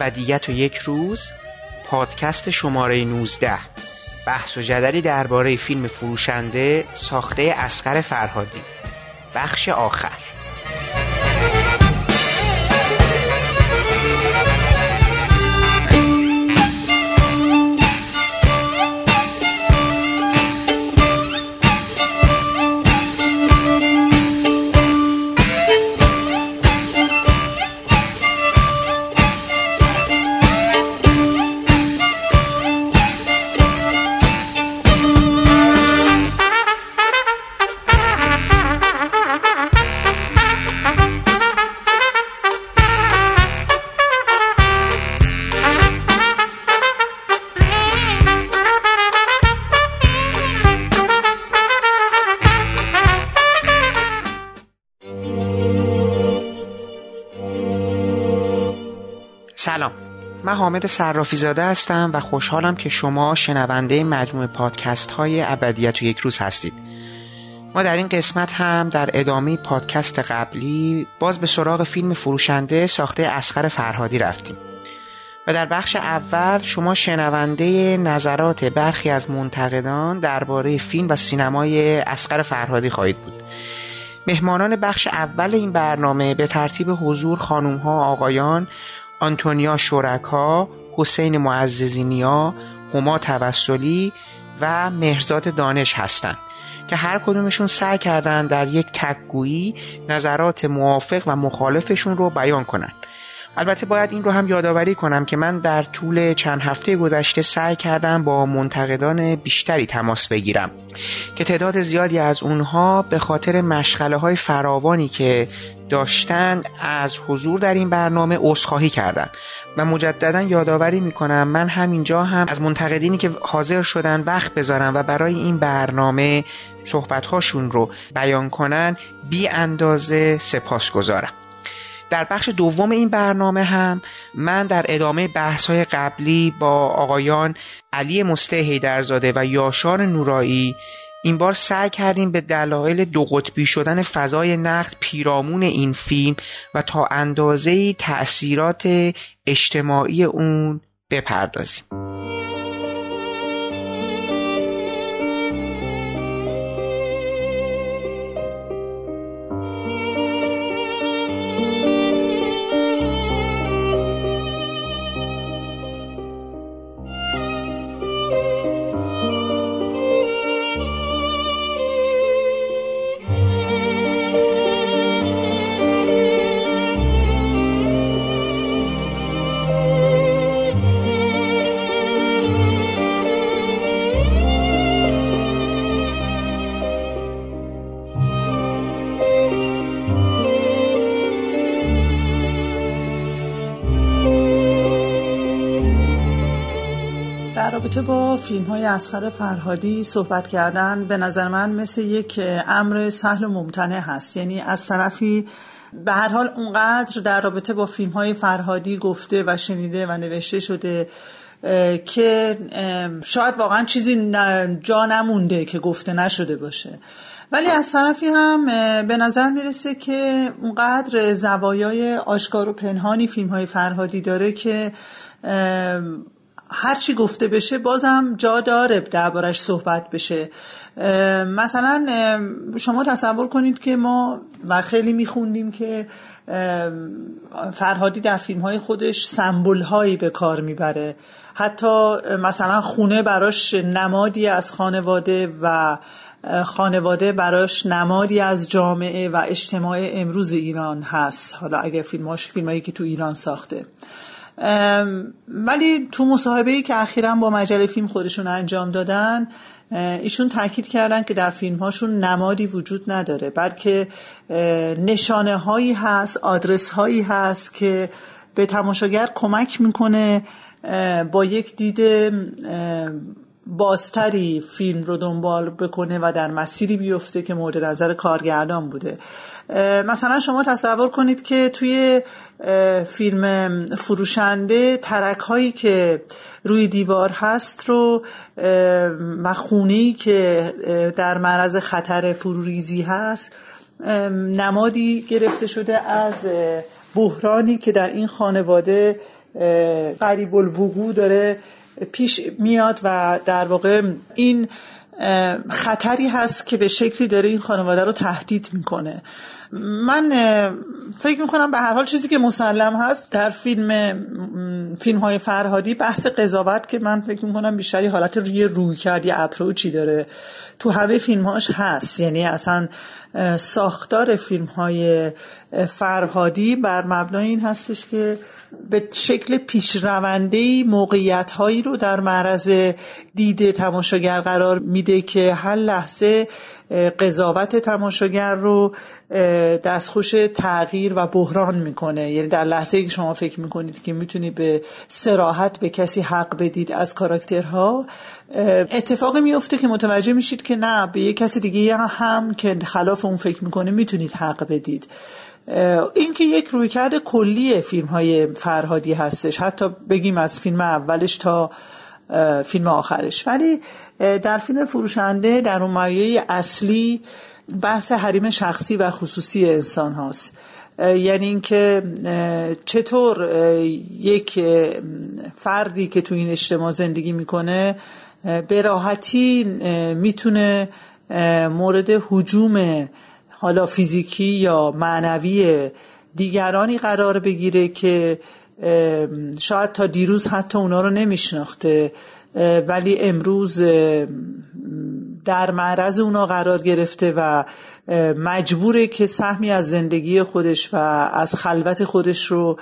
ابدیت و یک روز، پادکست شماره 19، بحث و جدلی درباره فیلم فروشنده ساخته اصغر فرهادی، بخش آخر. من حامد صرافی زاده هستم و خوشحالم که شما شنونده مجموعه پادکست های ابدیت و یک روز هستید. ما در این قسمت هم در ادامه پادکست قبلی باز به سراغ فیلم فروشنده ساخته اصغر فرهادی رفتیم و در بخش اول شما شنونده نظرات برخی از منتقدان درباره فیلم و سینمای اصغر فرهادی خواهید بود. مهمانان بخش اول این برنامه به ترتیب حضور خانم ها، آقایان آنتونیا شرکا، حسین معززینیا، هما توسلی و مهرزاد دانش هستند که هر کدومشون سعی کردند در یک تک‌گویی نظرات موافق و مخالفشون رو بیان کنن. البته باید این رو هم یادآوری کنم که من در طول چند هفته گذشته سعی کردم با منتقدان بیشتری تماس بگیرم که تعداد زیادی از اونها به خاطر مشغله‌های فراوانی که داشتن از حضور در این برنامه عذرخواهی کردن. من مجددا یادآوری میکنم من همینجا هم از منتقدینی که حاضر شدن وقت بذارن و برای این برنامه صحبت‌هاشون رو بیان کنن بی اندازه سپاسگزارم. در بخش دوم این برنامه هم من در ادامه بحث‌های قبلی با آقایان علی مصلح حیدرزاده و یاشار نورایی این بار سعی کردیم به دلایل دو قطبی شدن فضای نقد پیرامون این فیلم و تا اندازه‌ای تأثیرات اجتماعی اون بپردازیم. با فیلم های اصغر فرهادی صحبت کردن به نظر من مثل یک امر سهل و ممتنع هست. یعنی از طرفی به هر حال اونقدر در رابطه با فیلم های فرهادی گفته و شنیده و نوشته شده که شاید واقعا چیزی جا نمونده که گفته نشده باشه، ولی از طرفی هم به نظر میرسه که اونقدر زوایای آشکار و پنهانی فیلم های فرهادی داره که هر چی گفته بشه بازم جا داره دربارش صحبت بشه. مثلا شما تصور کنید که ما و خیلی میخوندیم که فرهادی در فیلم‌های خودش سمبول‌هایی به کار میبره، حتی مثلا خونه براش نمادی از خانواده و خانواده براش نمادی از جامعه و اجتماع امروز ایران هست، حالا اگر فیلمایی که تو ایران ساخته. ولی تو مصاحبه‌ای که اخیراً با مجله فیلم خودشون انجام دادن ایشون تاکید کردن که در فیلم‌هاشون نمادی وجود نداره، بلکه نشانه هایی هست، آدرس هایی هست که به تماشاگر کمک میکنه با یک دید بازتری فیلم رو دنبال بکنه و در مسیری بیفته که مورد نظر کارگردان بوده. مثلا شما تصور کنید که توی فیلم فروشنده ترک هایی که روی دیوار هست رو و خونه‌ای که در معرض خطر فروریزی هست نمادی گرفته شده از بحرانی که در این خانواده قریب الوقوع داره پیش میاد و در واقع این خطری هست که به شکلی داره این خانواده رو تهدید میکنه. من فکر میکنم به هر حال چیزی که مسلم هست در فیلم‌های فرهادی بحث قضاوت که من فکر میکنم بیشتری حالت روی کرد یا اپروچی داره تو همه فیلم‌هاش هست، یعنی اصلا ساختار فیلم‌های فرهادی بر مبنای این هستش که به شکل پیشرونده‌ای موقعیت‌هایی رو در معرض دید تماشاگر قرار میده که هر لحظه قضاوت تماشاگر رو دستخوش تغییر و بحران میکنه. یعنی در لحظه‌ای که شما فکر میکنید که میتونی به صراحت به کسی حق بدید از کاراکترها، اتفاقی میفته که متوجه میشید که نه، به یک کسی دیگه هم که خلاف اون فکر میکنه میتونید حق بدید. این که یک رویکرد کلی فیلم‌های فرهادی هستش، حتی بگیم از فیلم اولش تا فیلم آخرش. ولی در فیلم فروشنده در اون مایه اصلی بحث حریم شخصی و خصوصی انسان هاست، یعنی اینکه چطور یک فردی که تو این اجتماع زندگی میکنه به راحتی میتونه مورد هجوم حالا فیزیکی یا معنوی دیگرانی قرار بگیره که شاید تا دیروز حتی اونا رو نمیشناخته ولی امروز در معرض اونا قرار گرفته و مجبوره که سهمی از زندگی خودش و از خلوت خودش رو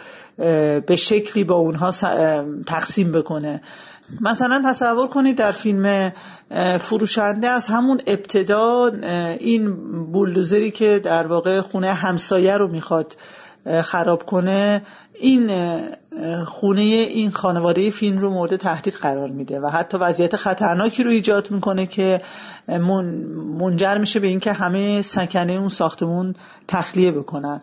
به شکلی با اونها تقسیم بکنه. مثلا تصور کنید در فیلم فروشنده از همون ابتدا این بولدوزری که در واقع خونه همسایه رو میخواد خراب کنه، این خونه این خانواده فیلم رو مورد تهدید قرار میده و حتی وضعیت خطرناکی رو ایجاد میکنه که منجر میشه به اینکه همه سکنه اون ساختمون تخلیه بکنن.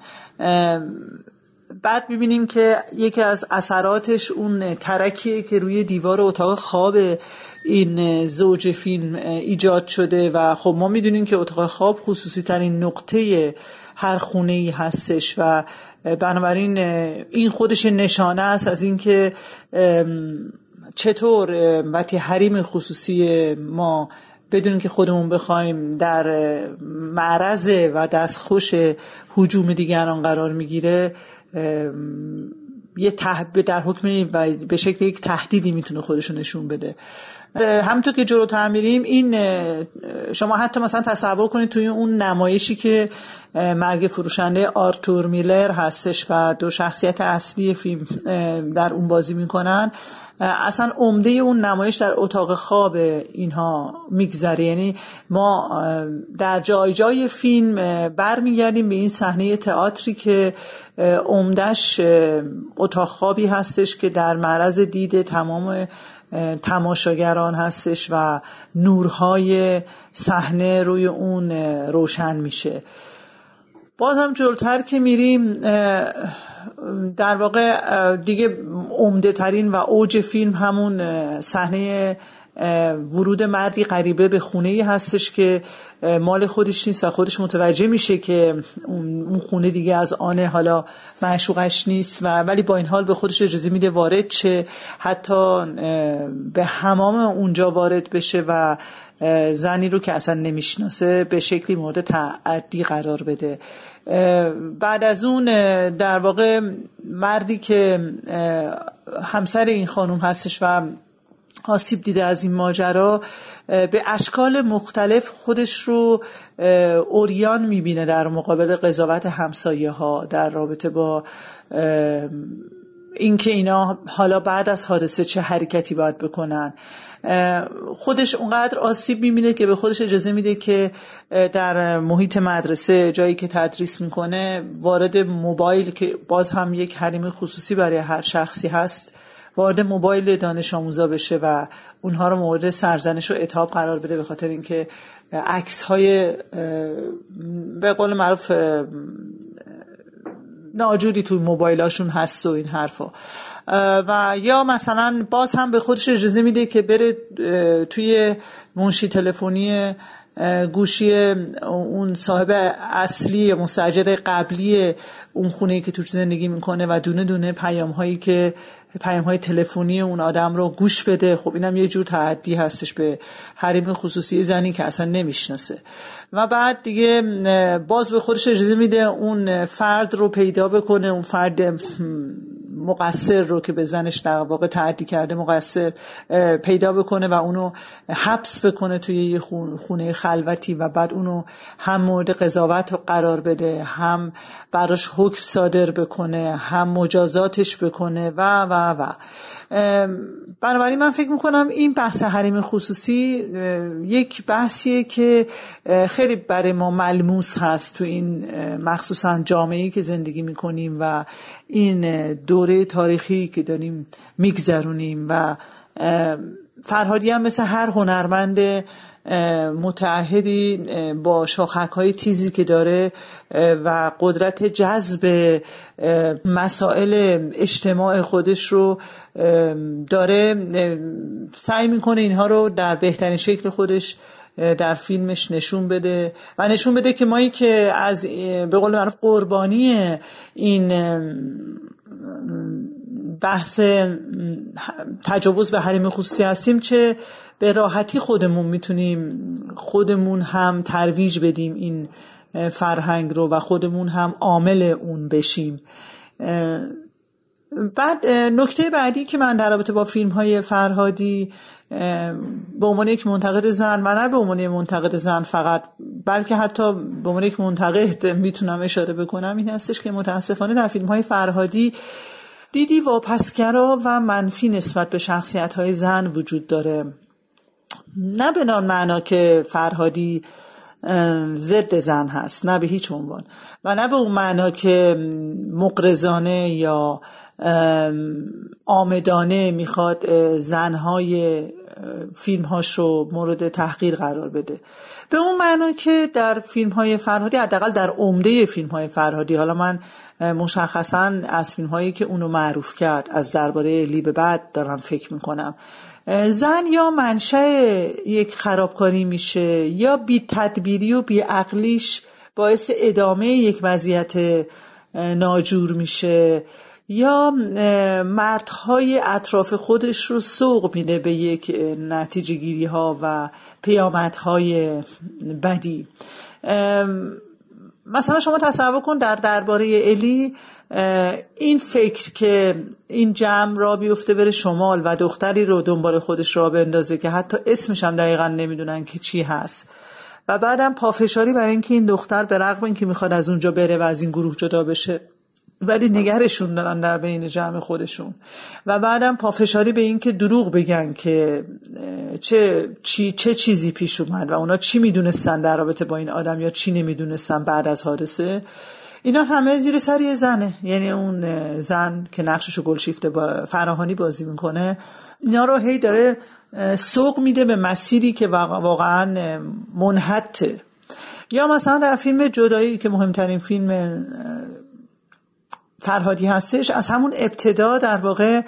بعد میبینیم که یکی از اثراتش اون ترکیه که روی دیوار اتاق خواب این زوج فیلم ایجاد شده و خب ما میدونیم که اتاق خواب خصوصی ترین نقطه هر خونه‌ای هستش و بنابراین این خودش نشانه است از اینکه چطور وقتی حریم خصوصی ما بدون که خودمون بخوایم در معرض و دستخوش هجوم دیگران قرار میگیره، یه در حکم به شکل یک تهدیدی میتونه خودشو نشون بده. همونطور که جلو تعمیریم این شما حتی مثلا تصور کنید توی اون نمایشی که مرگ فروشنده آرتور میلر هستش و دو شخصیت اصلی فیلم در اون بازی میکنن، اصلا عمده اون نمایش در اتاق خواب اینها میگذره. یعنی ما در جای جای فیلم برمیگردیم به این صحنه تئاتری که عمدش اتاق خوابی هستش که در معرض دید تمام تماشاگران هستش و نورهای صحنه روی اون روشن میشه. بازم جلوتر که میریم در واقع دیگه عمده ترین و اوج فیلم همون صحنه ورود مردی غریبه به خونه‌ای هستش که مال خودش نیست و خودش متوجه میشه که اون خونه دیگه از آن حالا معشوقش نیست و ولی با این حال به خودش اجازه میده وارد شه، حتی به حمام اونجا وارد بشه و زنی رو که اصلا نمیشناسه به شکلی مورد تعدی قرار بده. بعد از اون در واقع مردی که همسر این خانم هستش و آسیب دیده از این ماجرا به اشکال مختلف خودش رو اوریان میبینه در مقابل قضاوت همسایه ها در رابطه با اینکه اینا حالا بعد از حادثه چه حرکتی باید بکنن، خودش اونقدر آسیب می‌بینه که به خودش اجازه میده که در محیط مدرسه جایی که تدریس میکنه وارد موبایل، که باز هم یک حریم خصوصی برای هر شخصی هست، وارد موبایل دانش آموزا بشه و اونها رو مورد سرزنش و عتاب قرار بده، به خاطر اینکه عکس‌های به قول معروف ناجوری توی موبایلاشون هست و این حرفا، و یا مثلا باز هم به خودش اجازه میده که بره توی منشی تلفنی گوشی اون صاحب اصلی مستاجر قبلی اون خونه که توش زندگی میکنه و دونه دونه پیام‌های تلفنی اون آدم رو گوش بده. خب اینم یه جور تعدی هستش به حریم خصوصی زنی که اصلا نمیشناسه. و بعد دیگه باز به خودش اجازه میده اون فرد رو پیدا بکنه، اون فرد مقصر رو که به زنش در واقع تعدی کرده مقصر پیدا بکنه و اونو حبس بکنه توی یه خونه خلوتی و بعد اونو هم مورد قضاوت قرار بده، هم براش حکم صادر بکنه، هم مجازاتش بکنه و. بنابراین من فکر میکنم این بحث حریم خصوصی یک بحثیه که خیلی برای ما ملموس هست تو این مخصوصا جامعه‌ای که زندگی میکنیم و این دوره تاریخی که داریم میگذرونیم. و فرهادی هم مثل هر هنرمند متعهدی با شاخک‌های تیزی که داره و قدرت جذب مسائل اجتماع خودش رو داره، سعی میکنه اینها رو در بهترین شکل خودش در فیلمش نشون بده و نشون بده که مایی که از به قول معروف قربانی این بحث تجاوز به حریم خصوصی هستیم چه به راحتی خودمون میتونیم خودمون هم ترویج بدیم این فرهنگ رو و خودمون هم عامل اون بشیم. بعد نکته بعدی که من در رابطه با فیلم‌های فرهادی به عنوان یک منتقد زن و نه به عنوان یک منتقد زن فقط بلکه حتی به عنوان یک منتقد میتونم اشاره بکنم این هستش که متاسفانه در فیلم‌های فرهادی دیدی واپسگرا و منفی نسبت به شخصیت‌های زن وجود داره. نه به نام معنا که فرهادی ضد زن هست، نه به هیچ عنوان، و نه به اون معنا که مقرزانه یا آمدانه میخواد زنهای فیلمهاش رو مورد تحقیر قرار بده، به اون معنا که در فیلمهای فرهادی، حداقل در عمده فیلمهای فرهادی، حالا من مشخصا از فیلمهایی که اونو معروف کرد از درباره الی به بعد دارم فکر میکنم، زن یا منشأ یک خرابکاری میشه یا بی تدبیری و بی عقلیش باعث ادامه یک وضعیت ناجور میشه یا مردهای اطراف خودش رو سوق میده به یک نتیجه گیری ها و پیامدهای بدی. مثلا شما تصور کن در درباره الی این فکر که این جمع را بیفته بره شمال و دختری رو دنبال خودش را بندازه که حتی اسمش هم دقیقا نمیدونن که چی هست و بعدم پافشاری برای اینکه این دختر به رغم اینکه میخواد از اونجا بره و از این گروه جدا بشه ولی نگرشون دارن در بین جمع خودشون، و بعدم پافشاری به این که دروغ بگن که چه چیزی پیش اومد و اونا چی میدونستن در رابطه با این آدم یا چی نمیدونستن بعد از حادثه. اینا همه زیر سر یه زنه، یعنی اون زن که نقششو گلشیفته با فراهانی بازی میکنه اینا رو هی داره سوق میده به مسیری که واقعا منحته. یا مثلا در فیلم جدایی که مهمترین فیلم فرهادی هستش، از همون ابتدا در واقع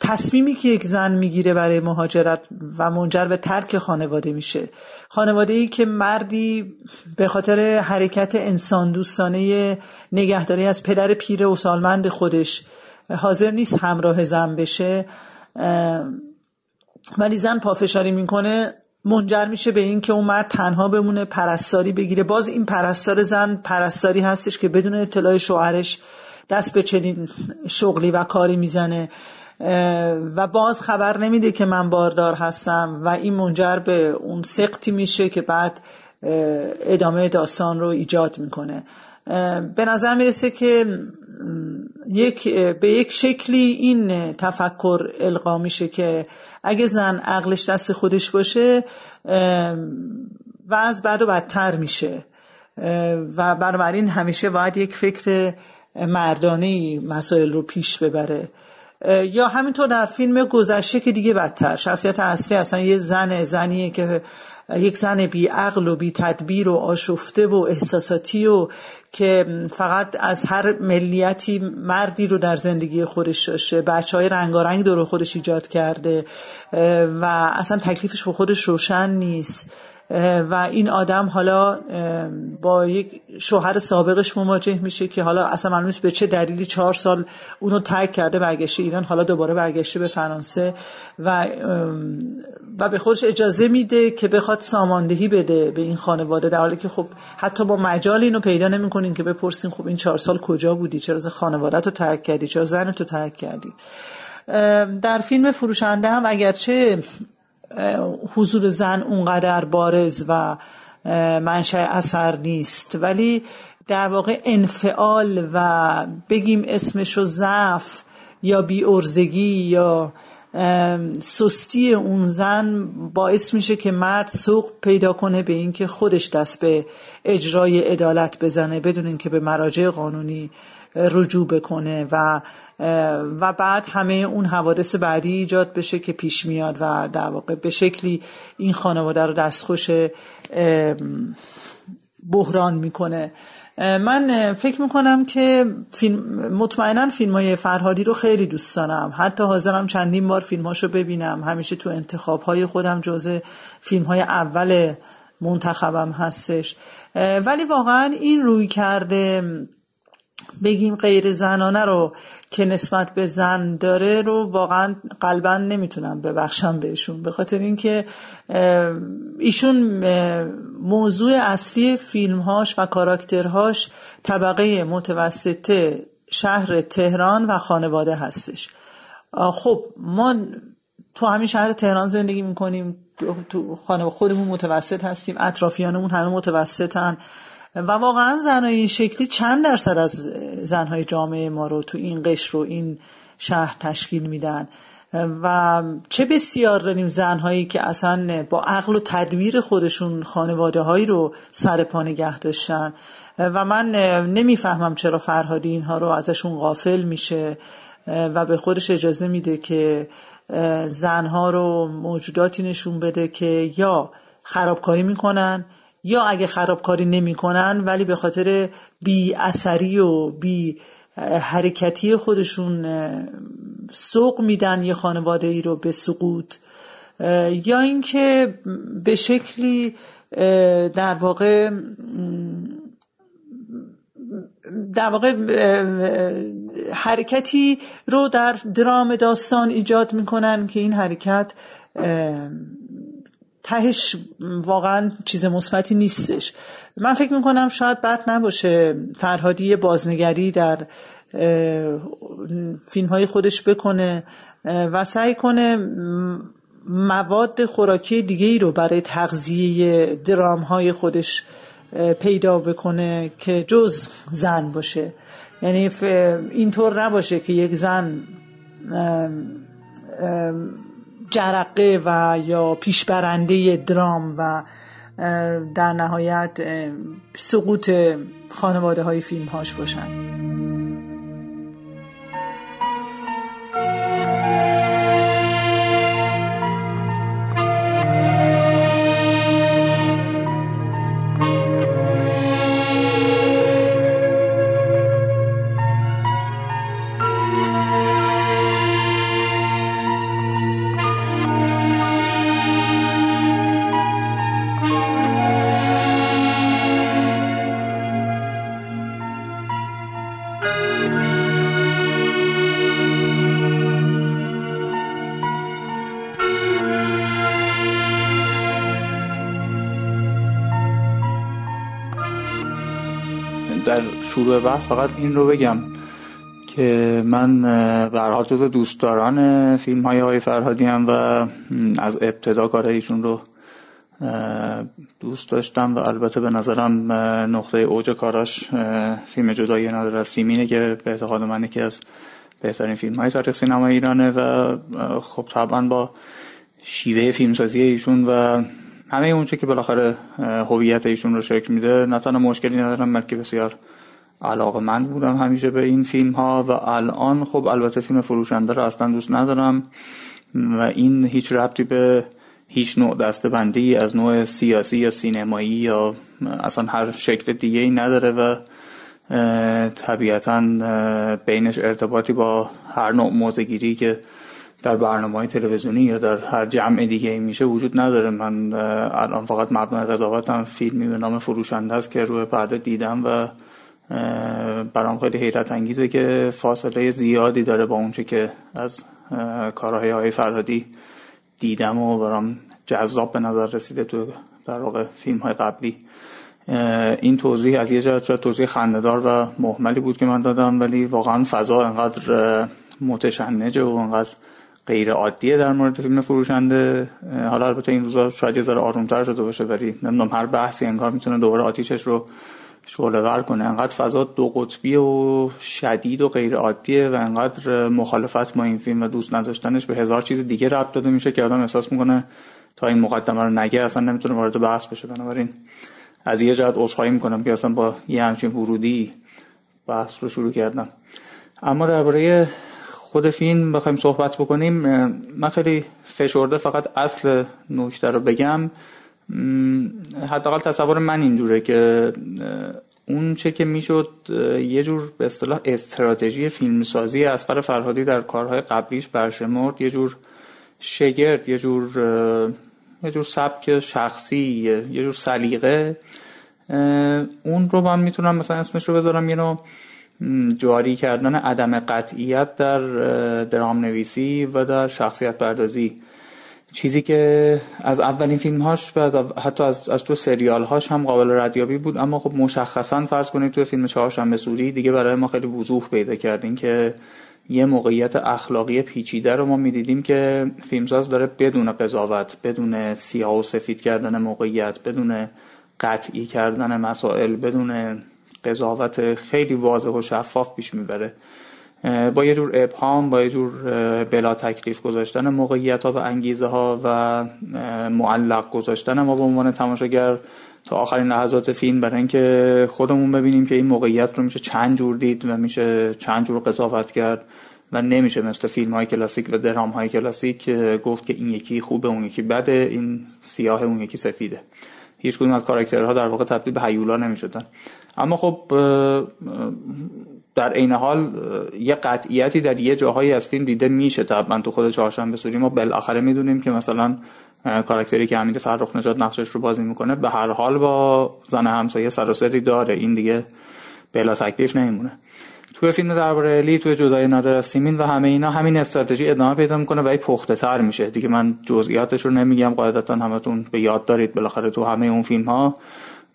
تصمیمی که یک زن میگیره برای مهاجرت و منجر به ترک خانواده میشه، خانواده‌ای که مردی به خاطر حرکت انسان دوستانه نگهداری از پدر پیر و سالمند خودش حاضر نیست همراه زن بشه ولی زن پافشاری میکنه، منجر میشه به این که اون مرد تنها بمونه، پرستاری بگیره. باز این پرستار زن پرستاری هستش که بدون اطلاع شوهرش دست به چنین شغلی و کاری میزنه و باز خبر نمیده که من باردار هستم و این منجر به اون سقطی میشه که بعد ادامه داستان رو ایجاد میکنه. به نظر میرسه که به یک شکلی این تفکر القا میشه که اگه زن عقلش دست خودش باشه و از بعد و بدتر میشه و بنابراین همیشه باید یک فکر مردانه‌ای مسائل رو پیش ببره. یا همینطور در فیلم گذشته که دیگه بدتر، شخصیت اصلی اصلا یه زنیه که یک زن بی عقل و بی تدبیر و آشفته و احساساتی و که فقط از هر ملیتی مردی رو در زندگی خودش داشته، بچه‌های رنگارنگ دور خودش ایجاد کرده و اصلا تکلیفش به خودش روشن نیست و این آدم حالا با یک شوهر سابقش مواجه میشه که حالا اصلا معلوم نیست به چه دلیلی 4 سال اونو ترک کرده، برگشته ایران، حالا دوباره برگشته به فرانسه و به خودش اجازه میده که بخواد ساماندهی بده به این خانواده، در حالی که خب حتی با مجال اینو پیدا نمیکنین که بپرسین خب این 4 سال کجا بودی، چرا خانواده‌تو ترک کردی، چرا زنتو ترک کردی. در فیلم فروشنده هم اگرچه حضور زن اونقدر بارز و منشأ اثر نیست، ولی در واقع انفعال و بگیم اسمشو ضعف یا بی‌ارزگی یا سستی اون زن باعث میشه که مرد سوق پیدا کنه به این که خودش دست به اجرای عدالت بزنه بدون این که به مراجع قانونی رجوع بکنه و بعد همه اون حوادث بعدی ایجاد بشه که پیش میاد و در واقع به شکلی این خانواده رو دستخوش بحران میکنه. من فکر میکنم که مطمئناً فیلم های فرهادی رو خیلی دوست دارم، حتی حاضرم چندین بار فیلم هاشو ببینم، همیشه تو انتخاب های خودم جزو فیلم های اول منتخبم هستش، ولی واقعاً این روی کرده بگیم غیر زنانه رو که نسبت به زن داره رو واقعا قلباً نمیتونم ببخشم بهشون، به خاطر اینکه ایشون موضوع اصلی فیلمهاش و کاراکترهاش طبقه متوسطه شهر تهران و خانواده هستش. خب ما تو همین شهر تهران زندگی میکنیم، تو خانواده خودمون متوسط هستیم، اطرافیانمون همه متوسطن و واقعا زنهای این شکلی چند درصد از زنهای جامعه ما رو تو این قشر و این شهر تشکیل میدن و چه بسیار داریم زنهایی که اصلا با عقل و تدبیر خودشون خانواده هایی رو سر پا نگه داشتن و من نمیفهمم چرا فرهادی اینها رو ازشون غافل میشه و به خودش اجازه میده که زنها رو موجوداتی نشون بده که یا خرابکاری میکنن یا اگه خرابکاری نمی کنن ولی به خاطر بی اثری و بی حرکتی خودشون سوق میدن یه خانواده ای رو به سقوط، یا اینکه به شکلی در واقع حرکتی رو در درام داستان ایجاد میکنن که این حرکت تهش واقعا چیز مثبتی نیستش. من فکر میکنم شاید بد نباشه فرهادی بازنگری در فیلم های خودش بکنه و سعی کنه مواد خوراکی دیگه ای رو برای تغذیه درام های خودش پیدا بکنه که جز زن باشه، یعنی اینطور نباشه که یک زن جرقه و یا پیشبرنده درام و در نهایت سقوط خانواده های فیلم هاش باشن. شروع بحث فقط این رو بگم که من برها جز دوستداران فیلم های فرهادی هم و از ابتدا کارهایشون رو دوست داشتم و البته به نظرم نقطه اوج کاراش فیلم جدایی نادر از سیمینه که به اعتقاد من یکی از بهترین فیلم‌های تاریخ سینما ایرانه و خب طبعا با شیوه فیلمسازی ایشون و همه اونچه که بالاخره هویت ایشون رو شکل میده نه تنها مشکلی ندارم بلکه بسیار علاقه‌مند بودم همیشه به این فیلم‌ها و الان خب البته فیلم فروشنده رو اصلا دوست ندارم و این هیچ ربطی به هیچ نوع دسته‌بندی از نوع سیاسی یا سینمایی یا اصلا هر شکل دیگه‌ای نداره و طبیعتاً بینش ارتباطی با هر نوع موضع‌گیری که در برنامه‌های تلویزیونی یا در هر جمع دیگه‌ای میشه وجود نداره. من الان فقط مبنای قضاوتم فیلمی به نام فروشنده است که روی پرده دیدم و برام خیلی حیرت انگیزه که فاصله زیادی داره با اونچه که از کارهای فرهادی دیدم و برام جذاب به نظر رسیده تو در واقع فیلم‌های قبلی. این توضیح از یه جهت توضیح خنده‌دار و مهملی بود که من دادم ولی واقعا فضا انقدر متشنجه و انقدر غیر عادیه در مورد فیلم فروشنده. حالا البته این روزا شاید یه ذره آروم‌تر شده باشه ولی نمیدونم هر بحثی انگار میتونه دوباره آتیشش رو شعله‌ور کنه. انقدر فضا دو قطبی و شدید و غیر عادیه و انقدر مخالفت ما این فیلم و دوست نداشتنش به هزار چیز دیگه ربط داده میشه که آدم احساس میکنه تا این مقدمه رو نگه اصلا نمیتونه وارد بحث بشه. بنابراین از یه جهت عذرخواهی میکنم که اصلا با یه همچین ورودی بحث رو شروع کردم. اما درباره خود فیلم بخوایم صحبت بکنیم من خیلی فشرده فقط اصل نکته رو بگم. حداقل تصور من اینجوره که اون چه که میشد یه جور به اصطلاح استراتژی فیلمسازی اصغر فرهادی در کارهای قبلیش برشمرد، یه جور شگرد، یه جور سبک شخصی، یه جور سلیقه. اون رو من میتونم مثلا اسمش رو بذارم یه نوع جاری کردن عدم قطعیت در درام نویسی و در شخصیت پردازی، چیزی که از اولین فیلمهاش و حتی از تو سریالهاش هم قابل ردیابی بود. اما خب مشخصاً فرض کنید تو فیلم چهارشنبه سوری دیگه برای ما خیلی وضوح پیدا کردیم که یه موقعیت اخلاقی پیچیده رو ما می‌دیدیم که فیلمساز داره بدون قضاوت، بدون سیاه و سفید کردن موقعیت، بدون قطعی کردن مسائل، بدون قضاوت خیلی واضح و شفاف پیش میبره، با یه جور ابهام، با یه جور بلا تکلیف گذاشتن موقعیت ها و انگیزه ها و معلق گذاشتن ما به عنوان تماشاگر تا آخرین لحظات فیلم برای اینکه خودمون ببینیم که این موقعیت رو میشه چند جور دید و میشه چند جور قضاوت کرد و نمیشه مثل فیلم های کلاسیک و درام های کلاسیک گفت که این یکی خوبه اون یکی بده، این سیاه اون یکی سفیده. هیچ کدوم از کاراکترها در واقع تبدیل به هیولا نمیشدن. اما خب در عین حال یه قطعیتی در یه جاهایی از فیلم دیده میشه. طبعا تو خود چهارشنبه سوری ما بالاخره میدونیم که مثلا کاراکتری که امیر فرخ‌نژاد نقشش رو بازی میکنه به هر حال با زن همسایه سراسری داره، این دیگه بلا تکلیف نمیمونه. تو فیلم درباره الی، تو جدایی نادر از سیمین و همه اینا همین استراتژی ادامه پیدا میکنه و این پخته‌تر میشه دیگه. من جزئیاتش رو نمیگم، قاعدتا همتون به یاد دارید. بالاخره تو همه اون فیلم‌ها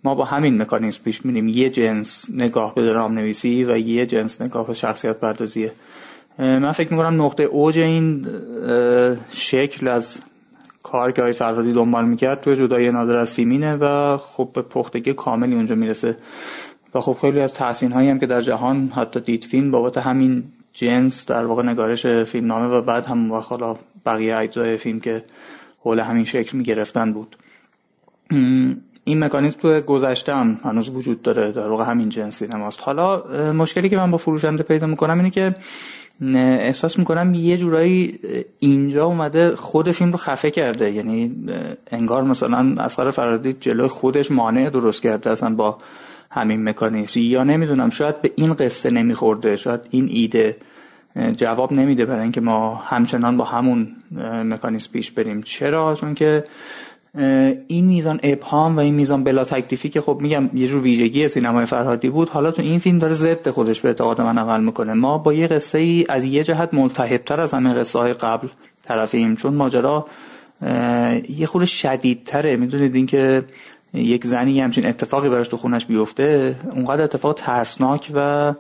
ما با همین مکانیزم پیش میریم، یه جنس نگاه به درام نویسی و یه جنس نگاه به شخصیت پردازیه. من فکر میکنم نقطه اوج این شکل از کار که آقای فرهادی دنبال میکرد تو جدایی نادر از سیمینه و خب به پختگی کاملی اونجا میرسه و خب خیلی از تحسین‌هایی هم که در جهان حتی دید فیلم بابت همین جنس در واقع نگارش فیلمنامه و بعد هم واخالا بقیه اجزای فیلم که حول همین شکل می‌گرفتن بود. این مکانیزم تو گذشته هم هنوز وجود داره، در واقع همین جنس سینماست. حالا مشکلی که من با فروشنده پیدا می‌کنم اینه که احساس می‌کنم یه جورایی اینجا اومده خود فیلم رو خفه کرده، یعنی انگار مثلا اصغر فرهادی جلوی خودش مانع درست کرده اصلا با همین مکانیزم، یا نمیدونم شاید به این قصه نمیخورده، شاید این ایده جواب نمیده برای اینکه ما همچنان با همون مکانیزم پیش بریم. چرا؟ چون که این میزان ابهام و این میزان بلا تکلیفی که خب میگم یه جور ویژگی سینمای فرهادی بود، حالا تو این فیلم داره ضد خودش به اعتقاد من عمل میکنه. ما با یه قصه ای از یه جهت ملتهب‌تر از همه قصه های قبل طرفیم، چون ماجرا یه خورده شدیدتره. میدونید اینکه یک زنی همچین اتفاقی براش تو خونش بیفته اونقدر اتفاق ترسناک و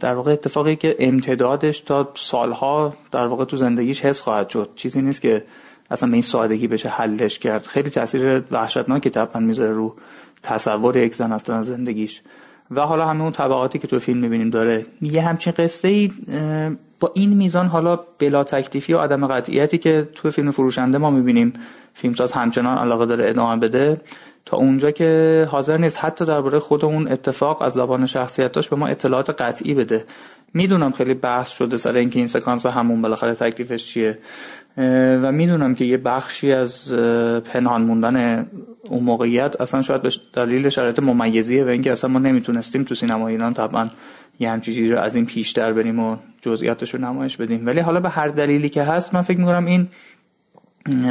در واقع اتفاقی که امتدادش تا سالها در واقع تو زندگیش حس خواهد شد، چیزی نیست که اصلا به این سادگی بشه حلش کرد. خیلی تاثیر وحشتناکی طبعا میذاره رو تصور یک زن اصلا زندگیش. و حالا همه اون طبقاتی که تو فیلم میبینیم داره یه همچین قصه‌ای با این میزان حالا بلا تکلیفی و عدم قطعیتی که تو فیلم فروشنده ما میبینیم، فیلمساز همچنان علاقه داره ادامه بده تا اونجا که حاضر نیست حتی درباره خود اون اتفاق از زبان شخصیتاش به ما اطلاعات قطعی بده. میدونم خیلی بحث شده سر اینکه این سکانس همون بالاخره تکلیفش چیه و میدونم که یه بخشی از پنهان موندن اون موقعیت اصلا شاید به دلیل شرایط ممیزیه و اینکه اصلا ما نمیتونستیم تو سینما ایران طبعا یه همچین چیزی رو از این پیشتر بریم و جزئیاتش رو نمایش بدیم، ولی حالا به هر دلیلی که هست من فکر می‌کنم این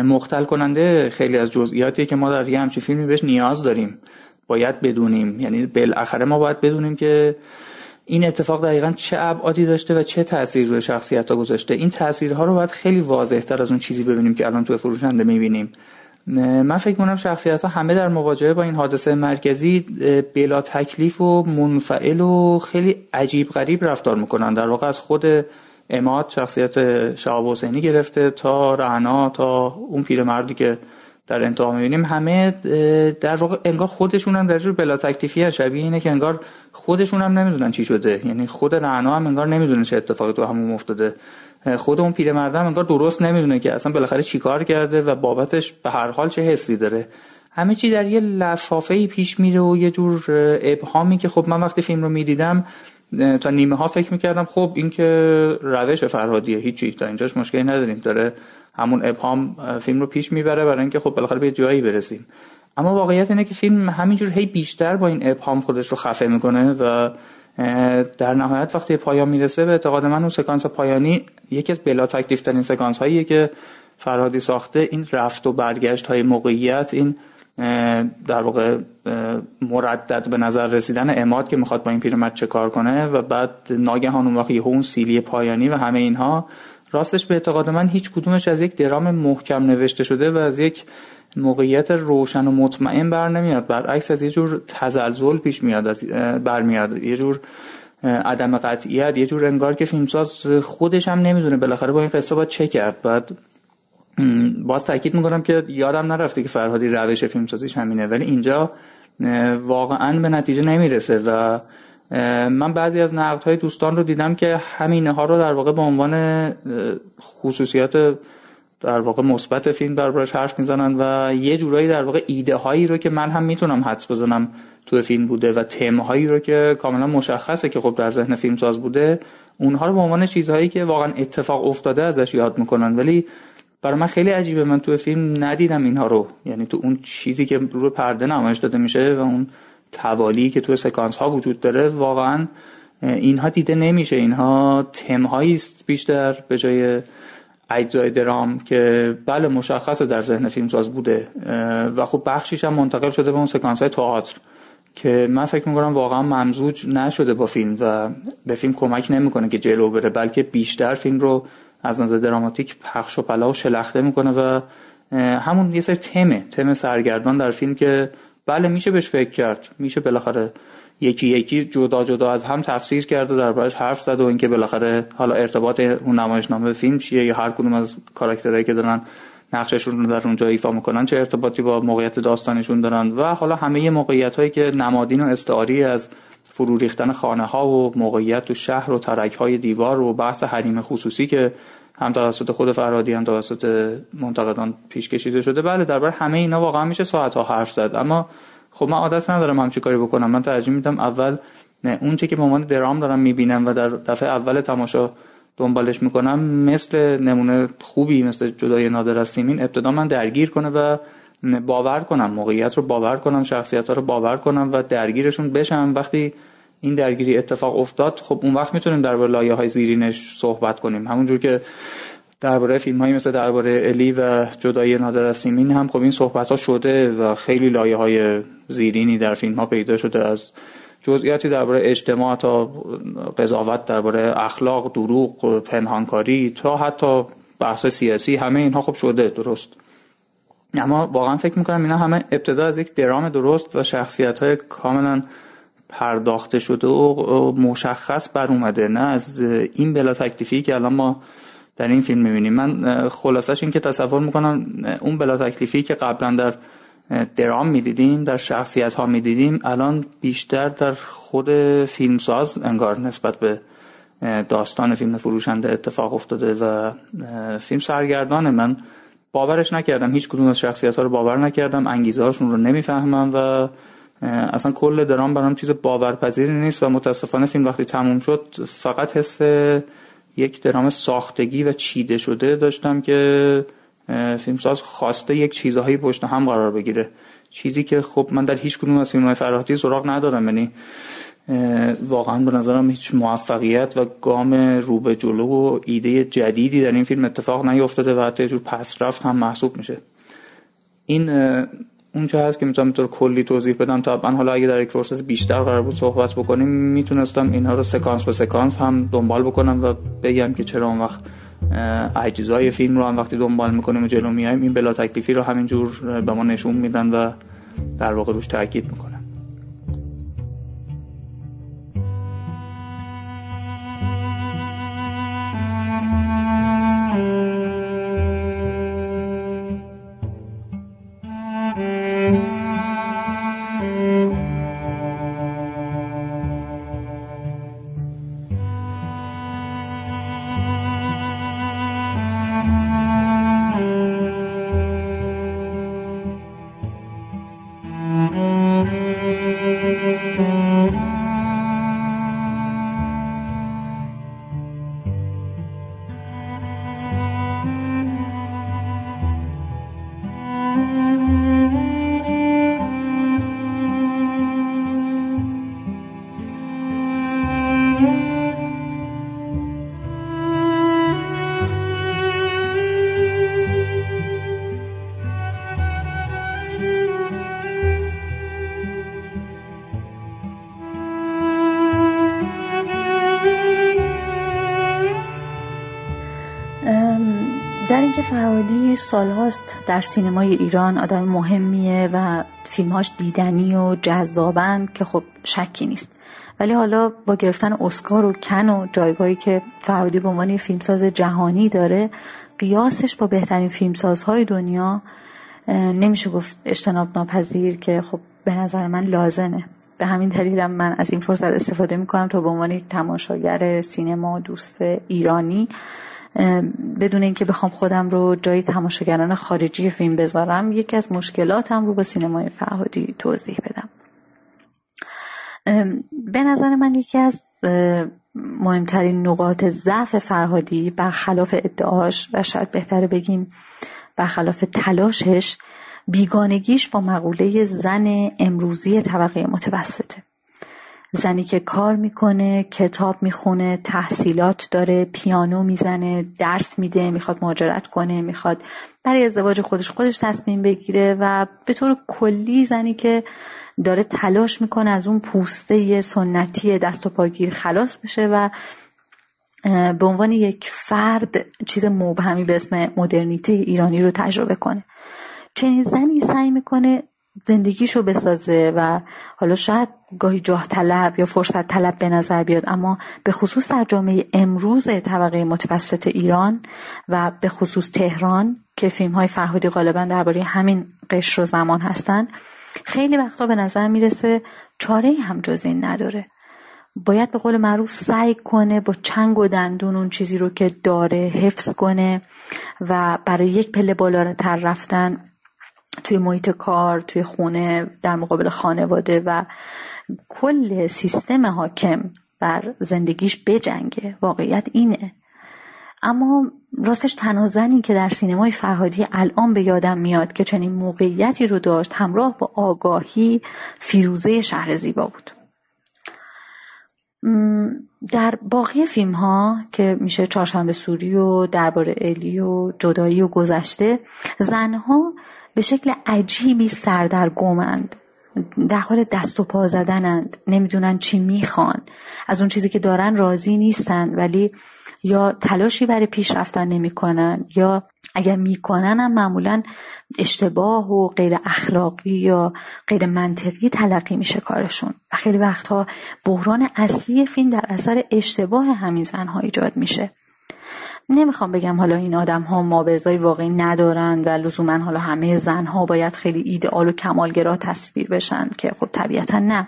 مختل کننده خیلی از جزئیاتی که ما در یه همچین فیلمی بهش نیاز داریم باید بدونیم. یعنی بالاخره ما باید بدونیم که این اتفاق دقیقاً چه ابعادی داشته و چه تأثیری روی شخصیت‌ها گذاشته. این تأثیرها رو باید خیلی واضح‌تر از اون چیزی ببینیم که الان تو فروشنده می‌بینیم. من فکر می‌کنم شخصیت‌ها همه در مواجهه با این حادثه مرکزی بلا تکلیف و منفعل و خیلی عجیب غریب رفتار می‌کنن. در واقع از خود اماد، شخصیت شهاب حسینی گرفته، تا رعنا، تا اون پیرمردی که در انتها می‌بینیم، همه در واقع انگار خودشون هم در جور بلا تکلیفی، شبیه اینه که انگار خودشون هم نمیدونن چی شده. یعنی خود رعنا هم انگار نمیدونه چه اتفاقی تو همون افتاده، خود اون پیرمرد هم انگار درست نمیدونه که اصلا بالاخره چیکار کرده و بابتش به هر حال چه حسی داره. همه چی در یه لفافه‌ای پیش میره و یه جور ابهامی که خب من وقتی فیلم رو می‌دیدم تا نیمه ها فکر می‌کردم خب این که روش فرهادیه، هیچی تا اینجاش مشکلی نداریم، داره همون ابهام فیلم رو پیش میبره برای اینکه خب بالاخره به جایی برسیم. اما واقعیت اینه که فیلم همینجور هی بیشتر با این ابهام خودش رو خفه میکنه و در نهایت وقتی پایان میرسه به اعتقاد من اون سکانس پایانی یکی از بلا تکلیف ترین سکانس هاییه که فرهادی ساخته. این رفت و برگشت های موقعیت، این در واقع مردد به نظر رسیدن عماد که میخواد با این پیرمرد چه کار کنه و بعد ناگهان اون واقعی اون سیلی پایانی و همه اینها، راستش به اعتقاد من هیچ کدومش از یک درام محکم نوشته شده و از یک موقعیت روشن و مطمئن بر نمیاد، برعکس از یه جور تزلزل پیش میاد، برمیاد، یه جور عدم قطعیت، یه جور انگار که فیلمساز خودش هم نمیدونه بالاخره با این قصه باید چه کرد. بعد باز تاکید میکنم که یادم نرفته که فرهادی روش فیلمسازیش همینه، ولی اینجا واقعا به نتیجه نمیرسه و من بعضی از نقدهای دوستان رو دیدم که همینها رو در واقع به عنوان خصوصیات در واقع مثبت فیلم دربارش حرف میزنن و یه جورایی در واقع ایده هایی رو که من هم میتونم حدس بزنم تو فیلم بوده و تم هایی رو که کاملا مشخصه که خب در ذهن فیلم ساز بوده، اونها رو به عنوان چیزهایی که واقعا اتفاق افتاده ازش یاد میکنن، ولی برای من خیلی عجیبه من تو فیلم ندیدم اینها رو. یعنی تو اون چیزی که رو پرده نمایش داده میشه و اون توالی که تو سکانس ها وجود داره واقعا اینها دیده نمیشه. اینها تم هایی است بیشتر به جای اجزای درام که بله مشخصه در ذهن فیلمساز بوده و خب بخشیش هم منتقل شده به اون سکانس های تئاتر که من فکر میکنم واقعا ممزوج نشده با فیلم و به فیلم کمک نمیکنه که جلو بره، بلکه بیشتر فیلم رو از نظر دراماتیک پخش و پلا و شلخته میکنه و همون یه سری تم سرگردان در فیلم که بله میشه بهش فکر کرد، میشه بالاخره یکی یکی جدا جدا از هم تفسیر کرد و دربارش حرف زد و اینکه بالاخره حالا ارتباط اون نمایشنامه به فیلم چیه یا هر کدوم از کاراکترایی که دارن نقششون رو در اونجا ایفا میکنن چه ارتباطی با موقعیت داستانشون دارن و حالا همه موقعیتایی که نمادین و استعاری از فرو ریختن خانه ها و موقعیت و شهر و ترک های دیوار و بحث حریم خصوصی که هم توسط خود فرهادی هم توسط منتقدان پیش کشیده شده، بله درباره همه اینا واقعا میشه ساعت ها حرف زد. اما خب من عادت ندارم همچین کاری بکنم، من ترجیح میدم اول اون چه که به عنوان درام دارم میبینم و در دفعه اول تماشا دنبالش میکنم مثل نمونه خوبی مثل جدایی نادر از سیمین ابتدا من درگیر کنه و باور کنم، موقعیت رو باور کنم، شخصیت‌ها رو باور کنم و درگیرشون بشم. وقتی این درگیری اتفاق افتاد خب اون وقت میتونیم درباره لایه‌های زیرینش صحبت کنیم، همونجور که درباره فیلم‌هایی مثل درباره الی و جدایی نادر از سیمین هم خب این صحبت‌ها شده و خیلی لایه‌های زیرینی در فیلم‌ها پیدا شده، از جزئیاتی درباره اجتماع تا قضاوت درباره اخلاق، دروغ، پنهانکاری تا حتی بحث سیاسی، همه اینها خب شده درست. اما واقعا فکر میکنم اینا همه ابتدا از یک درام درست و شخصیت‌های کاملا پرداخته شده و مشخص بر اومده، نه از این بلا تکلیفی که الان ما در این فیلم می‌بینیم. من خلاصش این که تصور می‌کنم اون بلا تکلیفی که قبلا در درام می‌دیدیم، در شخصیت‌ها می‌دیدیم، الان بیشتر در خود فیلمساز انگار نسبت به داستان فیلم فروشنده اتفاق افتاده و فیلم سرگردانه. من باورش نکردم، هیچ کدوم از شخصیت‌ها رو باور نکردم، انگیزه هاشون رو نمی‌فهمم و اصلا کل درام برام چیز باورپذیری نیست و متاسفانه فیلم وقتی تموم شد فقط حس یک درام ساختگی و چیده شده داشتم که فیلمساز خواسته یک چیزهایی پشت هم قرار بگیره، چیزی که خب من در هیچ کدوم از فیلم‌های فرهادی سراغ ندارم. یعنی واقعا به نظرم هیچ موفقیت و گام رو به جلو و ایده جدیدی در این فیلم اتفاق نیافتاده و حتی یه جور پس رفت هم محسوب میشه. این اونجا هست که میتونم به طور کلی توضیح بدم. طبعا حالا اگه در یک پروسس بیشتر قرار بود صحبت بکنیم، میتونستم اینها رو سکانس به سکانس هم دنبال بکنم و بگم که چرا اون وقت اجزای فیلم رو هم وقتی دنبال میکنیم و جلو میایم این بلا تکلیفی رو همینجور به ما نشون میدن و در واقع روش تاکید میکنن. فرهادی سالهاست در سینمای ایران آدم مهمیه و فیلمهاش دیدنی و جذابند که خب شکی نیست، ولی حالا با گرفتن اسکار و کن و جایگاهی که فرهادی به عنوان فیلمساز جهانی داره، قیاسش با بهترین فیلمسازهای دنیا نمیشه گفت اجتناب ناپذیر، که خب به نظر من لازمه. به همین دلیلم من از این فرصت استفاده میکنم تا به عنوان تماشاگر سینما دوست ایرانی، بدون اینکه بخوام خودم رو جای تماشاگران خارجی فیلم بذارم، یکی از مشکلاتم رو با سینمای فرهادی توضیح بدم. به نظر من یکی از مهمترین نقاط ضعف فرهادی، برخلاف ادعاش و شاید بهتره بگیم برخلاف تلاشش، بیگانگیش با مقوله زن امروزی طبقه متوسطه. زنی که کار میکنه، کتاب میخونه، تحصیلات داره، پیانو میزنه، درس میده، میخواد مهاجرت کنه، میخواد برای ازدواج خودش تصمیم بگیره و به طور کلی زنی که داره تلاش میکنه از اون پوسته سنتی دست و پاگیر خلاص بشه و به عنوان یک فرد چیز مبهمی به اسم مدرنیته ایرانی رو تجربه کنه. چنین زنی سعی میکنه زندگیشو بسازه و حالا شاید گاهی جاه طلب یا فرصت طلب به نظر بیاد، اما به خصوص در جامعه امروز طبقه متوسط ایران و به خصوص تهران که فیلم‌های فرهادی غالبا درباره همین قشر و زمان هستن، خیلی وقتا به نظر میرسه چاره‌ای هم جز این نداره. باید به قول معروف سعی کنه با چنگ و دندون اون چیزی رو که داره حفظ کنه و برای یک پله بالاتر رفتن توی محیط کار، توی خونه، در مقابل خانواده و کل سیستم حاکم بر زندگیش بجنگه. واقعیت اینه. اما راستش تنها زنی که در سینمای فرهادی الان به یادم میاد که چنین موقعیتی رو داشت همراه با آگاهی، فیروزه شهر زیبا بود. در باقی فیلم ها که میشه چهارشنبه سوری و درباره الی و جدایی و گذشته، زنها به شکل عجیبی سردرگمند، در حال دست و پا زدنند، نمیدونن چی میخوان، از اون چیزی که دارن راضی نیستن، ولی یا تلاشی برای پیش رفتن نمیکنن یا اگر میکنن هم معمولا اشتباه و غیر اخلاقی یا غیر منطقی تلقی میشه کارشون و خیلی وقتها بحران اصلی فیلم در اثر اشتباه همین زنها ایجاد میشه. نمیخوام بگم حالا این آدم ها مابعضای واقعی ندارن و لزوما حالا همه زن ها باید خیلی ایدئال و کمالگرا تصویر بشن که خب طبیعتا نه.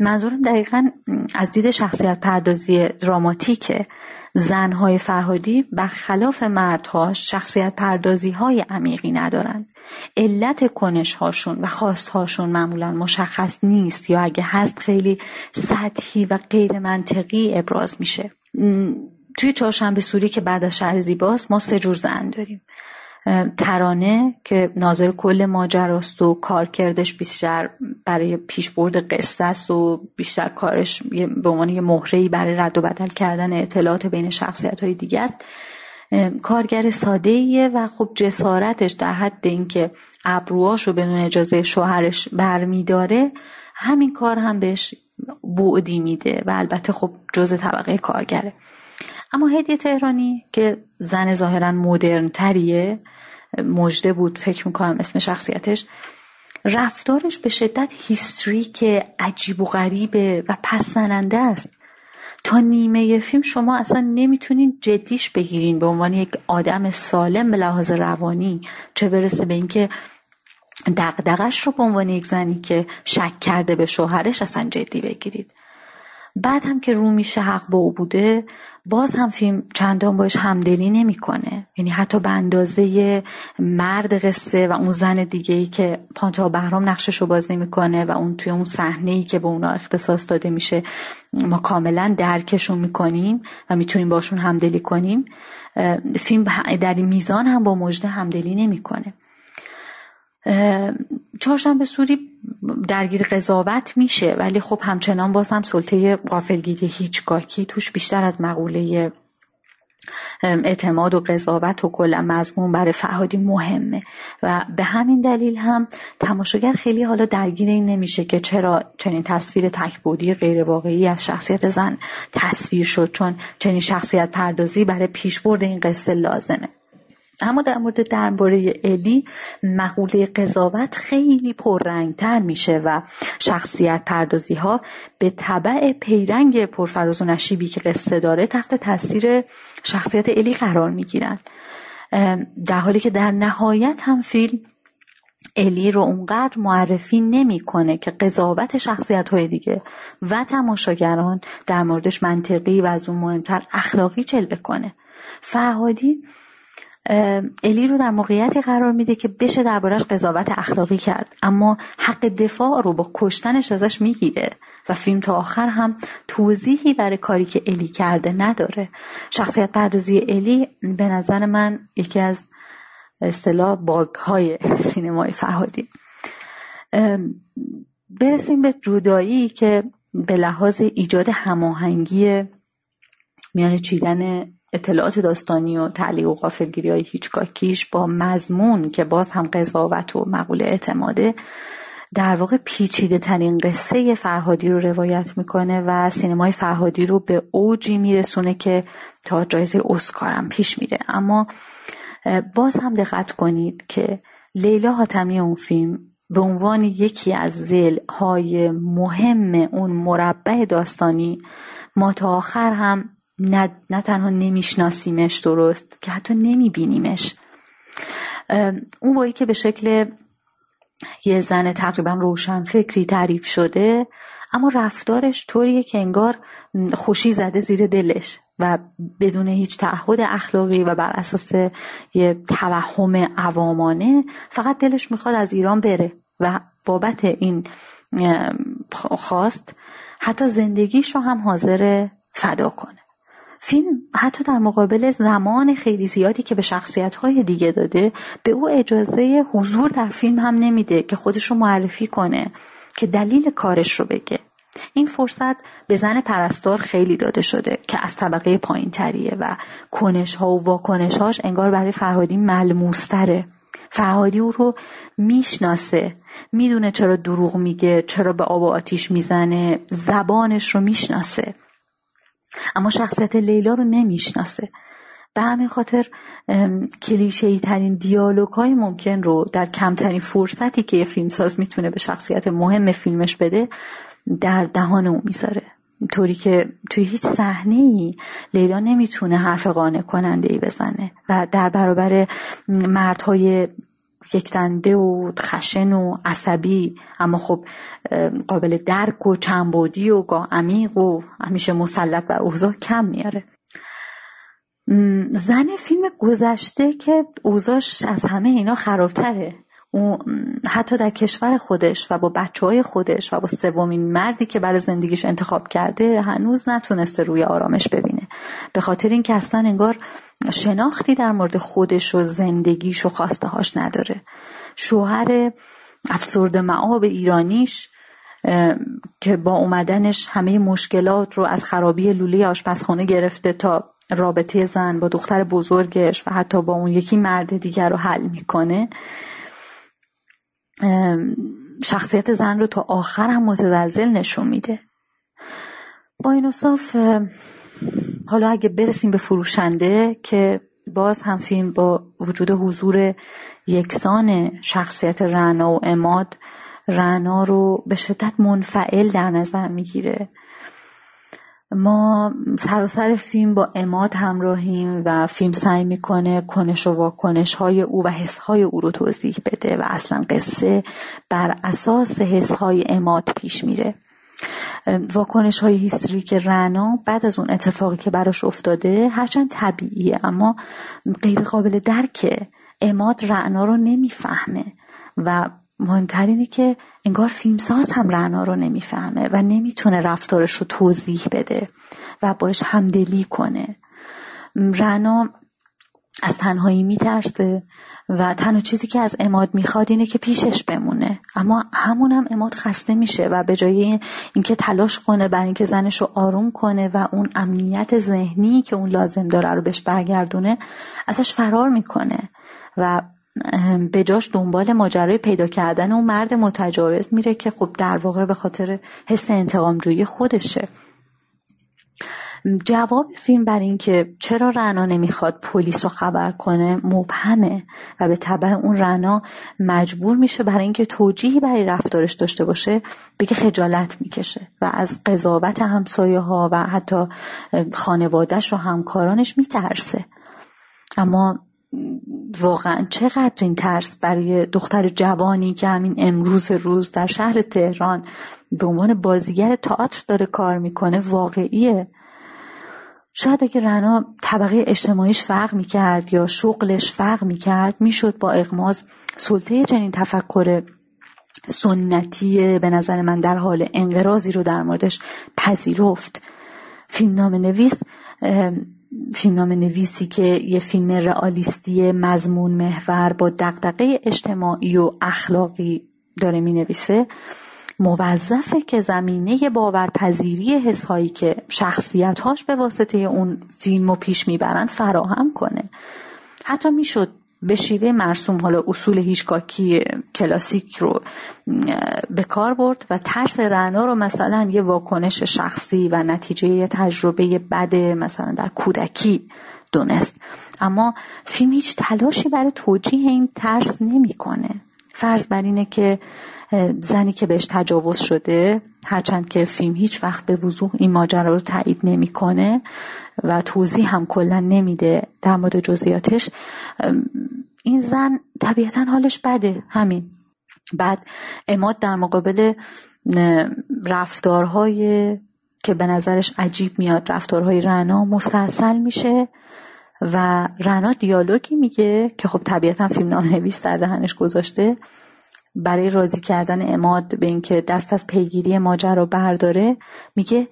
منظورم دقیقاً از دید شخصیت پردازی دراماتیکه. زن‌های فرهادی برخلاف مردها شخصیت پردازی‌های عمیقی ندارند. علت کنش‌هاشون و خواست‌هاشون معمولاً مشخص نیست یا اگه هست خیلی سطحی و غیر منطقی ابراز میشه. توی چهارشنبه سوری که بعد از شهر زیباست ما 3 جور زن داریم. ترانه که ناظر کل ماجراست و کارکردش بیشتر برای پیشبرد قصه است و بیشتر کارش به عنوان یه مهره‌ای برای رد و بدل کردن اطلاعات بین شخصیت‌های دیگه است. کارگر ساده‌ایه و خب جسارتش در حد اینکه ابروهاشو بدون اجازه شوهرش برمی‌داره، همین کار هم بهش بعدی میده و البته خب جزء طبقه کارگره. اما هدیه تهرانی که زن ظاهرا مدرن تریه، مجده بود فکر میکنم اسم شخصیتش، رفتارش به شدت هیستریک عجیب و غریبه و پس‌زننده است. تا نیمه فیلم شما اصلا نمیتونین جدیش بگیرین به عنوان یک آدم سالم به لحاظ روانی، چه برسه به اینکه دغدغش رو به عنوان یک زنی که شک کرده به شوهرش اصلا جدی بگیرید. بعد هم که رو میشه حق با او بوده، باز هم فیلم چندان باش همدلی نمی کنه. یعنی حتی به اندازه مرد قصه و اون زن دیگه‌ای که پانتا بهرام نقشش رو باز نمی کنه و اون توی اون صحنه‌ای که به اونا اختصاص داده میشه ما کاملا درکشون میکنیم و میتونیم باشون همدلی کنیم، فیلم در این میزان هم با مژده همدلی نمی کنه. چهارشنبه سوری درگیر قضاوت میشه ولی خب همچنان باز هم سلطه غافلگیری هیچگاهی توش بیشتر از مقوله اعتماد و قضاوت و کلا مضمون برای فرهادی مهمه و به همین دلیل هم تماشاگر خیلی حالا درگیر این نمیشه که چرا چنین تصویر تک‌بعدی غیر واقعی از شخصیت زن تصویر شد، چون چنین شخصیت پردازی برای پیشبرد این قصه لازمه. اما در مورد درباره الی مقوله قضاوت خیلی پررنگتر میشه و شخصیت پردازی ها به تبع پیرنگ پرفراز و نشیبی که قصه داره تحت تاثیر شخصیت الی قرار میگیرن، در حالی که در نهایت هم فیلم الی رو اونقدر معرفی نمیکنه که قضاوت شخصیت های دیگه و تماشاگران در موردش منطقی و از اون مهمتر اخلاقی جلوه کنه. فرهادی الی رو در موقعیتی قرار میده که بشه دربارش قضاوت اخلاقی کرد، اما حق دفاع رو با کشتنش ازش میگیره و فیلم تا آخر هم توضیحی برای کاری که الی کرده نداره. شخصیت پردازی الی به نظر من یکی از اصطلاح باگ‌های سینمای فرهادی. برسیم به جدایی که به لحاظ ایجاد هماهنگی میان چیدن اطلاعات داستانی و تعلیق و غافلگیری های هیچکاکیش با مضمون که باز هم قضاوت و مقوله اعتماده، در واقع پیچیده ترین قصه فرهادی رو روایت میکنه و سینمای فرهادی رو به اوجی میرسونه که تا جایزه اسکار هم پیش میره. اما باز هم دقت کنید که لیلا حاتمی اون فیلم به عنوان یکی از ضلع‌های مهم اون مربع داستانی ما تا آخر هم نه تنها نمیشناسیمش درست که حتی نمیبینیمش. اون بایی که به شکل یه زن تقریبا روشنفکری تعریف شده اما رفتارش طوریه که انگار خوشی زده زیر دلش و بدون هیچ تعهد اخلاقی و بر اساس یه توهم عوامانه فقط دلش میخواد از ایران بره و بابت این خواست حتی زندگیش رو هم حاضر فدا کنه. فیلم حتی در مقابل زمان خیلی زیادی که به شخصیت‌های دیگه داده به او اجازه حضور در فیلم هم نمیده که خودش رو معرفی کنه، که دلیل کارش رو بگه. این فرصت به زن پرستار خیلی داده شده که از طبقه پایین‌تریه و کنش‌ها و واکنش‌هاش انگار برای فرهادی ملموس‌تره. فرهادی او رو میشناسه، میدونه چرا دروغ میگه، چرا به آب و آتیش میزنه، زبانش رو میشناسه، اما شخصیت لیلا رو نمیشناسه. به همین خاطر کلیشه‌ای ترین دیالوگ‌های ممکن رو در کمترین فرصتی که یه فیلمساز میتونه به شخصیت مهم فیلمش بده در دهان او میذاره. طوری که توی هیچ صحنه‌ای لیلا نمیتونه حرف قانع کننده‌ای بزنه و در برابر مردهای یک دنده و خشن و عصبی اما خب قابل درک و چندبعدی و عمیق و همیشه مسلط بر اوضاع کم میاره. زن فیلم گذشته که اوضاعش از همه اینا خرابتره، او حتی در کشور خودش و با بچه‌های خودش و با سومین مردی که برای زندگیش انتخاب کرده هنوز نتونسته روی آرامش ببینه، به خاطر اینکه اصلا انگار شناختی در مورد خودش و زندگیش و خواسته‌هاش نداره. شوهر افسرده مآب ایرانیش که با اومدنش همه مشکلات رو از خرابی لوله آشپزخونه گرفته تا رابطه زن با دختر بزرگش و حتی با اون یکی مرد دیگر رو حل میکنه، شخصیت زن رو تا آخر هم متزلزل نشون میده. با این اوصاف حالا اگه برسیم به فروشنده که باز هم فیلم با وجود حضور یکسان شخصیت رعنا و عماد، رعنا رو به شدت منفعل در نظر میگیره. ما سراسر فیلم با عماد همراهیم و فیلم سعی میکنه کنش و واکنش های او و حس های او رو توضیح بده و اصلا قصه بر اساس حس های عماد پیش میره. واکنش های هیستریک رعنا بعد از اون اتفاقی که براش افتاده هرچند طبیعیه اما غیر قابل درکه. عماد رعنا رو نمیفهمه و مهمتر اینه که انگار فیلمساز هم رعنا رو نمیفهمه و نمیتونه رفتارش رو توضیح بده و باش همدلی کنه. رعنا از تنهایی میترسه و تنها چیزی که از عماد میخواد اینه که پیشش بمونه، اما همون هم عماد خسته میشه و به جای اینکه تلاش کنه برای اینکه زنش رو آروم کنه و اون امنیت ذهنی که اون لازم داره رو بهش برگردونه ازش فرار میکنه و به جاش دنبال ماجرای پیدا کردن اون مرد متجاوز میره که خب در واقع به خاطر حس انتقام جویی خودشه. جواب فیلم بر این که چرا رعنا نمیخواد پلیس رو خبر کنه مبهمه و به تبع اون رعنا مجبور میشه برای اینکه توجیهی برای رفتارش داشته باشه بگه خجالت میکشه و از قضاوت همسایه ها و حتی خانوادهش و همکارانش میترسه. اما واقعا چقدر این ترس برای دختر جوانی که همین امروز روز در شهر تهران به عنوان بازیگر تئاتر داره کار میکنه واقعیه؟ شاید اگه رعنا طبقه اجتماعیش فرق میکرد یا شغلش فرق میکرد میشد با اغماض سلطه چنین تفکر سنتی به نظر من در حال انقراضی رو در موردش پذیرفت. فیلمنامه‌نویسی که یه فیلم رئالیستی مضمون محور با دغدغه اجتماعی و اخلاقی داره مینویسه موظفه که زمینه باورپذیری حس‌هایی که شخصیت‌هاش به واسطه اون فیلمو پیش میبرن فراهم کنه. حتی میشد به شیوه مرسوم حالا اصول هیچکاکی کلاسیک رو به کار برد و ترس رعنا رو مثلا یه واکنش شخصی و نتیجه یه تجربه بد مثلا در کودکی دونست، اما فیلم هیچ تلاشی برای توجیه این ترس نمی‌کنه. فرض بر اینه که زنی که بهش تجاوز شده، هرچند که فیلم هیچ وقت به وضوح این ماجرا رو تایید نمی‌کنه و توضیح هم کلا نمیده در مورد جزئیاتش، این زن طبیعتاً حالش بده. همین بعد عماد در مقابل رفتارهای که به نظرش عجیب میاد، رفتارهای رعنا مستحصل میشه و رعنا دیالوگی میگه که خب طبیعتاً فیلمنامه‌نویس در دهنش گذاشته برای راضی کردن عماد به اینکه دست از پیگیری ماجرا برداره. میگه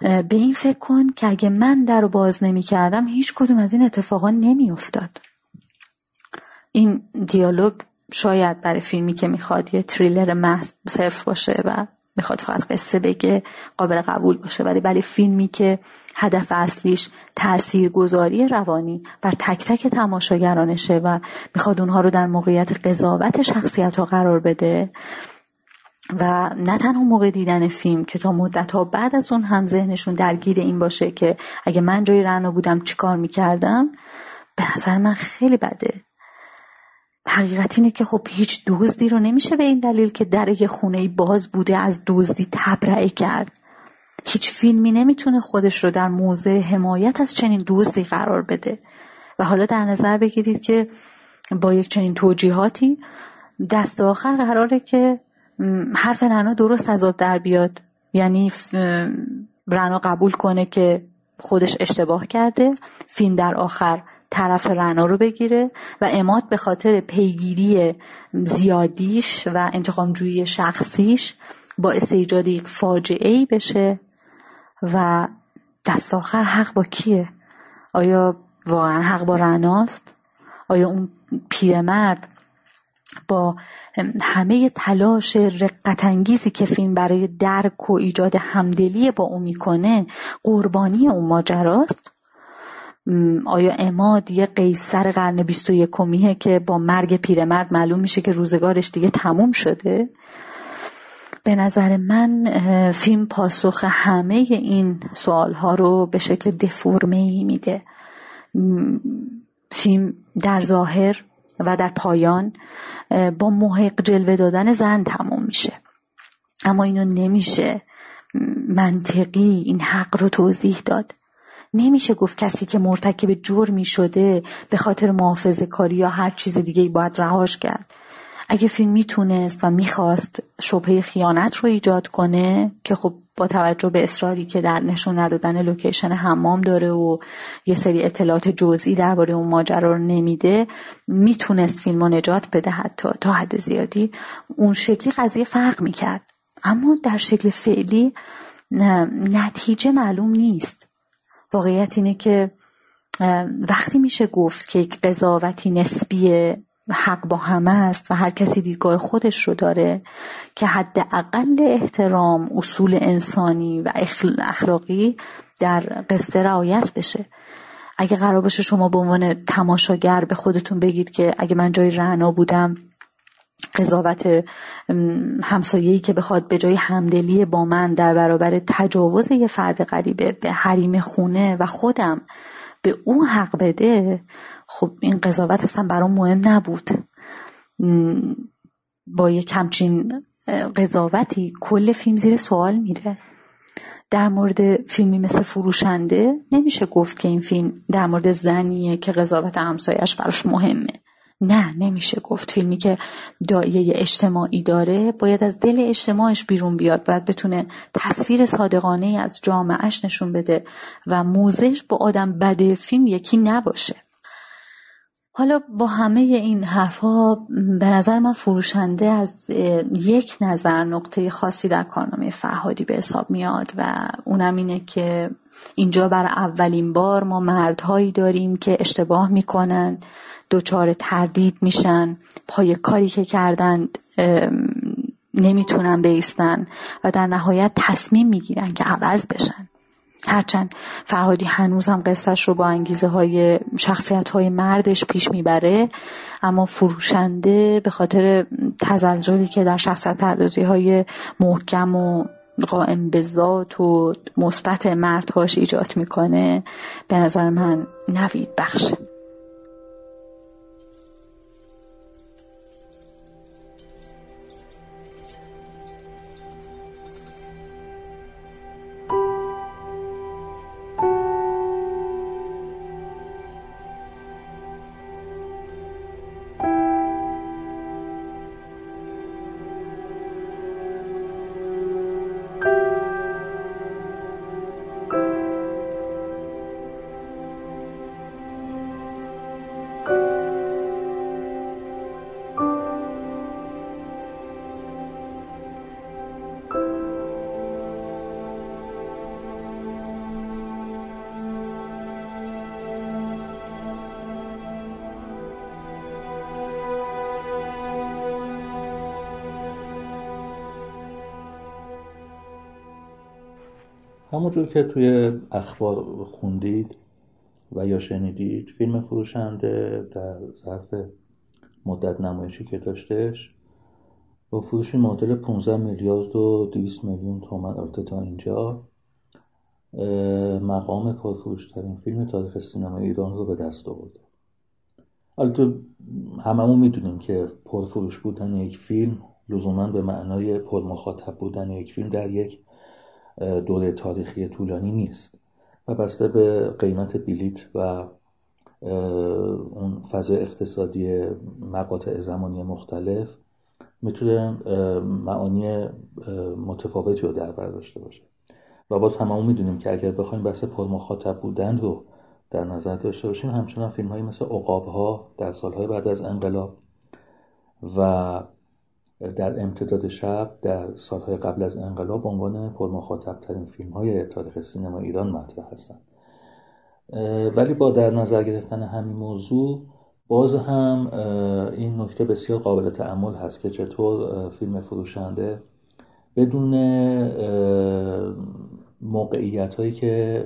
به این فکر کن که اگه من درو باز نمی‌کردم هیچ کدوم از این اتفاقا نمی‌افتاد. این دیالوگ شاید برای فیلمی که میخواد یه تریلر محض صرف باشه و میخواد فقط قصه بگه قابل قبول باشه، ولی فیلمی که هدف اصلیش تاثیرگذاری روانی بر تک تک تماشاگرانشه و میخواد اونها رو در موقعیت قضاوت شخصیت‌ها قرار بده و نه تنها موقع دیدن فیلم که تا مدت‌ها بعد از اون هم ذهنشون درگیر این باشه که اگه من جای رعنا بودم چیکار میکردم، به نظر من خیلی بده. حقیقت اینه که خب هیچ دزدی رو نمیشه به این دلیل که در یه خونه‌ای باز بوده از دزدی تبرئه کرد. هیچ فیلمی نمیتونه خودش رو در موضع حمایت از چنین دوستی قرار بده. و حالا در نظر بگیرید که با یک چنین توجیهاتی دست آخر قراره که حرف رنا درست از آب در بیاد، یعنی رنا قبول کنه که خودش اشتباه کرده، فیلم در آخر طرف رنا رو بگیره و عماد به خاطر پیگیری زیادیش و انتقامجویی شخصیش باعث ایجاد یک فاجعه‌ای بشه و دست آخر حق با کیه؟ آیا واقعا حق با رناست؟ آیا اون پیرمرد با همه تلاش رقت انگیزی که فیلم برای درک و ایجاد همدلی با او میکنه قربانی اون ماجراست؟ آیا عماد یه قیصر قرن 21میه که با مرگ پیرمرد معلوم میشه که روزگارش دیگه تموم شده؟ به نظر من فیلم پاسخ همه این سوالها رو به شکل دفورمه‌ای میده. فیلم در ظاهر و در پایان با محق جلوه دادن زن تموم میشه، اما اینو نمیشه منطقی این حق رو توضیح داد. نمیشه گفت کسی که مرتکب جرمی شده به خاطر محافظه‌کاری یا هر چیز دیگه باید رهاش کرد. اگه فیلم میتونست و میخواست شبهه خیانت رو ایجاد کنه که خب با توجه به اصراری که در نشون ندادن لوکیشن حمام داره و یه سری اطلاعات جزئی درباره اون ماجرا رو نمیده، میتونست فیلمو نجات بده، حتی تا حد زیادی اون شکلی قضیه فرق میکرد. اما در شکل فعلی نتیجه معلوم نیست. واقعیت اینه که وقتی میشه گفت که یک قضاوتی نسبیه، حق با همه است و هر کسی دیدگاه خودش رو داره، که حداقل احترام اصول انسانی و اخلاقی در قصه رعایت بشه. اگه قرار باشه شما به عنوان تماشاگر به خودتون بگید که اگه من جای رعنا بودم قضاوت همسایه‌ای که بخواد به جای همدلی با من در برابر تجاوز یه فرد غریبه به حریم خونه و خودم به اون حق بده، خب این قضاوت اصلا برام مهم نبود. با یک همچین قضاوتی کل فیلم زیر سوال میره. در مورد فیلمی مثل فروشنده نمیشه گفت که این فیلم در مورد زنیه که قضاوت همسایه‌اش براش مهمه. نه، نمیشه گفت. فیلمی که دایه اجتماعی داره باید از دل اجتماعش بیرون بیاد، باید بتونه تصویر صادقانه از جامعهش نشون بده و موزش با آدم بده فیلم یکی نباشه. حالا با همه این حرفا به نظر من فروشنده از یک نظر نقطه خاصی در کارنامه فرهادی به حساب میاد و اونم اینه که اینجا برای اولین بار ما مردهایی داریم که اشتباه میکنن، دچار تردید میشن، پای کاری که کردن نمیتونن بایستن و در نهایت تصمیم میگیرن که عوض بشن. هرچند فرهادی هنوز هم قصهش رو با انگیزه های شخصیت های مردش پیش میبره، اما فروشنده به خاطر تزلزلی که در شخصیت پردازی های محکم و قائم به ذات و مثبت مردهاش ایجاد میکنه به نظر من نوید بخشه. همونجور که توی اخبار خوندید و یا شنیدید، فیلم فروشنده در ظرف مدت نمایشی که داشتش با فروشی معادل 15 میلیارد و 200 میلیون تومان تا اینجا مقام پرفروش‌ترین فیلم تاریخ سینمای ایران رو به دست آورده. البته هممون میدونیم که پرفروش بودن یک فیلم لزوما به معنای پرمخاطب بودن یک فیلم در یک دوره تاریخی طولانی نیست و بسته به قیمت بلیت و اون فضای اقتصادی مقاطع زمانی مختلف میتونه معانی متفاوتی رو در بر داشته باشه و باز هممون میدونیم که اگر بخوایم بحث پرمخاطب بودن رو در نظر داشته باشیم، همچنان فیلم هایی مثل عقاب‌ها در سالهای بعد از انقلاب و در امتداد شب در سالهای قبل از انقلاب به عنوان پرمخاطب ترین فیلم های تاریخ سینما ایران مطرح هستند. ولی با در نظر گرفتن همین موضوع باز هم این نکته بسیار قابل تأمل هست که چطور فیلم فروشنده بدون موقعیت هایی که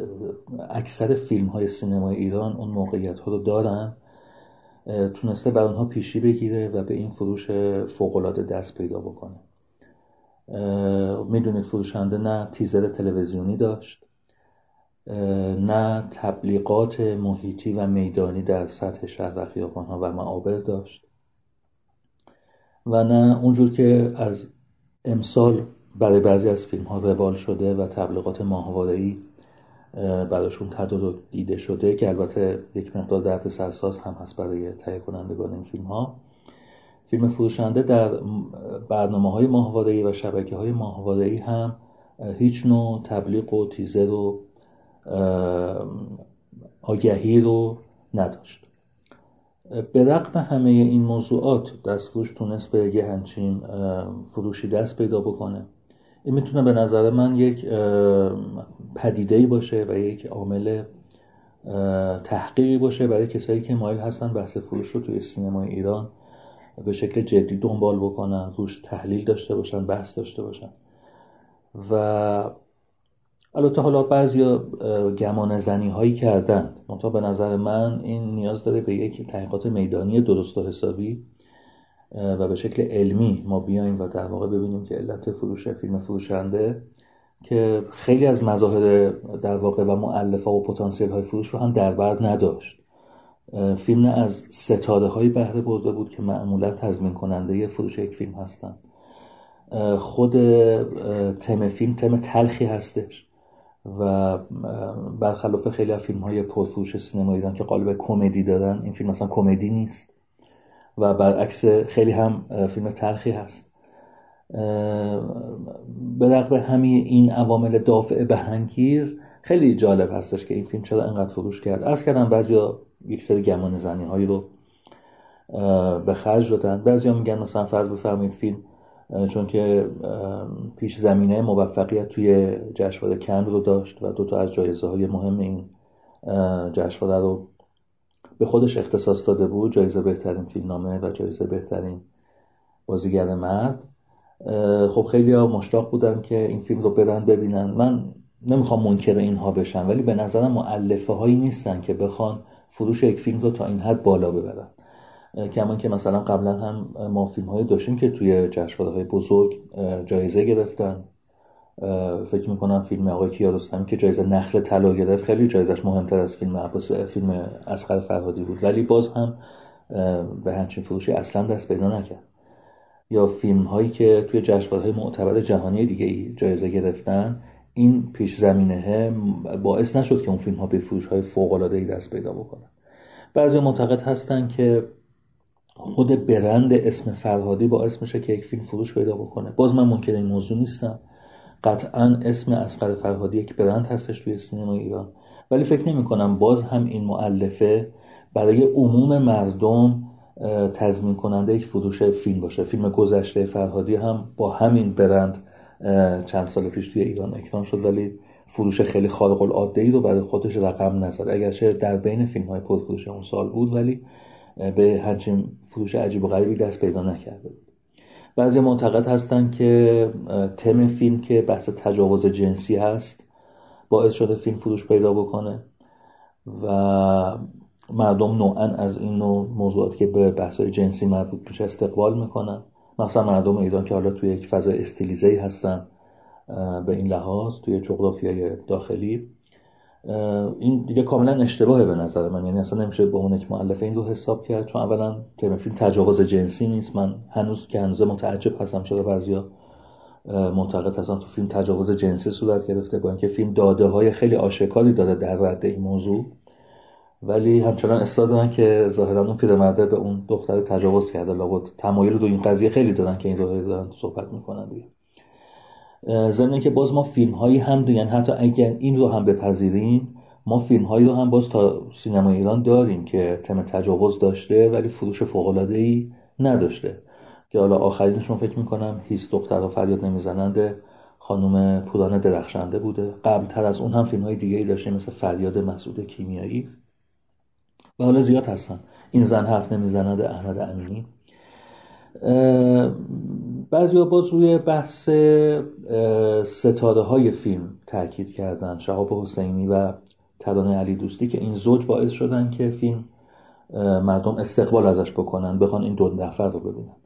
اکثر فیلم های سینما ایران اون موقعیت ها رو دارن تونسته بر اونها پیشی بگیره و به این فروش فوق‌العاده دست پیدا بکنه. میدونید فروشنده نه تیزر تلویزیونی داشت، نه تبلیغات محیطی و میدانی در سطح شهر و خیابان‌ها و معابر داشت و نه اونجور که از امسال برای بعضی از فیلم‌ها روال شده و تبلیغات ماهواره‌ای براشون تدارک دیده شده که البته یک مقدار درد سرساز هم هست برای تهیه کنندگان این فیلم‌ها. فیلم فروشنده در برنامه‌های ماهواره‌ای و شبکه‌های ماهواره‌ای هم هیچ نوع تبلیغ و تیزر و آگهی رو نداشت. به رغم همه این موضوعات دستفروش تونست به یه همچین فروشی دست پیدا بکنه. این میتونه به نظر من یک پدیده‌ای باشه و یک عامل تحقیقی باشه برای کسایی که مایل هستن بحث فروش رو توی سینمای ایران به شکل جدی دنبال بکنن، روش تحلیل داشته باشن، بحث داشته باشن. و البته حالا بعضیا گمان زنی هایی کردن، منتها به نظر من این نیاز داره به یک تحقیقات میدانی درست و حسابی و به شکل علمی ما بیایم و در واقع ببینیم که علت فروش فیلم فروشنده که خیلی از مظاهر در واقع و مؤلفه و پتانسیل های فروش رو هم در بر نداشت. فیلم از ستاره هایی بهره برده بود که معمولا تضمین کننده ی فروش یک فیلم هستن. خود تم فیلم تم تلخی هستش و برخلاف خیلی از فیلم‌های پرفروش سینما ایران که قالب کمدی دارن، این فیلم اصلا کمدی نیست و برعکس خیلی هم فیلم تلخی هست. به رغم همین این عوامل دافع بهانگیز خیلی جالب هستش که این فیلم چرا انقدر فروش کرد. عرض کردم بعضیا یک سری گمان زنی‌هایی رو به خرج دادن. بعضیا میگن مثلا فرض بفرمایید فیلم چون که پیش زمینه موفقیت توی جشنواره کن رو داشت و دوتا از جایزه‌های مهم این جشنواره رو به خودش اختصاص داده بود، جایزه بهترین فیلمنامه و جایزه بهترین بازیگر مرد، خب خیلی ها مشتاق بودن که این فیلم رو برن ببینن. من نمیخوام منکر اینها بشم ولی به نظرم مؤلفه هایی نیستن که بخوان فروش یک فیلم رو تا این حد بالا ببرن. کمان که مثلا قبلا هم ما فیلم های داشتیم که توی جشنواره های بزرگ جایزه گرفتن. فکر میکنم فیلم آقای کیاروسمی که جایزه نخل طلا گرفت خیلی جایزش مهمتر از فیلم اصغر فرهادی بود ولی باز هم به همچین فروشی اصلا دست پیدا نکرد. یا فیلم هایی که توی جشنواره های معتبر جهانی دیگه جایزه گرفتن، این پیش زمینه باعث نشد که اون فیلم ها به فروش های فوق العاده ای دست پیدا بکنن. بعضی معتقد هستن که خود برند اسم فرهادی باعث میشه که یک فیلم فروش پیدا بکنه. باز من منکر این موضوع نیستم، قطعا اسم اصغر فرهادی یک برند هستش توی سینما ایران، ولی فکر نمی کنم باز هم این مؤلفه برای عموم مردم تضمین کننده یک فروش فیلم باشه. فیلم گذشته فرهادی هم با همین برند چند سال پیش توی ایران اکران شد ولی فروش خیلی خارق العاده ای رو برای خودش رقم نزد، اگرچه در بین فیلم های پرفروش اون سال بود ولی به همچین فروش عجیب و غریبی دست پیدا نکرده. بعضی معتقد هستن که تم فیلم که بحث تجاوز جنسی هست باعث شده فیلم فروش پیدا بکنه و مردم نوعاً از این نوع موضوعات که به بحث‌های جنسی مربوط میشه استقبال میکنن. مثلا مردم ایران که حالا توی یک فضای استیلیزه‌ای هستن به این لحاظ توی جغرافیای داخلی، این دیگه کاملا اشتباهه به نظر من، یعنی اصلا نمیشه با اون یک مؤلفه این رو حساب کرد، چون اولا تم فیلم تجاوز جنسی نیست. من هنوز متعجب هستم چرا بعضیا منتقد هستن تو فیلم تجاوز جنسی صورت گرفته، با اینکه فیلم داده‌های خیلی آشکاری داده در رد این موضوع، ولی همچنان اصرار دارن که ظاهراً اون پیرمرده به اون دختر تجاوز کرده، لابد تمایل دو این قضیه خیلی دارن که این رو دارن صحبت میکنن دیگه. ضمن که باز ما فیلم‌هایی هم داریم، یعنی حتی اگر این رو هم بپذیریم ما فیلم‌هایی رو هم باز تا سینما ایران داریم که تم تجاوز داشته ولی فروش فوق‌العاده‌ای نداشته، که حالا آخرینشون فکر میکنم هیچ دخترها فریاد نمیزنند خانم پورانه درخشنده بوده. قبلتر از اون هم فیلم‌های دیگه‌ای داشتیم مثل فریاد مسعود کیمیایی و حالا زیاد هستن. این زن حرف نمیزند احمد امینی. بعضی ها باز روی بحث ستاره های فیلم تاکید کردن، شهاب حسینی و ترانه علیدوستی، که این زوج باعث شدن که فیلم مردم استقبال ازش بکنن، بخوان این دو نفر رو ببینن.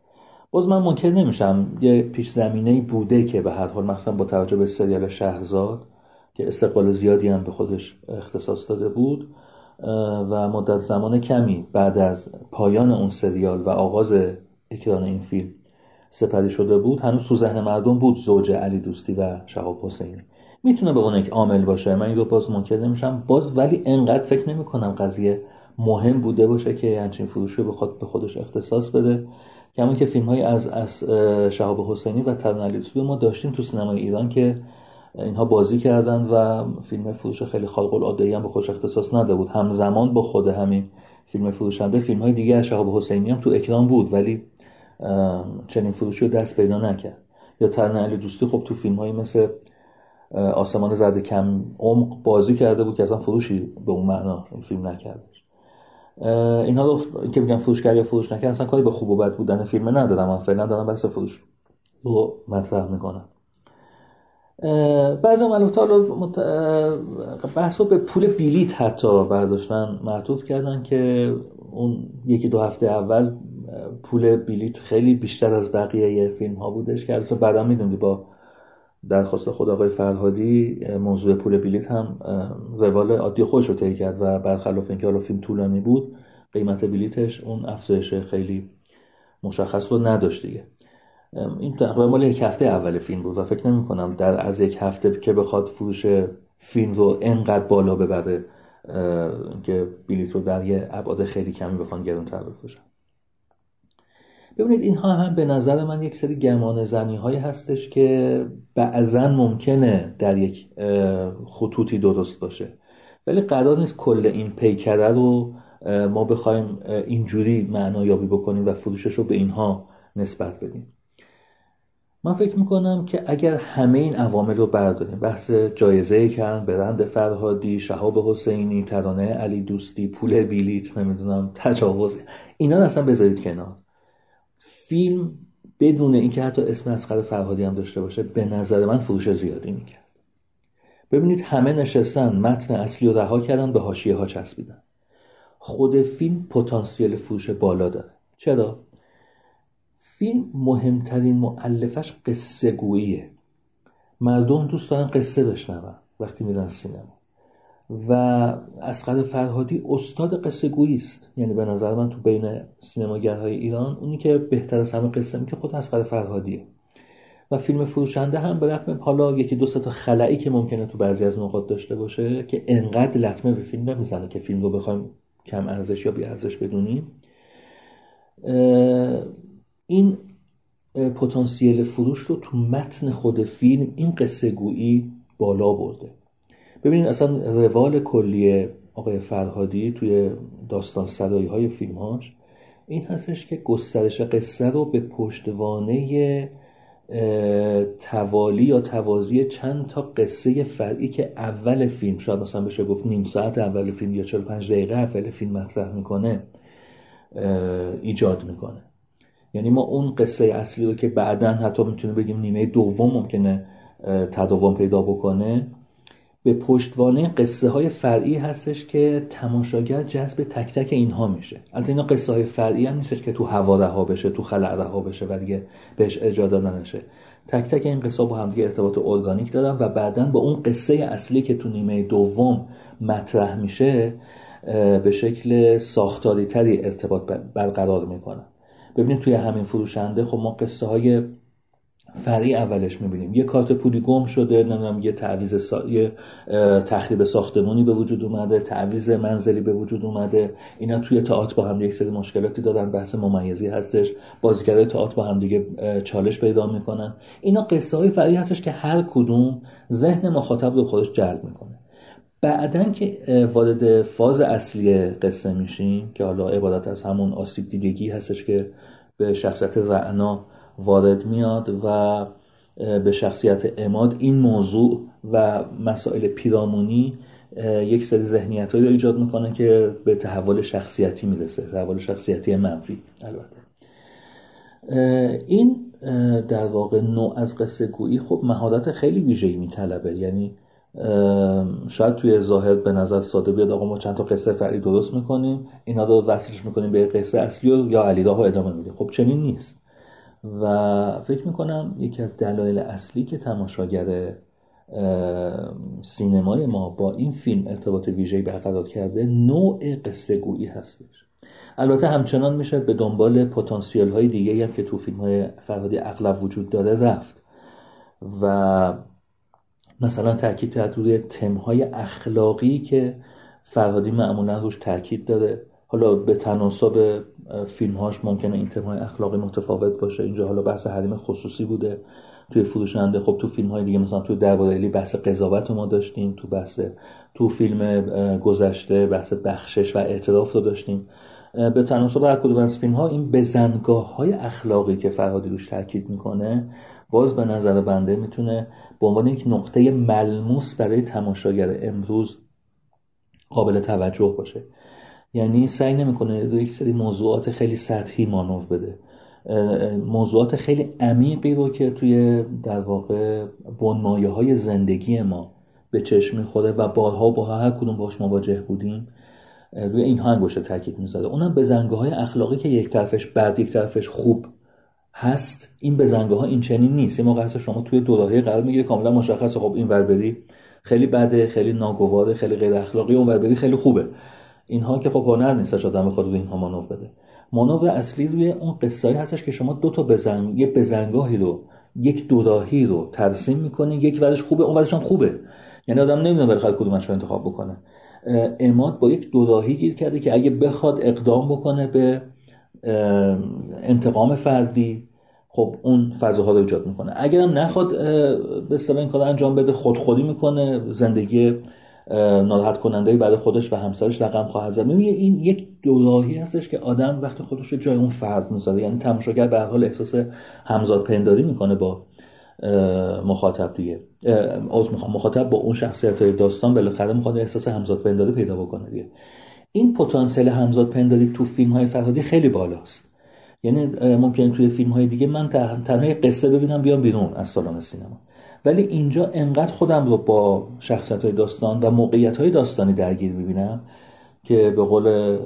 باز من منکر نمیشم یه پیش زمینه‌ای بوده که به هر حال مثلا با توجه به سریال شهرزاد که استقبال زیادی هم به خودش اختصاص داده بود و مدت زمان کمی بعد از پایان اون سریال و آغاز اکران این فیلم سپری شده بود، هنوز تو ذهن مردم بود زوج علیدوستی و شهاب حسینی. میتونه به اون یک عامل باشه، من این رو باز منکر نمیشم باز، ولی انقدر فکر نمی‌کنم قضیه مهم بوده باشه که همچین فروشی بخواد به خودش اختصاص بده. کما که فیلم‌های از شهاب حسینی و ترانه علیدوستی ما داشتیم تو سینمای ایران که اینها بازی کردن و فیلم فروش خیلی خالق العاده‌ای هم به خودش اختصاص نداده بود. همزمان با خود همین فیلم فروشنده فیلم‌های دیگه از شهاب حسینی هم تو اکران بود ولی چنین فروشی رو دست پیدا نکرد. یا ترانه علیدوستی خب تو فیلم‌های مثل آسمان زرد کم عمق بازی کرده بود که اصلا فروشی به اون معنا این فیلم نکرد. اینا رو که میگن فروشگر یا فروش نکرد اصلا کاری به خوب و بد بودن فیلم ندارم، من فعلا دارم بحث فروش رو مطرح میکنم. بعضی هم البته بحث رو به پول بلیت حتی برداشتن معطوف کردن که اون یکی دو هفته اول پول بلیت خیلی بیشتر از بقیه فیلم ها بودش که البته بعدا میدونید با درخواست خود آقای فرهادی موضوع پول بلیت هم روال عادی خودش رو طی کرد و برخلاف اینکه حالا فیلم طولانی بود قیمت بلیتش اون افزایش خیلی مشخص رو نداشت دیگه. این تقریبا مال یک هفته اول فیلم بود و فکر نمی‌کنم در از یک هفته که بخواد فروش فیلم رو انقدر بالا ببره که بلیت رو در یه ابعاد خیلی کمی بخوان گران‌تر بفروشن. ببینید اینها هم به نظر من یک سری گمان زنی هایی هستش که بعضا ممکنه در یک خطوطی درست باشه ولی قرار نیست کل این پیکره رو ما بخوایم اینجوری معنایابی بکنیم و فروشش رو به اینها نسبت بدیم. من فکر میکنم که اگر همه این عوامل رو برداریم، بحث جایزه کردن برند فرهادی، شهاب حسینی، ترانه علیدوستی، پول بلیت، نمیدونم تجاوز، اینا رو اصلا بذارید کنار، فیلم بدون اینکه حتی اسم اصغر فرهادی هم داشته باشه به نظر من فروش زیادی میکرد. ببینید همه نشستن متن اصلی رو رها کردن، به حاشیه ها چسبیدن. خود فیلم پتانسیل فروش بالا داره. چرا؟ فیلم مهمترین مؤلفش قصه گوییه. مردم دوست دارن قصه بشنون وقتی میرن سینما و اصغر فرهادی استاد قصه گویی است. یعنی به نظر من تو بین سینماگرهای ایران اونی که بهتر از همه قصه میگه خود اصغر فرهادیه و فیلم فروشنده هم به رغم حالا یکی دو تا خلایی که ممکنه تو بعضی از نقاط داشته باشه که انقدر لطمه به فیلم نمیزنه که فیلم رو بخوایم کم ارزش یا بی ارزش بدونیم، این پتانسیل فروش رو تو متن خود فیلم این قصه گویی بالا برده. ببینید اصلا روال کلی آقای فرهادی توی داستان سرایی های فیلم هاش این هستش که گسترش قصه رو به پشتوانه توالی یا توازی چند تا قصه فرعی که اول فیلم، شاید مثلا بشه گفت نیم ساعت اول فیلم یا 45 دقیقه اول فیلم مطرح میکنه، ایجاد میکنه. یعنی ما اون قصه اصلی رو که بعدن حتی میتونه بگیم نیمه دوم ممکنه تداوم پیدا بکنه، به پشتوانه قصه های فرعی هستش که تماشاگر جذب تک تک اینها میشه. البته اینا قصه های فرعی هم نیستش که تو هوا رها بشه، تو خلأ رها بشه و دیگه بهش اجازه نشه. تک تک این قصه با هم دیگه ارتباط ارگانیک دارن و بعداً با اون قصه اصلی که تو نیمه دوم مطرح میشه به شکل ساختاری تری ارتباط برقرار میکنن. ببینید توی همین فروشنده خب ما قصه های فری اولش میبینیم یه کارت پولی گم شده، نمیدونم یه تعویض یه تخریب ساختمانی به وجود اومده، تعویض منزلی به وجود اومده. اینا توی تئاتر با هم یک سری مشکلاتی دارن، بحث ممیزی هستش، بازیگرای تئاتر با هم دیگه چالش پیدا میکنن. اینا قصه های فری هستش که هر کدوم ذهن مخاطب رو خودش جلب میکنه. بعدن که وارد فاز اصلی قصه میشیم که حالا عبارت از همون آسیب دیدگی هستش که به شخصیت رعنا وارد میاد و به شخصیت عماد این موضوع و مسائل پیرامونی یک سری ذهنیت‌هایی رو ایجاد میکنه که به تحول شخصیتی میرسه، تحول شخصیتی منفی. البته این در واقع نوع از قصه گویی خب مهارت خیلی ویژه‌ای میطلبه. یعنی شاید توی ظاهر به نظر ساده بیاد، آقا ما چند تا قصه فرعی درست میکنیم، اینا رو وصلش میکنیم به قصه اصلی یا علیراهو ادامه میدیم. خب چنین نیست و فکر میکنم یکی از دلایل اصلی که تماشاگر سینمای ما با این فیلم ارتباط ویژه‌ای برقرار کرده نوع قصه گویی هستش. البته همچنان میشه به دنبال پتانسیل های دیگه‌ای هم که تو فیلم های فرهادی اغلب وجود داره رفت و مثلا تاکید روی تم‌های اخلاقی که فرهادی معمولا روش تاکید داره. حالا به تناسب فیلم‌هاش ممکنه این تم‌های اخلاقی متفاوت باشه. اینجا حالا بحث حریم خصوصی بوده، توی فروشنده خب تو فیلم‌های دیگه مثلا تو درباره الی بحث قضاوت رو ما داشتیم، تو فیلم گذشته بحث بخشش و اعتراف رو داشتیم. به تناسب هر کدوم از فیلم‌ها این بزنگاه‌های اخلاقی که فرهادی روش تاکید می‌کنه باز به نظر بنده میتونه به عنوان یک نقطه ملموس برای تماشاگر امروز قابل توجه باشه. یعنی سعی نمیکنه روی یک سری موضوعات خیلی سطحی مانور بده، موضوعات خیلی عمیقی رو که توی در واقع بنمایه های زندگی ما به چشم میخوره و بارها با هر کدوم باش مواجه بودیم روی اینها انگشت تاکید میذاره. اونم به زنگه های اخلاقی که یک طرفش بد یک طرفش خوب هست. این بزنگه ها این چنین نیست. این موقع هست شما توی دوراهی قرار میگیری کاملا مشخصه، خب این ور بری خیلی بده، خیلی ناگواره، خیلی غیر اخلاقی، اون ور بری خیلی خوبه. اینها که خب هنر نیستش آدم بخواد روی اینها مانور بده. مانور اصلی روی اون قصه‌ای هستش که شما دو تا بزنگاهی رو، یک دوراهی رو ترسیم می‌کنی، یک ورش خوبه اون ورش هم خوبه. یعنی آدم نمی‌دونه بالاخره کدومش رو انتخاب بکنه. عماد با یک دوراهی گیر کرده که اگه بخواد اقدام بکنه به انتقام فردی خب اون فضاها رو ایجاد میکنه، اگرم نخواد به اصطلاح این کار انجام بده خودخودی میکنه، زندگی ناراحت کننده‌ای برای خودش و همسرش رقم خواهد زد. میبینی این یک دوراهی هستش که آدم وقتی خودش رو جای اون فرد میذاره، یعنی تماشاگر به هر حال احساس همزاد پنداری میکنه با مخاطب دیگه، مخاطب با اون شخصیت‌های داستان بالاخره میخواد احساس همزاد پنداری پیدا بکنه دیگه. این پتانسیل همزاد پنداری تو فیلم‌های فرهادی خیلی بالاست. یعنی ممکنه توی فیلم‌های دیگه من تنها قصه ببینم بیام بیرون از سالن سینما، ولی اینجا انقدر خودم رو با شخصیت‌های داستان و موقعیت‌های داستانی درگیر می‌بینم که به قول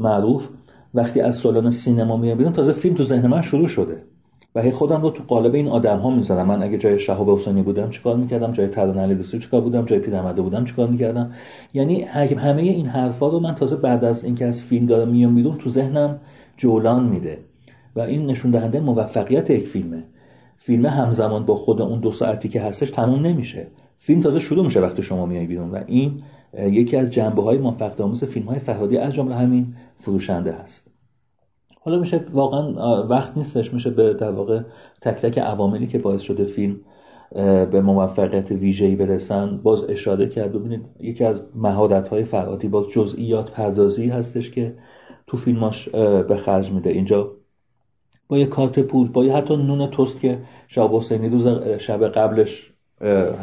معروف وقتی از سالن سینما میام بیرون تازه فیلم تو ذهن من شروع شده و هی خودم رو تو قالب این آدم‌ها می‌ذارم. من اگه جای شهاب حسینی بودم چیکار می‌کردم، جای ترانه علیدوستی چیکار بودم، جای پیرمرده بودم چیکار می‌کردم. یعنی همه این حرفا رو من تازه بعد از اینکه از فیلم دارم میام بیرون تو ذهنم جولان میده و این نشون دهنده موفقیت یک فیلمه. فیلم همزمان با خود اون دو ساعتی که هستش تموم نمیشه، فیلم تازه شروع میشه وقتی شما میای بیرون و این یکی از جنبه‌های موفقیت‌آمیز فیلم‌های فرهادی از جمله همین فروشنده هست. حالا میشه واقعا وقت نیستش، میشه به در واقع تک تک عواملی که باعث شده فیلم به موفقیت ویژه‌ای برسن باز اشاره کرد. ببینید یکی از مهارت‌های فرهادی باز جزئیات پردازی هستش که تو فیلماش به خرج میده. اینجا با یه کارت پول، با یه حتی نون توست که شهاب حسینی روز شب قبلش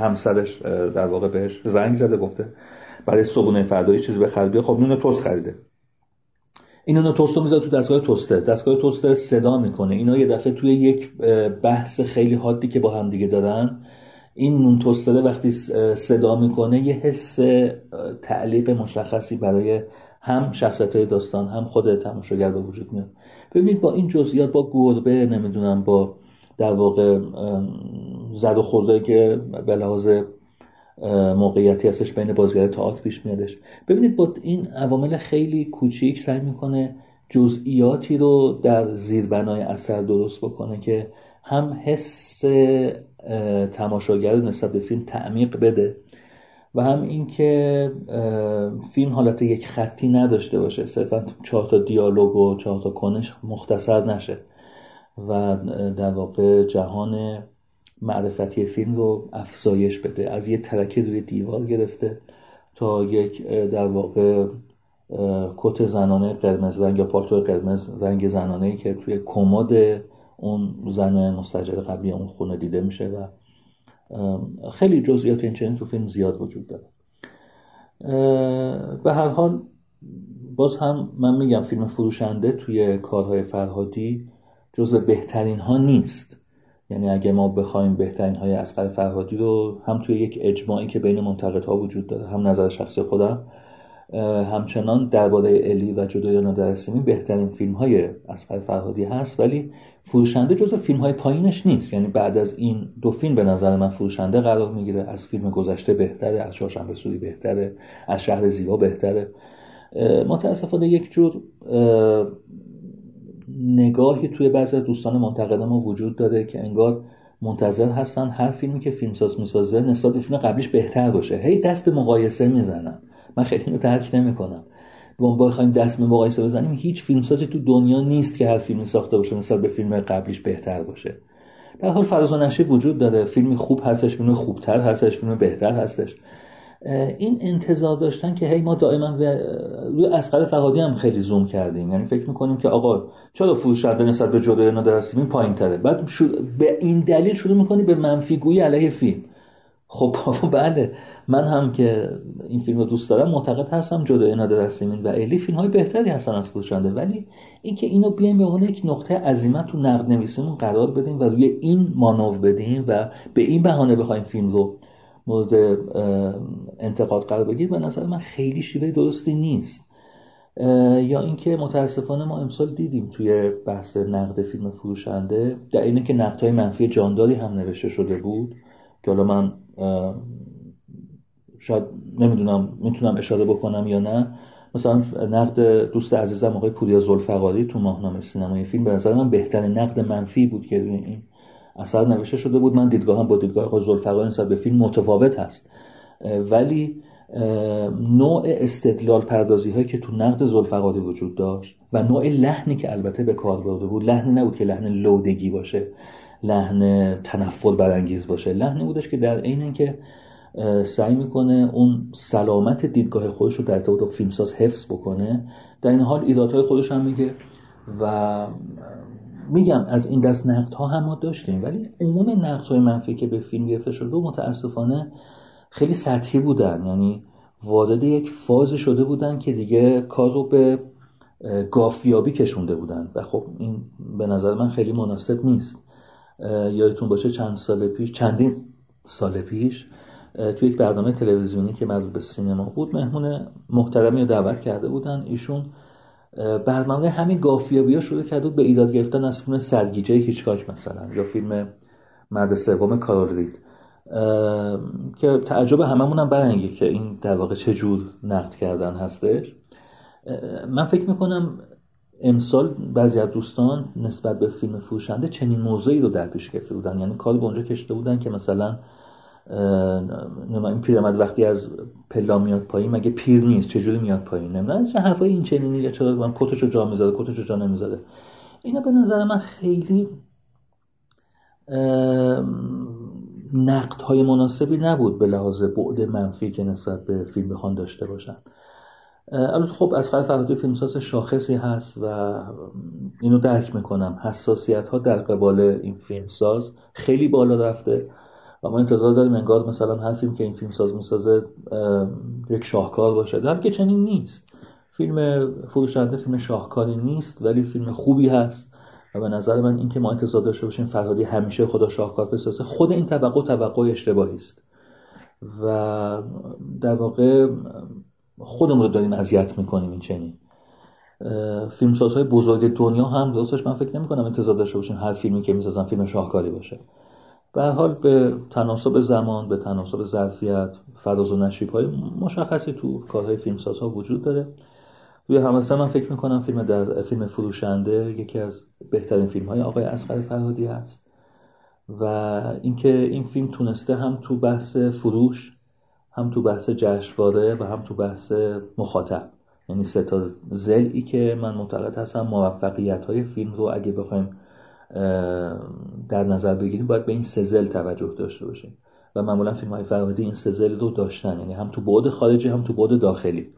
همسرش در واقع بهش زنگ زده گفته برای صبحونه فردا چیزی بخره بیا، خب نون توست خریده. این نون توست رو میذاره تو دستگاه توستر، دستگاه توستر صدا میکنه. اینا یه دفعه توی یک بحث خیلی حادی که با هم دیگه دارن این نون توستره وقتی صدا میکنه یه حس تعلیق مشخصی برای هم شخصیت‌های داستان هم خود تماشاگر به وجود میاد. ببینید با این جزئیات، با گربه، نمیدونم با در واقع زد و خوردهایی که به لحاظ موقعیتی هستش بین بازیگر تئاتر پیش میادش، ببینید با این عوامل خیلی کوچیک سعی میکنه جزئیاتی رو در زیربنای اثر درست بکنه که هم حس تماشاگر نسبت به فیلم تعمیق بده و هم این که فیلم حالت یک خطی نداشته باشه، صرفا 4 تا دیالوگ و 4 تا کنش مختصر نشه و در واقع جهان معرفتی فیلم رو افزایش بده، از یه ترکه روی دیوار گرفته تا یک در واقع کت زنانه قرمز رنگ یا پالتو قرمز رنگ زنانه‌ای که توی کمد اون زن مستاجر قبلی اون خونه دیده میشه و خیلی جزئیات این چنین تو فیلم زیاد وجود داره. به هر حال باز هم من میگم فیلم فروشنده توی کارهای فرهادی جزو بهترین ها نیست، یعنی اگه ما بخوایم بهترین های اصغر فرهادی رو هم توی یک اجماعی که بین منتقدها وجود داره، هم نظر شخصی خودم، همچنان درباره الی و جدایی نادر از سیمین بهترین فیلم های اصغر فرهادی هست، ولی فروشنده جزو فیلم های پایینش نیست. یعنی بعد از این 2 فیلم به نظر من فروشنده قرار میگیره، از فیلم گذشته بهتره، از چهارشنبه سوری بهتره، از شهر زیبا بهتره. متاسفانه یک جور نگاهی توی بعضی دوستان منتقد ما وجود داره که انگار منتظر هستن هر فیلمی که فیلمساز میسازه نسبت به فیلم قبلیش بهتر باشه، هی دست به مقایسه میزنن. من خیلی اینو ترک نمیکنم. بخوایم دست به مقایسه بزنیم، هیچ فیلمسازی تو دنیا نیست که هر فیلمی ساخته باشه نسبت به فیلم قبلیش بهتر باشه. در حال فراز و نشیب وجود داره، فیلمی خوب هستش، فیلمی خوبتر هستش، فیلمی بهتر هستش. این انتظار داشتن که هی ما دائما روی اصغر فرهادی هم خیلی زوم کردیم، یعنی فکر میکنیم که آقا چرا فروشنده نسبت به جدایی نادر از سیمین پایین تره، بعد به این دلیل شروع میکنی به منفی گویی علیه فیلم. خب بله، من هم که این فیلم رو دوست دارم معتقد هستم جدایی نادر از سیمین و الی فیلم های بهتری هستن از فروشنده، ولی اینکه اینو بیایم به عنوان یک نقطه عزیمت تو نقد نویسیمون قرار بدیم و روی این مانور بدیم و به این بهانه بخوایم فیلم رو مورد انتقاد قرار بگیر، به نظر من خیلی شیوه درستی نیست. یا اینکه متاسفانه ما امسال دیدیم توی بحث نقد فیلم فروشنده، در اینه که نقدهای منفی جانداری هم نوشته شده بود که حالا من شاید نمیدونم میتونم اشاره بکنم یا نه، مثلا نقد دوست عزیزم آقای پوریا ذوالفقاری تو ماهنامه سینمایی فیلم به نظر من بهترین نقد منفی بود که این اثر نوشته شده بود. من دیدگاهم با دیدگاه آقای ذوالفقاری نسبت به فیلم متفاوت هست، ولی نوع استدلال پردازی هایی که تو نقد ذوالفقاری وجود داشت و نوع لحنی که البته به کار برده بود، لحنی نبود که لحن لودگی باشه، لحن تنفر برانگیز باشه، لحنی بودش که در عین اینکه سعی میکنه اون سلامت دیدگاه خودش رو در ارتباط با فیلمساز حفظ بکنه، در این حال ایرادهای خودش هم میگه. و میگم از این دست نقدها هم ما داشتیم، ولی عموم نقدهای منفی که به فیلم گرفته شده متاسفانه خیلی سطحی بودن، یعنی وارد یک فاز شده بودن که دیگه کار رو به گافیابی کشونده بودن و خب این به نظر من خیلی مناسب نیست. یادتون باشه چندین سال پیش توی یک برنامه تلویزیونی که مربوط به سینما بود مهمون محترمی رو دعوت کرده بودن، ایشون برنامه همین گافیابی‌ها شروع کرده بود به ایراد گرفتن از فیلم سرگیجه هیچکاک مثلا یا فیلم مرد سوم کارل رید که تعجب هممون هم برانگیخت که این در واقع چه جور نقد کردن هستش. من فکر میکنم امسال بعضی از دوستان نسبت به فیلم فروشنده چنین موضوعی رو در پیش گرفته بودن، یعنی کار به اونجا کشیده بودن که مثلا این پیرمرد وقتی از پلا میاد پایین مگه پیر نیست، چجوری میاد پایین، نمیدونم چه حرفای این چنینی، یا چرا من کتشو جا میذاره کتشو جا نمیذاره. اینا به نظر من خیلی نقدهای مناسبی نبود به لحاظ بعد منفی که نسبت به فیلم بخوان داشته باشن. البته خب اصغر فرهادی فیلمساز شاخصی هست و اینو درک میکنم، حساسیت ها در قبال این فیلمساز خیلی بالا رفته و ما انتظار داریم انگار مثلا هر فیلم که این فیلمساز میسازه یک شاهکار باشه، در حالی که چنین نیست. فیلم فروشنده فیلم شاهکاری نیست ولی فیلم خوبی هست و به نظر من این که ما انتظار داشته باشیم فرهادی همیشه خدا شاهکار بسازه، خود این توقع اشتباهی است و در واقع خودمون رو داریم اذیت میکنیم. این چنین فیلمسازهای بزرگ دنیا هم درستش من فکر نمیکنم انتظار داشته باشیم هر فیلمی که میسازن فیلم شاهکاری باشه. به هر حال به تناسب زمان، به تناسب ظرفیت، فراز و نشیب‌های مشخصی تو کارهای فیلمسازها وجود داره. روی همسر من فکر میکنم فیلم فروشنده یکی از بهترین فیلم‌های آقای اصغر فرهادی است و اینکه این فیلم تونسته هم تو بحث فروش، هم تو بحث جشنواره و هم تو بحث مخاطب، یعنی سه تا ضلعی که من معتقد هستم موفقیت‌های فیلم رو اگه بخوایم در نظر بگیریم باید به این سه ضلع توجه داشته باشیم و معمولا فیلم‌های فرهادی این سه ضلع رو داشتن، یعنی هم تو بعد خارجی هم تو بعد داخلی.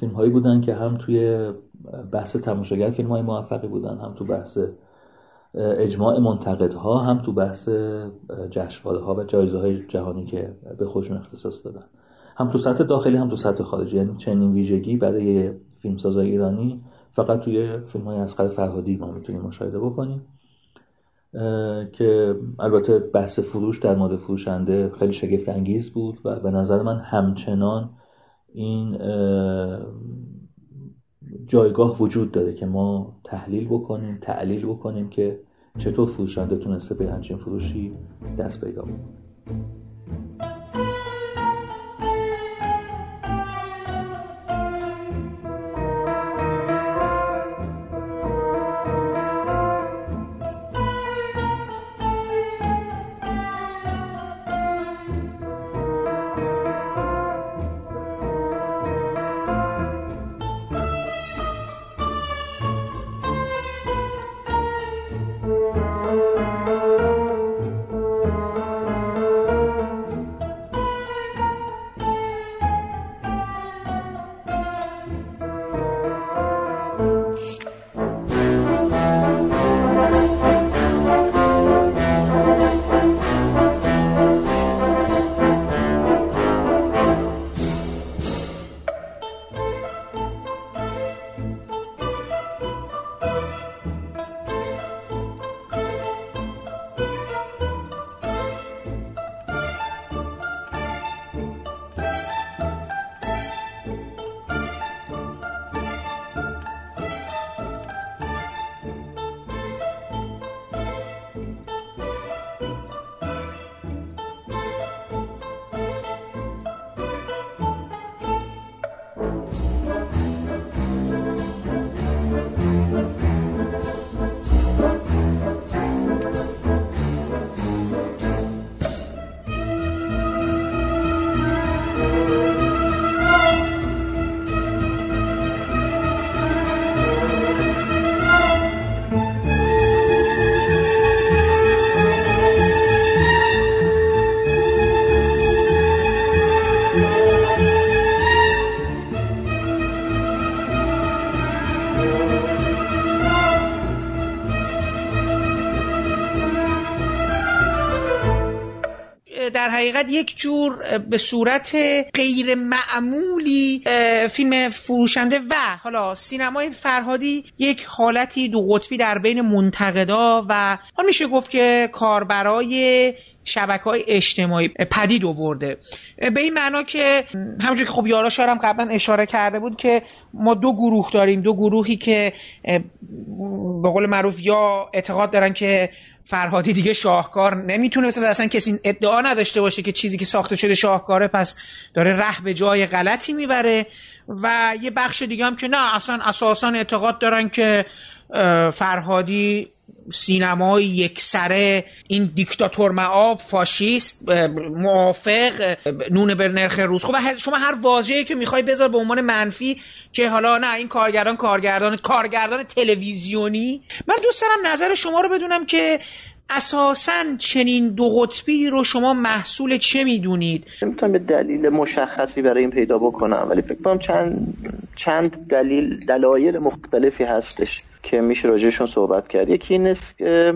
فیلم‌هایی بودن که هم توی بحث تماشاگر فیلم‌های موفقی بودن، هم تو بحث اجماع منتقدها، هم تو بحث جشنواره‌ها و جایزه‌های جهانی که به خودشون اختصاص دادن، هم تو سطح داخلی هم تو سطح خارجی. یعنی چنین ویژگی برای فیلمسازای ایرانی فقط توی فیلم‌های اصغر فرهادی ما میتونیم مشاهده بکنیم، که البته بحث فروش در مورد فروشنده خیلی شگفت انگیز بود و به نظر من همچنان این جایگاه وجود داره که ما تحلیل بکنیم، تعلیل بکنیم که چطور فروشنده تونسته به همچین فروشی دست پیدا کنه. حقیقت یک جور به صورت غیر معمولی فیلم فروشنده و حالا سینمای فرهادی یک حالتی دو قطبی در بین منتقدا و میشه گفت که کاربرای شبکه‌های اجتماعی پدید آورده، به این معنا که همونجوری که خب یاراشار هم قبلا اشاره کرده بود که ما دو گروه داریم، دو گروهی که به قول معروف یا اعتقاد دارن که فرهادی دیگه شاهکار نمیتونه، مثلا اصلا کسی ادعا نداشته باشه که چیزی که ساخته شده شاهکاره، پس داره ره به جای غلطی میبره، و یه بخش دیگه هم که نه اصلا اساسا اعتقاد دارن که فرهادی سینمای یکسره، این دیکتاتور معاب، فاشیست، موافق، نون بر نرخ روز. خب شما هر واژه‌ای که میخوای بذار به عنوان منفی که حالا نه این کارگردان تلویزیونی. من دوست دارم نظر شما رو بدونم که اساساً چنین دو قطبی رو شما محصول چه میدونید؟ نمیتونم به دلیل مشخصی برای این پیدا بکنم، ولی فکر کنم چند دلایل مختلفی هستش که میشه راجعشون صحبت کرد. یکی این است که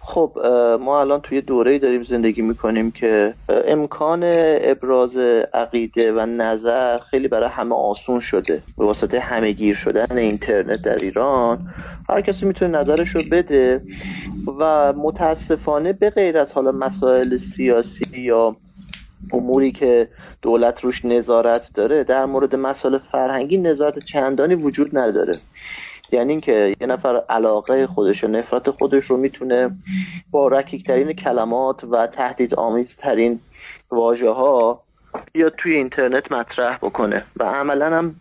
خب ما الان توی دوره‌ای داریم زندگی میکنیم که امکان ابراز عقیده و نظر خیلی برای همه آسون شده به واسطه همه‌گیر شدن اینترنت در ایران. هر کسی میتونه نظرش رو بده و متاسفانه به غیر از حالا مسائل سیاسی یا اموری که دولت روش نظارت داره، در مورد مسائل فرهنگی نظارت چندانی وجود نداره. یعنی این که یه نفر علاقه خودش و نفرت خودش رو میتونه با رکیکترین کلمات و تهدیدآمیزترین واژه ها یا توی اینترنت مطرح بکنه و عملا هم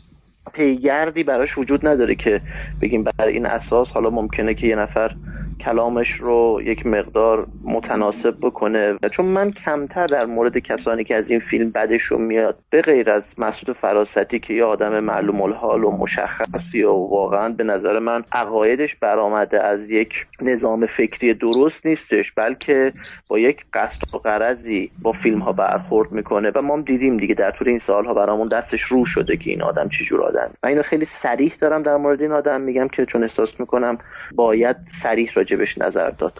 پیگردی براش وجود نداره که بگیم بر این اساس حالا ممکنه که یه نفر کلامش رو یک مقدار متناسب بکنه، چون من کمتر در مورد کسانی که از این فیلم بدشون میاد به غیر از مسعود فراستی که یه آدم معلوم الحال و مشخصی و واقعا به نظر من عقایدش برآمده از یک نظام فکری درست نیستش، بلکه با یک قصد و غرضی با فیلم ها برخورد میکنه و ما هم دیدیم دیگه در طول این سالها برامون دستش رو شده که این آدم چه جور آدم. من اینو خیلی صریح دارم در مورد این آدم میگم که چون احساس میکنم باید صریح راجبش نظر داد.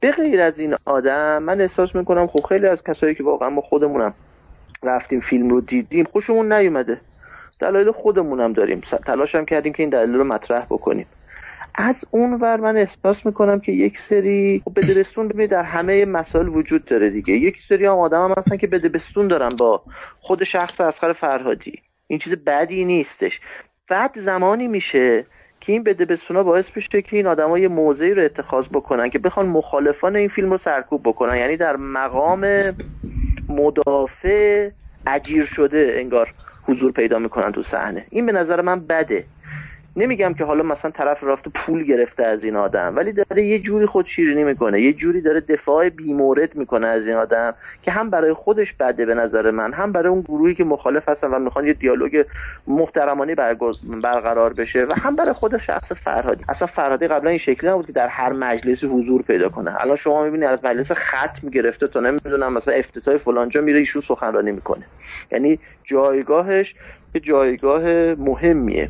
به غیر از این آدم من احساس میکنم خب خیلی از کسایی که واقعا ما خودمونم رفتیم فیلم رو دیدیم خوشمون نیومده، دلایل خودمونم داریم، تلاشم کردیم که این دلایل رو مطرح بکنیم. از اونور من احساس میکنم که یک سری بدبستون ببینید در همه مسائل وجود داره دیگه، یک سری هم آدم هم هستن که بدبستون دارن با خود شخص اصغر فرهادی، این چیز بدی نیستش. بعد زمانی میشه که این بدبستونا باعث بشه که این آدم‌ها یه موضعی رو اتخاذ بکنن که بخوان مخالفان این فیلم رو سرکوب بکنن، یعنی در مقام مدافع اجیر شده انگار حضور پیدا میکنن تو صحنه. این به نظر من بده. نمیگم که حالا مثلا طرف رفته پول گرفته از این آدم، ولی داره یه جوری خود شیرینی میکنه، یه جوری داره دفاع بیمورد میکنه از این آدم که هم برای خودش بده به نظر من، هم برای اون گروهی که مخالف هستن و میخوان یه دیالوگ محترمانه برقرار بشه، و هم برای خود شخص فرهادی. اصلا فرهادی قبلا این شکلی نبود که در هر مجلسی حضور پیدا کنه. الان شما میبینید از مجلس ختم گرفته تا نمیدونم مثلا افتتاح فلان جا میره ایشون سخنرانی میکنه، یعنی جایگاهش یه جایگاه مهمیه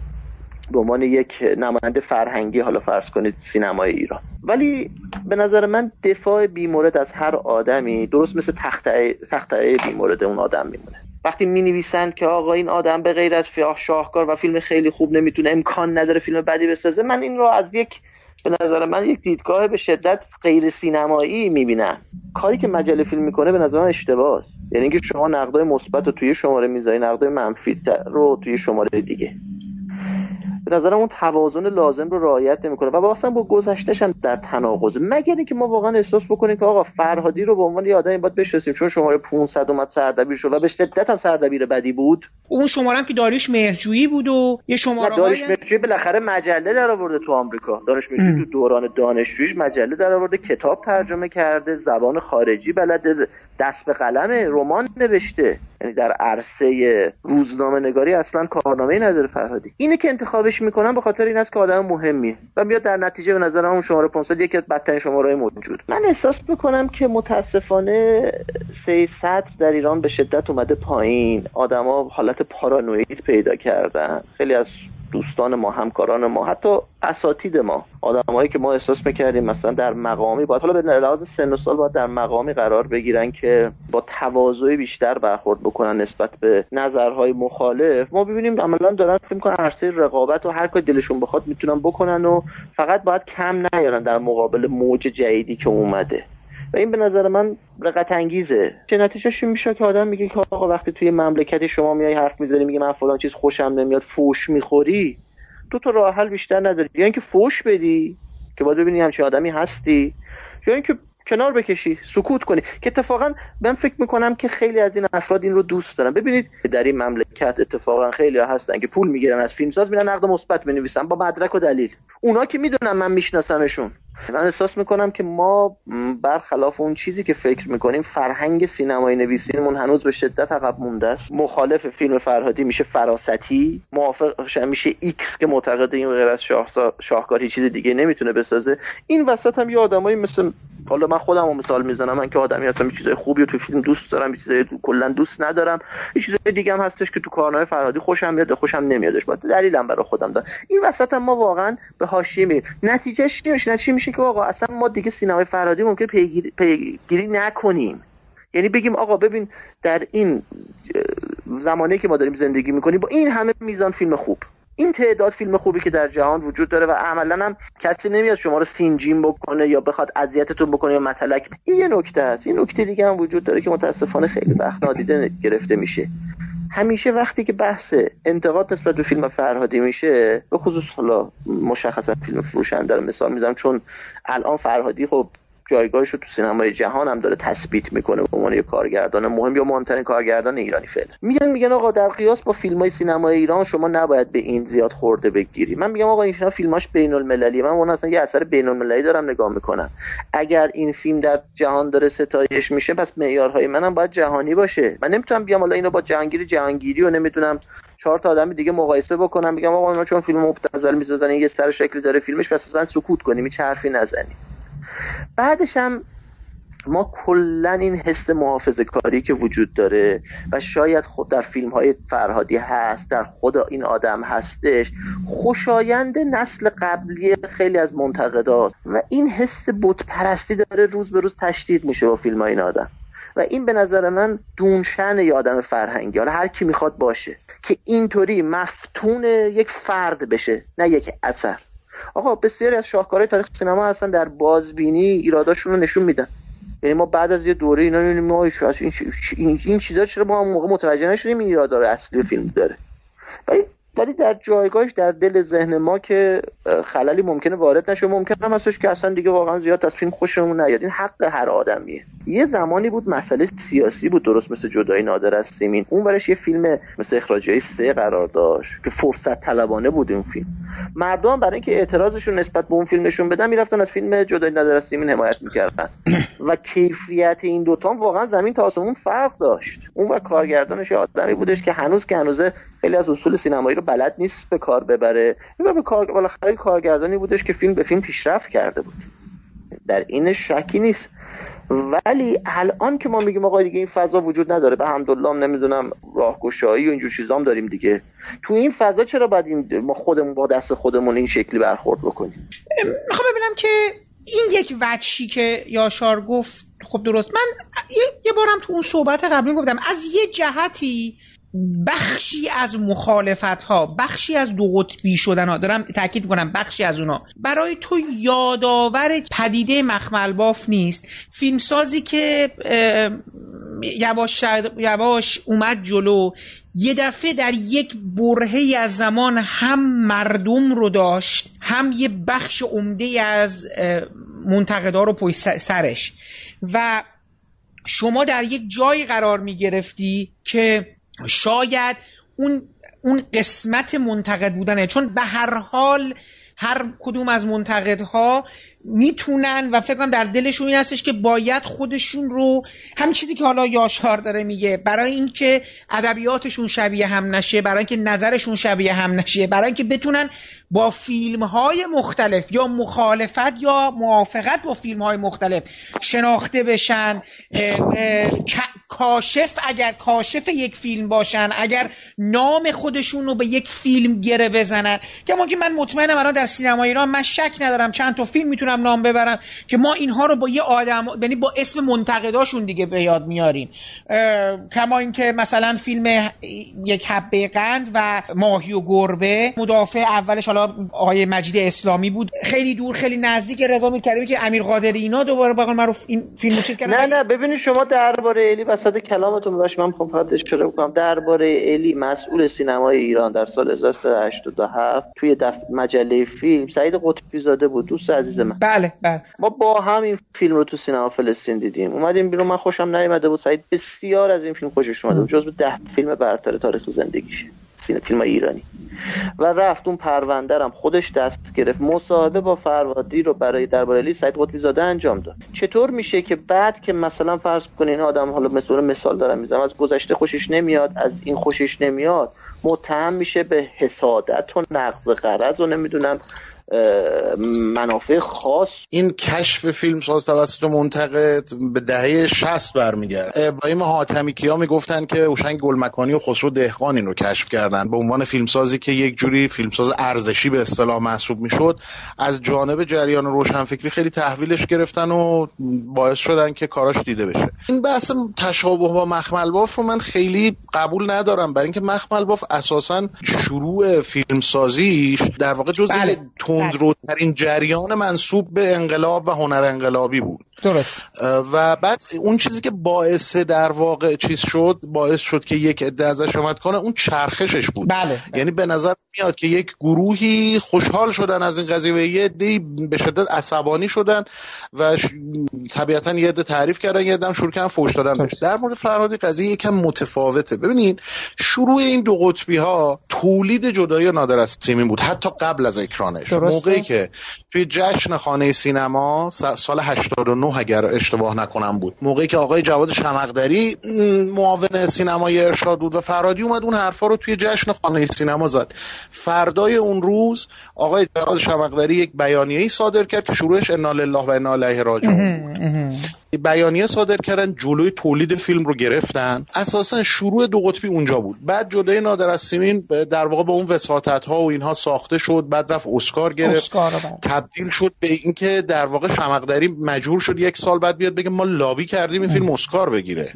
به عنوان یک نماینده فرهنگی حالا فرض کنید سینمای ایران. ولی به نظر من دفاع بیمورد از هر آدمی درست مثل تخته بیمورد اون آدم میمونه. وقتی مینویسند که آقا این آدم به غیر از شاهکار و فیلم خیلی خوب نمیتونه، امکان نداره فیلم بدی بسازه، من این رو از یک به نظر من یک دیدگاه به شدت غیر سینمایی میبینم. کاری که مجله فیلم میکنه به نظر من اشتباهه، یعنی اینکه شما نقدای مثبت رو توی شماره میذاری، نقدای منفی رو توی شماره دیگه. به نظرم اون توازن لازم رو رعایت نمی‌کنه و اصلا با گذشته‌ش هم در تناقضه. مگر اینکه ما واقعا احساس بکنیم که آقا فرهادی رو به عنوان یه آدمی باید بشناسیم چون شماره 500 اومد سردبیر شد و به شدت هم سردبیر بدی بود. اون شماره هم که داریوش مهرجویی بود و یه شماره داریوش مهرجویی بالاخره مجله درآورده تو آمریکا. داریوش مهرجویی تو دوران دانشجوییش مجله درآورده، کتاب ترجمه کرده، زبان خارجی بلده، دست به قلم، رمان نوشته. یعنی در عرصه روزنامه‌نگاری اصلا کارنامه‌ای نداره فرهادی. اینه که انتخابش میکنم به خاطر این است که آدم مهمیه و میاد در نتیجه به نظر من اون شماره 500 یکی از بدترین شماره‌های موجود. من احساس میکنم که متاسفانه سیاست در ایران به شدت اومده پایین، آدما حالت پارانوید پیدا کردن. خیلی از دوستان ما، همکاران ما، حتی اساتید ما، آدمایی که ما احساس میکردیم مثلا در مقامی باید، حالا به لحاظ سن و سال باید در مقامی قرار بگیرن که با تواضع بیشتر برخورد بکنن نسبت به نظرهای مخالف، ما ببینیم عملا دارن فکر می‌کنن عرصه رقابت و هر کاری دلشون بخواد میتونن بکنن و فقط باید کم نیارن در مقابل موج جدیدی که اومده. و این به نظر من رقت انگیزه. چه نتیجه‌اش میشه که آدم میگه که آقا وقتی توی مملکتی شما میای حرف میزنی میگه من فلان چیز خوشم نمیاد، فوش میخوری، دو تا راه حل بیشتر نداری، یا اینکه فوش بدی که باید ببینی همچین آدمی هستی، یا اینکه کنار بکشی، سکوت کنی، که اتفاقا من فکر میکنم که خیلی از این افراد این رو دوست دارن. ببینید در این مملکت اتفاقا خیلی هستن که پول میگیرن از فیلمساز، میرن نقد مثبت مینویسن با مدرک و دلیل. اونا که میدونن، من میشناسمشون. من احساس میکنم که ما برخلاف اون چیزی که فکر میکنیم فرهنگ سینمایی نویسیمون هنوز به شدت عقب مونده است. مخالف فیلم فرهادی میشه فراستی، موافقش میشه ایکس که معتقد این غیر از شاهکار هیچ چیز دیگه نمیتونه بسازه. این وسط هم یه آدمایی مثل، حالا من خودمو مثال میزنم، من که آدمیاتم چیزای خوبی رو تو فیلم دوست دارم، چیزای کلا دوست ندارم، یه چیزای دیگه هم هستش که تو کارنامه فرهادی خوشم میاد، خوشم نمیادش، با دلیلم برای خودم دارم. این وسط هم ما واقعا به حاشیه میریم. نتیجهش چی میشه که آقا اصلا ما دیگه سینمای فرهادی ممکنه پیگیری نکنیم، یعنی بگیم آقا ببین در این زمانه که ما داریم زندگی میکنیم با این همه میزان فیلم خوب، این تعداد فیلم خوبی که در جهان وجود داره و عملا هم کسی نمیاد شما رو سینجین بکنه یا بخواد اذیتتون بکنه یا متلک. این یه نکته است. این نکته دیگه هم وجود داره که متاسفانه خیلی وقت نادیده گرفته میشه. همیشه وقتی که بحث انتقاد نسبت به فیلم فرهادی میشه، به خصوص حالا مشخصا فیلم فروشنده رو مثال میزنم چون الان فرهادی خب جایگاهش رو تو سینمای جهان هم داره تثبیت میکنه به عنوان یه کارگردان مهم یا مهمترین کارگردان ایرانی فعلا. میگن آقا در قیاس با فیلمای سینمای ایران شما نباید به این زیاد خورده بگیری. من میگم آقا این فیلماش بین‌المللیه، من اون اصلا یه اثر بین‌المللی دارم نگاه میکنم. اگر این فیلم در جهان داره ستایش میشه پس معیارهای منم باید جهانی باشه. من نمیتونم بیام حالا اینو با جهانگیری و نمیتونم 4 تا آدم دیگه مقایسه بکنم بگم آقا اینا چون فیلم مبتذل می‌سازن یه سر شکلی داره فیلمش پس اصلا سکوت کنیم هیچ حرفی نزنیم. بعدش هم ما کلن این حس محافظه‌کاری که وجود داره و شاید خود در فیلم‌های فرهادی هست، در خود این آدم هستش، خوشایند نسل قبلی خیلی از منتقدان و این حس بت‌پرستی داره روز به روز تشدید میشه با فیلم‌های این آدم و این به نظر من دونشن یه آدم فرهنگی، حالا هر کی میخواد باشه، که اینطوری مفتون یک فرد بشه نه یک اثر. آقا بسیاری از شاهکارهای تاریخ سینما هستن در بازبینی ایراداشون رو نشون میدن، یعنی ما بعد از یه دوره اینا میبینیم این چیزا چرا ما اون موقع متوجه نشدیم این ایرادا رو اصلی فیلم داره، ولی در جایگاهش در دل ذهن ما که خللی ممکنه وارد نشه، ممکنه هم هستش که اصلا دیگه واقعا زیاد از فیلم خوشمون نیاد. این حق هر آدمیه. یه زمانی بود مسئله سیاسی بود، درست مثل جدایی نادر از سیمین، اون برش یه فیلم مثل اخراجی 3 قرار داشت که فرصت طلبانه بود این فیلم. مردم برای اینکه اعتراضشون نسبت به اون فیلم نشون بدن میرفتن از فیلم جدایی نادر از سیمین حمایت میکردن و کیفیت این دوتا واقعا زمین تا آسمون فرق داشت. اون و کارگردانش آدمی بودش که هنوز که هنوزه خیلی از اصول سینمایی رو بلد نیست به کار ببره. این بالاخره کارگردانی بودش که فیلم به فیلم پیشرفت کرده بود، در این شکی نیست. ولی الان که ما میگیم آقا دیگه این فضا وجود نداره، به حمدالله هم نمیدونم راهگشایی و اینجور چیزام داریم دیگه، تو این فضا چرا باید ما خودمون با دست خودمون این شکلی برخورد بکنیم؟ میخوام ببینم که این یک وجهی که یاشار گفت خب درست. من یه بارم تو اون صحبت قبلی گفتم از یه جهتی بخشی از مخالفت‌ها، بخشی از دو قطبی شدن‌ها، دارم تاکید می‌کنم بخشی از اونها، برای تو یادآور پدیده مخمل باف نیست. فیلمسازی که یواش اومد جلو، یه دفعه در یک برهه‌ای از زمان هم مردم رو داشت، هم یه بخش عمده از منتقدا رو پشت سرش، و شما در یک جایی قرار می‌گرفتی که شاید اون قسمت منتقد بودنه، چون به هر حال هر کدوم از منتقدها میتونن و فکر کنم در دلشون این هستش که باید خودشون رو همین چیزی که حالا یاشار داره میگه، برای اینکه ادبیاتشون شبیه هم نشه، برای اینکه نظرشون شبیه هم نشه، برای اینکه بتونن با فیلم‌های مختلف یا مخالفت یا موافقت با فیلم‌های مختلف شناخته بشن، کاشف، اگر کاشف یک فیلم باشن، اگر نام خودشون رو به یک فیلم گره بزنن، که من مطمئنم الان در سینما ایران من شک ندارم چند تا فیلم میتونم نام ببرم که ما اینها رو با یه آدم، یعنی با اسم منتقداشون دیگه به یاد میاریم. کما اینکه مثلا فیلم یک حبه قند و ماهی و گربه، مدافع اولش حالا آقای مجید اسلامی بود، خیلی دور خیلی نزدیک رضا میرکریمی که امیر قادری اینا دوباره به قول معروف این فیلمو چیز کردن. نه ببینید شما درباره الی وسط کلامتون داشت، من خب فقط اشاره می‌کنم درباره الی مسئول سینمای ایران در سال 1987 توی مجله فیلم سعید قطبی زاده بود، دوست عزیز من. بله ما با هم این فیلم رو تو سینما فلسطین دیدیم، اومدیم بیرون، من خوشم نیامده بود، سعید بسیار از این فیلم خوشش اومده بود، جزو 10 فیلم برتر تاریخ زندگیشه فیلم ایرانی، و رفت اون پرونده هم خودش دست گرفت. مصاحبه با فرهادی رو برای درباره الی سعید قطبی زاده انجام داد. چطور میشه که بعد که مثلا فرض کنین این آدم، حالا مثال دارم میزنم، از گذشته خوشش نمیاد، از این خوشش نمیاد، متهم میشه به حسادت و نقض غرض و نمیدونم منافع خاص. این کشف فیلمساز توسط منتقد به دهه 60 برمیگرده. ابراهیم حاتمی کیا میگفتن که هوشنگ گلمکانی و خسرو دهقان این رو کشف کردن به عنوان فیلمسازی که یک جوری فیلمساز ارزشی به اصطلاح محسوب میشد. از جانب جریان روشنفکری خیلی تحویلش گرفتن و باعث شدن که کاراش دیده بشه. این بحث تشابه با مخمل باف رو من خیلی قبول ندارم، برای اینکه مخمل باف اساساً شروع فیلمسازیش در واقع جزء تندروترین جریان منسوب به انقلاب و هنر انقلابی بود. درست. و بعد اون چیزی که باعث در واقع چیز شد، باعث شد که یک عده ازش آمد کنه، اون چرخشش بود. بله. یعنی به نظر میاد که یک گروهی خوشحال شدن از این قضیه و یه عده به شدت عصبانی شدن و طبیعتاً یه عده تعریف کردن، یه عده هم شروع کردن فحش دادن بهش. در مورد فرهادی قضیه یکم متفاوته. ببینین شروع این دو قطبی ها تولید جدایی نادر از سیمین بود، حتی قبل از اکرانش. موقعی که توی جشن خانه سینما سال 89 اگر اشتباه نکنم بود، موقعی که آقای جواد شمقدری معاون سینمای ارشاد بود و فرهادی اومد اون حرفا رو توی جشن خانه سینما زد. فردای اون روز آقای جواد شمقدری یک بیانیه‌ای صادر کرد که شروعش انا لله و انا الیه راجعون بود. بیانیه صادر کردن، جلوی تولید فیلم رو گرفتن. اساسا شروع دو قطبی اونجا بود. بعد جدایی نادر از سیمین در واقع با اون وساطت‌ها و اینها ساخته شد، بعد رفت اسکار گرفت، تبدیل شد به اینکه در واقع شمقدری مجبور شد یک سال بعد بیاد بگه ما لابی کردیم این فیلم اسکار بگیره.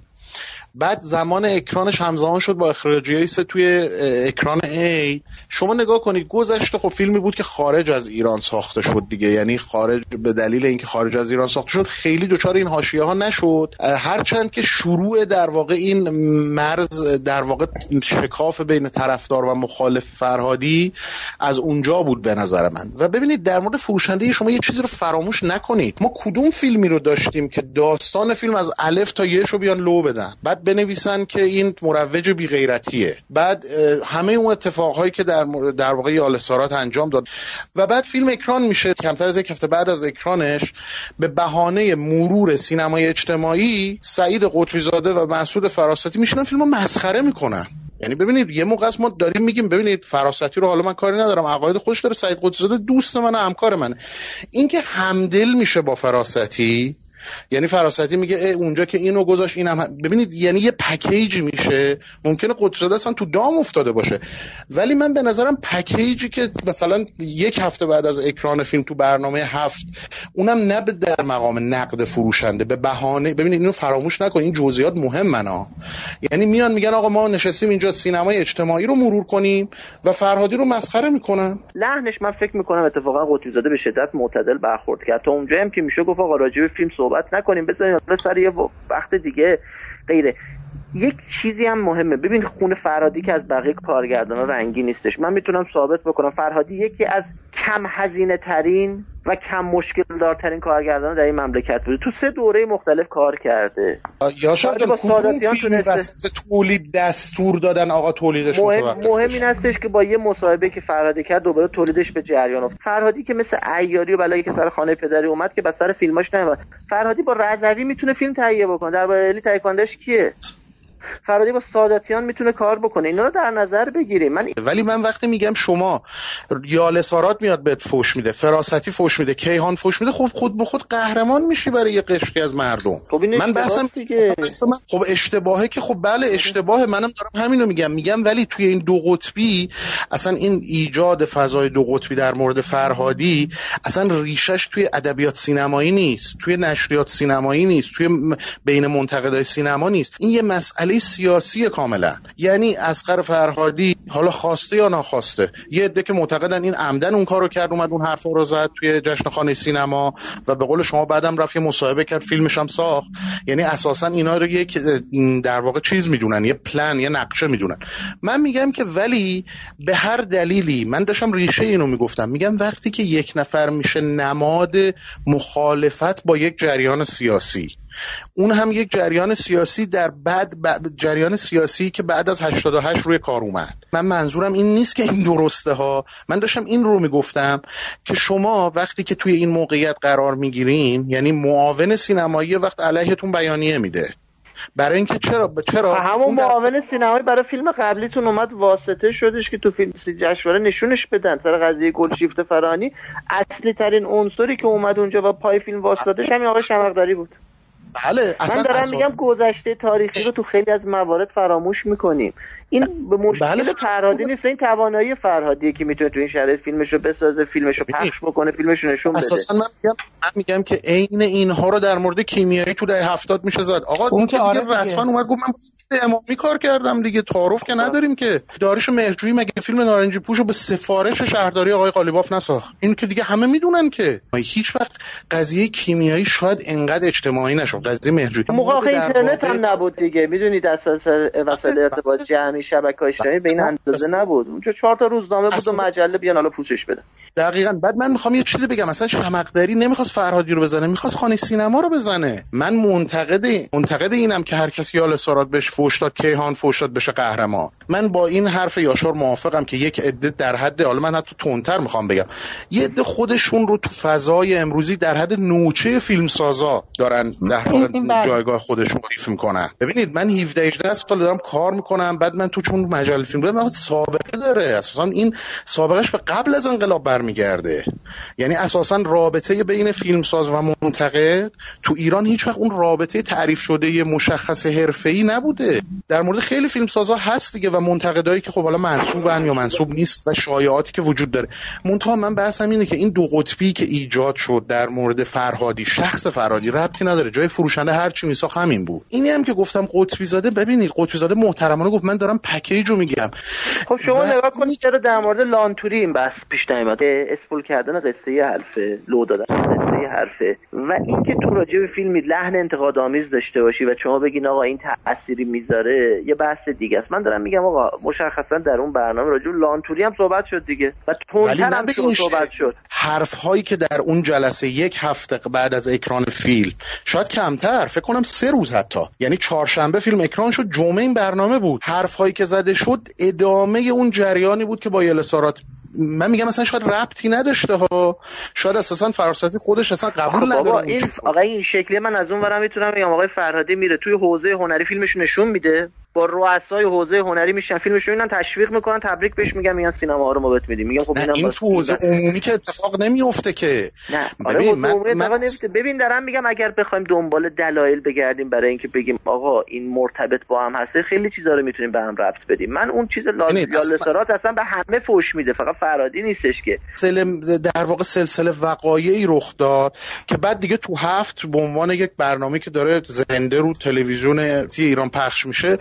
بعد زمان اکرانش همزمان شد با اخراجیای سه توی اکران ای. شما نگاه کنید گذشته، خب فیلمی بود که خارج از ایران ساخته شد دیگه، یعنی خارج به دلیل اینکه خارج از ایران ساخته شد خیلی دچار این حاشیه ها نشد، هرچند که شروع در واقع این مرز در واقع شکاف بین طرفدار و مخالف فرهادی از اونجا بود به نظر من. و ببینید در مورد فروشنده شما یه چیزی رو فراموش نکنید، ما کدوم فیلمی رو داشتیم که داستان فیلم از الف تا یهش رو بیان لو بدن، بعد بنویسن که این مروج بی غیرتیه، بعد همه اون اتفاقهایی که در واقع یالسارات انجام داد و بعد فیلم اکران میشه. کمتر از یک هفته بعد از اکرانش به بهانه مرور سینمای اجتماعی سعید قطبی زاده و مسعود فراستی میشنن فیلمو مسخره میکنن. یعنی ببینید یه موقع ما داریم میگیم ببینید فراستی رو، حالا من کاری ندارم، عقاید خوش داره، سعید قطبی زاده دوست منه، همکار منه، اینکه همدل میشه با فراستی، یعنی فراستی میگه اونجا که اینو گذاشت اینم ببینید، یعنی یه پکیجی میشه. ممکنه قطرزاده اصلا تو دام افتاده باشه، ولی من به نظرم پکیجی که مثلا یک هفته بعد از اکران فیلم تو برنامه هفت، اونم نه در مقام نقد فروشنده، به بهانه. ببینید اینو فراموش نکنید، این جزئیات مهمه. یعنی میان میگن آقا ما نشستیم اینجا سینمای اجتماعی رو مرور کنیم و فرهادی رو مسخره میکنن. لحنش من فکر میکنم اتفاقا قطرزاده به شدت معتدل برخورد کرد، تا اونجا هم که میشه گفت آقا راجع به فیلم صحبت نکنیم، بذاریم سر یه وقت دیگه غیره. یک چیزی هم مهمه، ببین خون فرهادی که از بقیه کارگردانا رنگی نیستش. من میتونم ثابت بکنم فرهادی یکی از کم هزینه ترین و کم مشکل دارترین کارگردانا در این مملکت بوده، تو سه دوره مختلف کار کرده. یاشار جان کدوم فیلم وسط تولید دستور دادن آقا تولیدش متوقف؟ مهم این هستش که با یه مصاحبه که فرهادی کرد دوباره تولیدش به جریان افتاد. فرهادی که مثل عیاری و بلایی که سر خانه پدری اومد که بسر فیلماش نمیاد. فرهادی با رضوی میتونه فیلم تهیه بکنه، درباره الی تهیه کنندش کیه؟ فرهادی با ساداتیان میتونه کار بکنه، اینا رو در نظر بگیریم. ولی من وقتی میگم شما یالسارات میاد بهت فوش میده، فراستی فوش میده، کیهان فوش میده، خب خود به خود قهرمان میشی برای یه قشری از مردم. خب من بحثم دیگه خب اشتباهه که خب بله اشتباهه، منم دارم همینو میگم. ولی توی این دو قطبی اصلا این ایجاد فضای دو قطبی در مورد فرهادی اصلا ریشش توی ادبیات سینمایی نیست، توی نشریات سینمایی نیست، توی بین منتقدای سینما نیست. این یه مسئله سیاسی کاملا. یعنی اصغر فرهادی حالا خواسته یا ناخواسته، یه عده که معتقدن این عمدن اون کارو کرد، اومد اون حرفا رو زد توی جشن خانه سینما و به قول شما بعدم رفت یه مصاحبه کرد، فیلمش هم ساخت. یعنی اساسا اینا رو یک در واقع چیز میدونن، یه پلن، یه نقشه میدونن. من میگم که ولی به هر دلیلی، من داشتم ریشه اینو میگفتم، میگم وقتی که یک نفر میشه نماد مخالفت با یک جریان سیاسی، اون هم یک جریان سیاسی در بعد جریان سیاسی که بعد از 88 روی کار اومد، من منظورم این نیست که این درسته ها، من داشتم این رو میگفتم که شما وقتی که توی این موقعیت قرار میگیرین، یعنی معاون سینمایی وقت علیهتون بیانیه میده، برای اینکه چرا همون معاون سینمایی برای فیلم قبلیتون اومد واسطه شدش که تو فیلم جشنواره نشونش بدن سر قضیه گلشیفته فرانی، اصلی ترین عنصری که اومد اونجا و پای فیلم واسطه شدش همین آقای شمقدری بود. بله، من دارم میگم گذشته تاریخی رو تو خیلی از موارد فراموش میکنیم. این به مشکل فرهادی نیست، این توانایی فرهادیه که میتونه تو این شرایط فیلمش رو بسازه، فیلمش رو پخش بکنه، فیلمش رو نشون بده. اساسا من میگم که عین اینها رو در مورد کیمیایی تو دهه 70 میشه زد. آقا اون که آره رسما اومد گفت من امامی کار کردم دیگه، تعارف که نداریم که. داریوش مهرجویی مگه فیلم نارنجی پوش رو به سفارش شهرداری آقای قالیباف نساخت؟ این که دیگه همه میدونن که هیچ وقت قضیه کیمیایی شاید انقدر اجتماعی نشد. قضیه مهرجویی موقع اینترنت هم نبود دیگه، میدونید اساس وسایل ارتباط جمعی شبکه‌های اجتماعی به این اندازه نبود. اونجا 4 تا روزنامه بود و مجله بیان حالا پوشش بده. دقیقاً. بعد من میخوام یه چیزی بگم، مثلا شمقدری نمیخواست فرهادی رو بزنه، میخواست خانه سینما رو بزنه. من منتقد اینم که هر کسی یال سارات بهش فوش داد، کیهان فوش داد بشه قهرمان. من با این حرف یاشار موافقم که یک عده در حد، حالا من حتی تندتر میخوام بگم، یه عده خودشون رو تو فضای امروزی در حد نوچه فیلمسازا دارن در جایگاه خودشون تعریف میکنن. ببینید من 17 18 سال دارم کار میکنم، بعد من تو چون مجله فیلم بودم سابقه داره، اساسا این سابقهش به قبل از انقلاب برمیگرده. یعنی اساسا رابطه بین فیلمساز و منتقد تو ایران هیچ وقت اون رابطه تعریف شده مشخص حرفه‌ای نبوده. در مورد خیلی فیلمسازا هست دیگه و منتقدایی که خب حالا منسوبن یا منسوب نیست و شایعاتی که وجود داره. منتها من بحثم اینه که این دو قطبی که ایجاد شد در مورد فرهادی، شخص فرهادی ربطی نداره، جای فروشنده هر چی میساخت همین بود. اینی هم که گفتم قطبی زاده، ببینید قطبی زاده محترمانه گفت من دارم پکیج رو میگم. خب شما نگاه کنید چرا در مورد لانتوری این بحث پیش نیامد، اسپول کردن قصه حرفه، لو دادن قصه حرفه. و اینکه تو راجع به فیلمی لحن انتقادآمیز داشته باشی و شما بگین آقا این تأثیری میذاره، یه بحث دیگه است. من دارم میگم آقا مشخصا در اون برنامه راجع به لانتوری هم صحبت شد دیگه و تونتر هم صحبت شد. حرف‌هایی که در اون جلسه یک هفته بعد از اکران فیلم، شاید کمتر، فکر کنم 3 روز حتی، یعنی چهارشنبه فیلم اکران شد، جمعه این برنامه بود، حرف‌هایی که زده شد ادامه اون جریانی بود که با یلسارات. من میگم مثلا شاید ربطی نداشته ها، شاید اساسا فراستی خودش اصلا قبول نداره این آقا. این شکلی من از اون ورم میتونم بگم آقای فرهادی میره توی حوزه هنری فیلمش نشون میده، با رؤسای حوزه هنری میشن فیلمش رو، اینا تشویق میکنن، تبریک بهش میگن، میگن سینما رو ما بهت میدیم. میگن خب این تو حوزه عمومی که اتفاق نمیفته که. نه ببین من ببین دارم میگم اگر بخوایم دنبال دلایل بگردیم برای اینکه بگیم آقا این مرتبط با هم هست، خیلی چیزا رو میتونیم به هم ربط بدیم. من اون چیز لالسرات اصلا به همه فوش میده، فقط فرهادی نیستش که. در واقع سلسله وقایعی رخ داد که بعد دیگه تو هفت به عنوان یک برنامه که داره زنده رو تلویزیون ایران پخش میشه،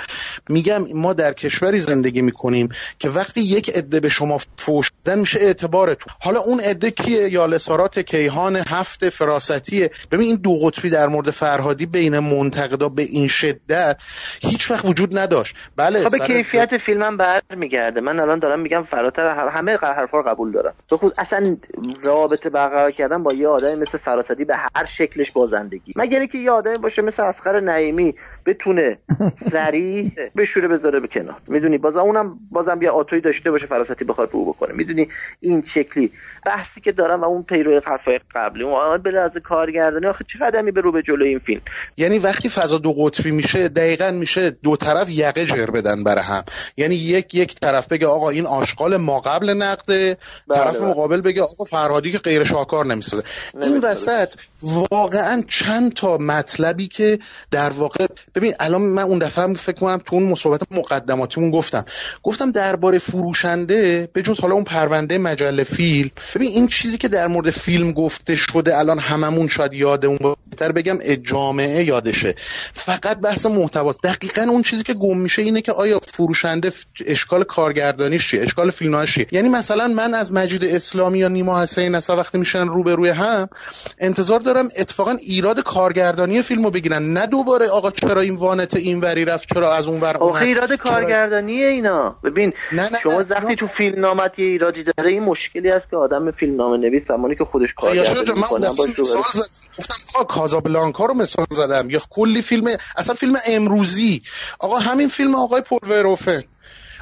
میگم ما در کشوری زندگی میکنیم که وقتی یک عده به شما فوش دادن میشه اعتبارتون. حالا اون عده کیه؟ یالسارات، کیهان، هفت، فراستیه. ببین این دو قطبی در مورد فرهادی بین منتقدا به این شدت هیچ وقت وجود نداشت. بله خب کیفیت فیلمم برمیگرده. من الان دارم میگم فراتر همه حرفا رو قبول دارم، تو خود اصلا رابطه برقرار کردن با یه آدمی مثل فراستی به هر شکلش بازندگی، مگر اینکه یه آدمی باشه مثل اصغر نعیمی بتونه سریع بشوره بذاره به کنار، میدونی بازم اونم بازم یه آتویی داشته باشه فراستی بخواد رو بکنه، میدونی این شکلی بحثی که دارم. و اون پیرو حرفای قبلی اون به لحاظ کارگردانی آخه چه قدمی به رو به جلوی این فیلم، یعنی وقتی فضا دو قطبی میشه دقیقاً میشه دو طرف یقه جر بدن بر هم، یعنی یک طرف بگه آقا این آشغال ما قبل نقده، طرف مقابل بگه آقا فرهادی که غیر شاهکار نمیسازه. این وسط واقعاً چند تا مطلبی که در واقع ببین الان من اون دفعه فکر من تو اون مصاحبت مقدماتیمون گفتم درباره فروشنده به جز حالا اون پرونده مجله فیلم، ببین این چیزی که در مورد فیلم گفته شده الان هممون شاید یادمون، بهتر بگم جامعه یادشه، فقط بحث محتواست. دقیقاً اون چیزی که گم میشه اینه که آیا فروشنده اشکال کارگردانیش چیه، اشکال فیلمنامه‌اش چیه. یعنی مثلا من از مجید اسلامی یا نیما حسین اصلا وقتی میشن روبروی هم انتظار دارم اتفاقاً ایراد کارگردانی فیلمو بگیرن، نه دوباره آقا چرا این وانت اینوری رفت، چرا از اونور اون ایراد کارگردانیه اینا. ببین نه شما وقتی تو فیلمنامه یه ایرادی داره، این مشکلی است که آدم فیلمنامه نویس زمانی که خودش کارگردانی می‌کنه باشه. گفتم آقا کازابلانکا رو مثال زدم، یا کلی فیلم، اصلا فیلم امروزی، آقا همین فیلم آقای پل وروفن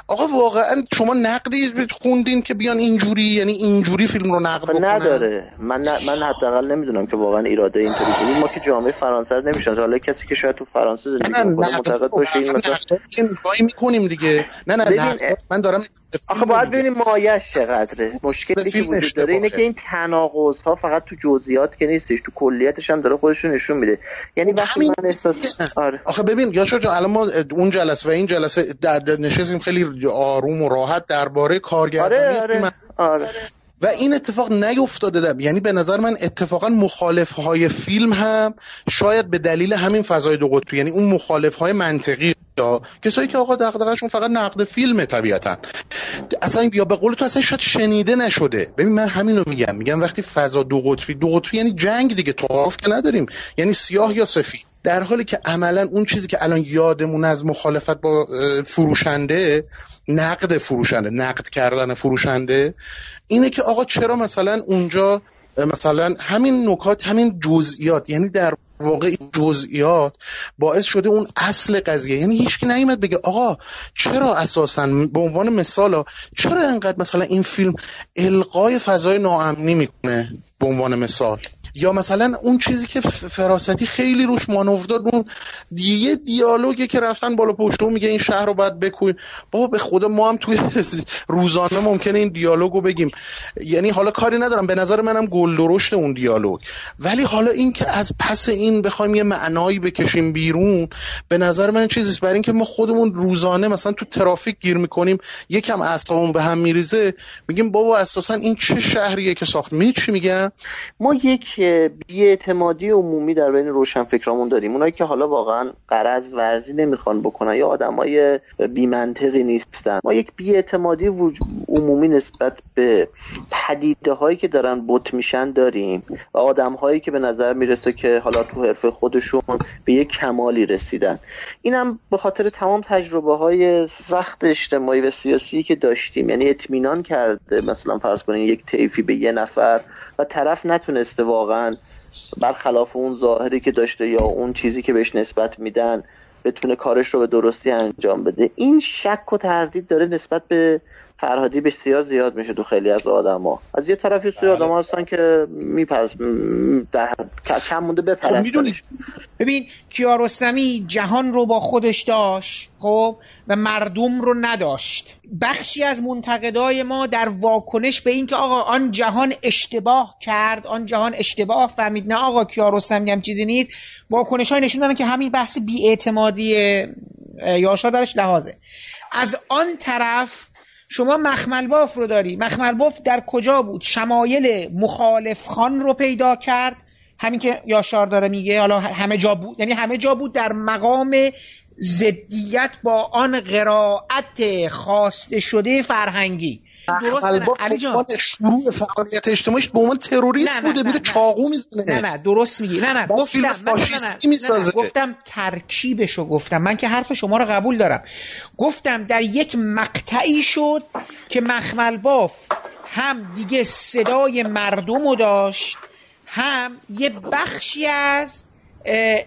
آقا واقعا شما نقدی خوندین که بیان اینجوری، یعنی اینجوری فیلم رو نقد بکنن؟ نداره. من حداقل نمیدونم که واقعا اراده اینطوری کنیم. ما که جامعه فرانسه نمیشن، حالا کسی که شاید تو فرانسه زندگی کنه معتقد باشه این مثلا چه میکنیم دیگه. نه من دارم آخه باید ببینیم مایش چقدره. مشکلی که وجود داره اینه که این تناقض ها فقط تو جزئیات که نیستش، تو کلیتش هم داره خودشون نشون میده. یعنی وقتی من احساس آخه ببین یاشو جان، الان ما اون جلسه و این جلسه در نشستیم خیلی آروم و راحت درباره کارگردانی آره. و این اتفاق نیفتاده ده. یعنی به نظر من اتفاقا مخالفهای فیلم هم شاید به دلیل همین فضای دو قطبی، یعنی اون مخالفهای منطقی یا کسایی که آقا دغدغه‌شون فقط نقد فیلمه طبیعتاً، اصلا یا به قول تو اصلا شاید شنیده نشده. ببین من همین رو میگم وقتی فضا دو قطبی یعنی جنگ دیگه، تعارف که نداریم، یعنی سیاه یا سفید، در حالی که عملاً اون چیزی که الان یادمون از مخالفت با فروشنده، نقد کردن فروشنده اینه که آقا چرا مثلا اونجا مثلا همین نکات، همین جزئیات، یعنی در واقع این جزئیات باعث شده اون اصل قضیه، یعنی هیچکی نیامد بگه آقا چرا اساساً به عنوان مثالا چرا انقدر مثلا این فیلم القای فضای ناامنی میکنه به عنوان مثال، یا مثلا اون چیزی که فراستی خیلی روش مانوردار بود، یه دیالوگی که رفتن بالا پشت و میگه این شهر رو باید بکوبیم. بابا به خدا ما هم توی روزانه ممکنه این دیالوگو بگیم، یعنی حالا کاری ندارم، به نظر منم گلدرشت اون دیالوگ، ولی حالا این که از پس این بخوایم یه معنایی بکشیم بیرون، به نظر من چیزیه. برای اینکه ما خودمون روزانه مثلا تو ترافیک گیر میکنیم، یکم اعصابمون به هم میریزه، میگیم بابا اساسا این چه شهریه که ساخت. می چی میگم، ما یک بی‌اعتمادی عمومی در بین روشنفکرامون داریم، اونایی که حالا واقعا غرض ورزی نمیخوان بکنن یا آدمای بی‌منطقی نیستن. ما یک بی‌اعتمادی عمومی نسبت به پدیده‌هایی که دارن بت میشن داریم و آدم‌هایی که به نظر میرسه که حالا تو حرفه خودشون به یک کمالی رسیدن. اینم به خاطر تمام تجربه‌های سخت اجتماعی و سیاسی که داشتیم، یعنی اطمینان کرده مثلا فرض کنین یک طیفی به یه نفر و طرف نتونسته واقعا برخلاف اون ظاهری که داشته یا اون چیزی که بهش نسبت میدن بتونه کارش رو به درستی انجام بده. این شک و تردید داره نسبت به فرهادی بسیار زیاد میشه تو خیلی از آدم‌ها. از یه طرف یه سری آدم‌ها هستن که میپرس کم مونده بپرسن. میدونی ببین کیاروسمی جهان رو با خودش داشت، خب، و مردم رو نداشت. بخشی از منتقدای ما در واکنش به این که آقا آن جهان اشتباه کرد، آن جهان اشتباه فهمید، نه آقا کیاروسمی هم چیزی نیست، واکنش‌های نشون دادن که همین بحث بی‌اعتمادی یاشا درش لحاظه. از آن طرف شما مخمل باف رو داری. مخمل باف در کجا بود؟ شمایل مخالف خان رو پیدا کرد، همین که یاشار داره میگه، حالا همه جا بود، یعنی همه جا بود در مقام زدیت با آن قرائت خواسته شده فرهنگی. مخمل باف علی جان شروع فعالیت اجتماعیش به عنوان تروریست بوده، بیره چاقو میزنه. نه درست میگی. نه گفتم فاشیستی میسازه. گفتم ترکیبشو گفتم. من که حرف شما رو قبول دارم. گفتم در یک مقطعی شد که مخمل باف هم دیگه صدای مردم رو داشت، هم یه بخشی از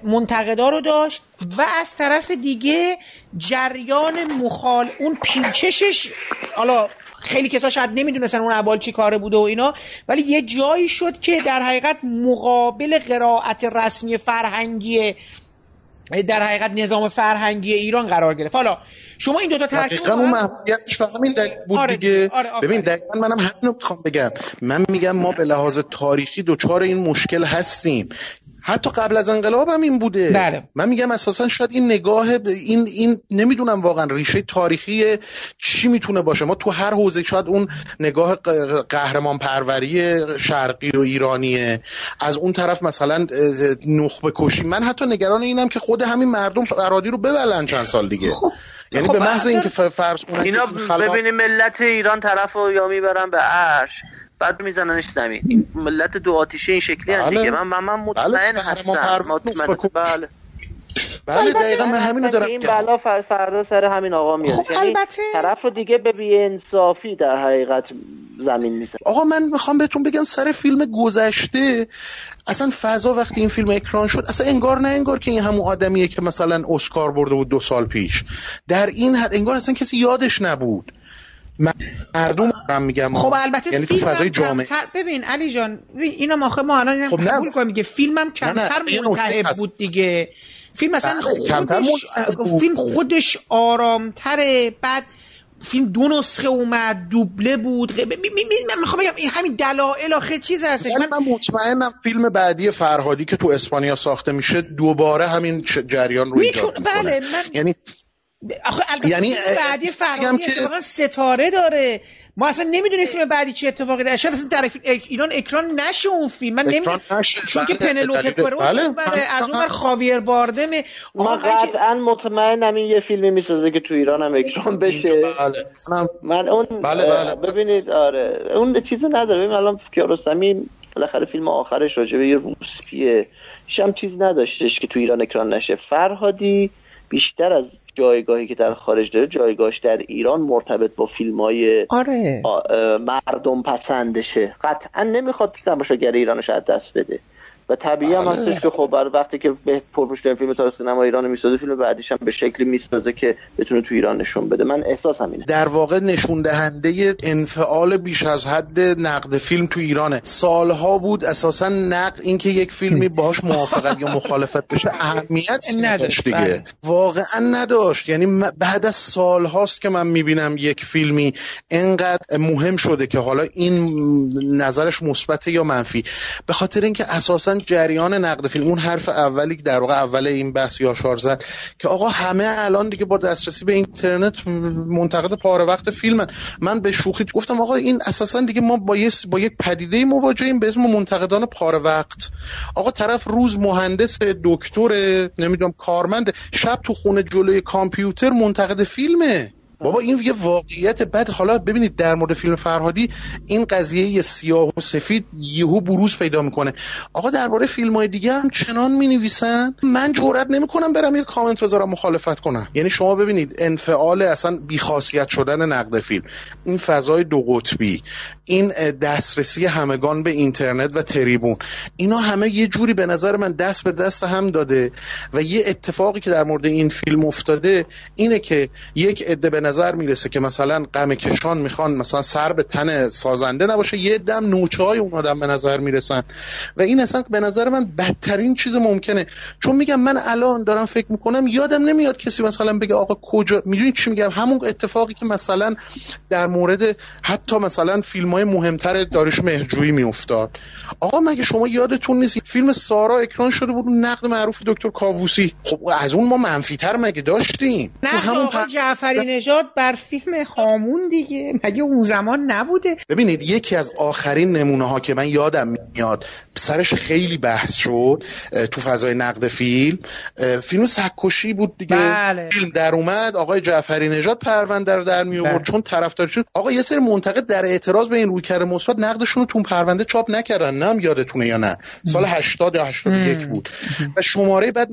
منتقدا رو داشت و از طرف دیگه جریان مخال اون پیچشش، حالا خیلی کسا شاید نمیدونستن اون عبال چی کاره بوده و اینا، ولی یه جایی شد که در حقیقت مقابل قرائت رسمی فرهنگی در حقیقت نظام فرهنگی ایران قرار گرفت. حالا شما این دو تا ترکیب واقعا اون محبوبیتش به همین دلیل بود. آره دیگه. آره ببین دقیقاً منم همین رو میخوام بگم. من میگم ما به لحاظ تاریخی دوچار این مشکل هستیم، حتی قبل از انقلاب هم این بوده. بله. من میگم اساسا شاید این نگاه این نمیدونم واقعا ریشه تاریخی چی میتونه باشه. ما تو هر حوزه شاید اون نگاه قهرمان پروری شرقی و ایرانیه، از اون طرف مثلا نخبه کشی. من حتی نگران اینم که خود همین مردم فرادی رو ببلن چند سال دیگه. یعنی به محض اینکه فرض کنن اینا ببینیم ملت ایران طرفو یا میبرن به عرش بعد میزننش زمین. این ملت دو آتیشه این شکلی هست دیگه. من مطمئن هستم. بله دقیقاً من همین رو دارم. این بلا فردا سر همین آقا میاد. یعنی طرف رو دیگه به بی‌انصافی در حقیقت زمین میزه. آقا من میخوام بهتون بگم سر فیلم گذشته اصلا فضا وقتی این فیلم اکران شد اصلا انگار نه انگار که این همون آدمیه که مثلا اسکار برده بود 2 سال پیش، در این حد انگار اصلا کسی یادش نبود. مردم هم میگم خب البته یعنی تو فضای جامعه ببین علی جان اینا ماخه ما الان خب قبول کنیم میگه فیلمم کمتر متعب بود دیگه. فیلم مثلا فیلم خودش آرامتره، بعد فیلم 2 نسخه اومد، دوبله بود. من میخوام بگم همین دلایل آخه چیز هستش. من مطمئنم فیلم بعدی فرهادی که تو اسپانیا ساخته میشه دوباره همین جریان رو ایجاد میکنه. بله یعنی آخه یعنی بعدی فرهادی اتفاقا ستاره داره، ما اصلا نمیدونیم فیلم بعدی چی اتفاقی داره. شاید اصلا در ایران اکران نشه اون فیلم، من نمیدونم چون که پنهلوپ کروز از اون بر خاویر باردم. ما قطعا مطمئنم این یه فیلمی میسازه که تو ایران هم اکران بشه. من اون ببینید آره اون چیزو نداره. ببین الان کیاروسمی بالاخره فیلم آخرش راجع به یه روسیه هم چیز نداشتش که تو ایران اکران نشه. فرهادی بیشتر از جایگاهی که در خارج داره جایگاهش در ایران مرتبط با فیلم‌های آره. مردم پسندشه، قطعا نمیخواد تماشاگر ایرانش از دست بده و طبیعی هم هستش که خب برای وقتی که پرفروش‌ترین فیلم تاریخ سینما ایران میسازه فیلم بعدیش هم به شکلی میسازه که بتونه تو ایران نشون بده. من احساس همینه. در واقع نشون دهنده انفعال بیش از حد نقد فیلم تو ایرانه. سالها بود اساسا نقد اینکه یک فیلمی باهاش موافقت یا مخالفت بشه اهمیت نداشت دیگه، واقعا نداشت. یعنی بعد از سالهاست که من میبینم یک فیلمی اینقدر مهم شده که حالا این نظرش مثبت یا منفی، به خاطر اینکه اساسا جریان نقد فیلم اون حرف اولی که در واقع اول این بحث یاشار زد که آقا همه الان دیگه با دسترسی به اینترنت منتقد پاره وقت فیلمن. من به شوخی گفتم آقا این اساسا دیگه ما با یک پدیده مواجهیم به اسم منتقدان پاره وقت. آقا طرف روز مهندس، دکتر، نمیدونم کارمند، شب تو خونه جلوی کامپیوتر منتقد فیلمه. بابا این یه واقعیت. بعد حالا ببینید در مورد فیلم فرهادی این قضیه سیاه و سفید یهو بروز پیدا میکنه. آقا درباره فیلم‌های دیگه هم چنان مینویسن من جرئت نمیکنم برم یه کامنت بذارم مخالفت کنم. یعنی شما ببینید انفعال اصلا بیخاصیت شدن نقد فیلم، این فضای دو قطبی، این دسترسی همگان به اینترنت و تریبون، اینا همه یه جوری به نظر من دست به دست هم داده و یه اتفاقی که در مورد این فیلم افتاده اینه که یک عده به نظر میرسه که مثلا غم کشان میخوان مثلا سر به تن سازنده نباشه، یه دم نوچه های اون آدم به نظر میرسن و این اصلا به نظر من بدترین چیز ممکنه. چون میگم من الان دارم فکر میکنم یادم نمیاد کسی مثلا بگه آقا کجا، میدونی چی میگم؟ همون اتفاقی که مثلا در مورد حتی مثلا فیلم های مهمتر داریوش مهرجویی میافتاد. آقا مگه شما یادتون نیست فیلم سارا اکران شده بود نقد معروف دکتر کاووسی؟ خب از اون ما منفی تر مگه داشتیم؟ نه همون جعفری نژاد بر فیلم هامون دیگه مگه اون زمان نبوده؟ ببینید یکی از آخرین نمونه ها که من یادم میاد سرش خیلی بحث شد تو فضای نقد فیلم، فیلم سگ‌کشی بود دیگه. بله. فیلم در اومد آقای جعفری نژاد پرونده رو در می آورد چون طرفدارش شد. آقا یه سری منتقد در اعتراض به این رویکرد مثبت نقدشون رو تو پرونده چاپ نکردن، نه هم یادتونه یا نه سال 80 یا 81 بود و شماره بعد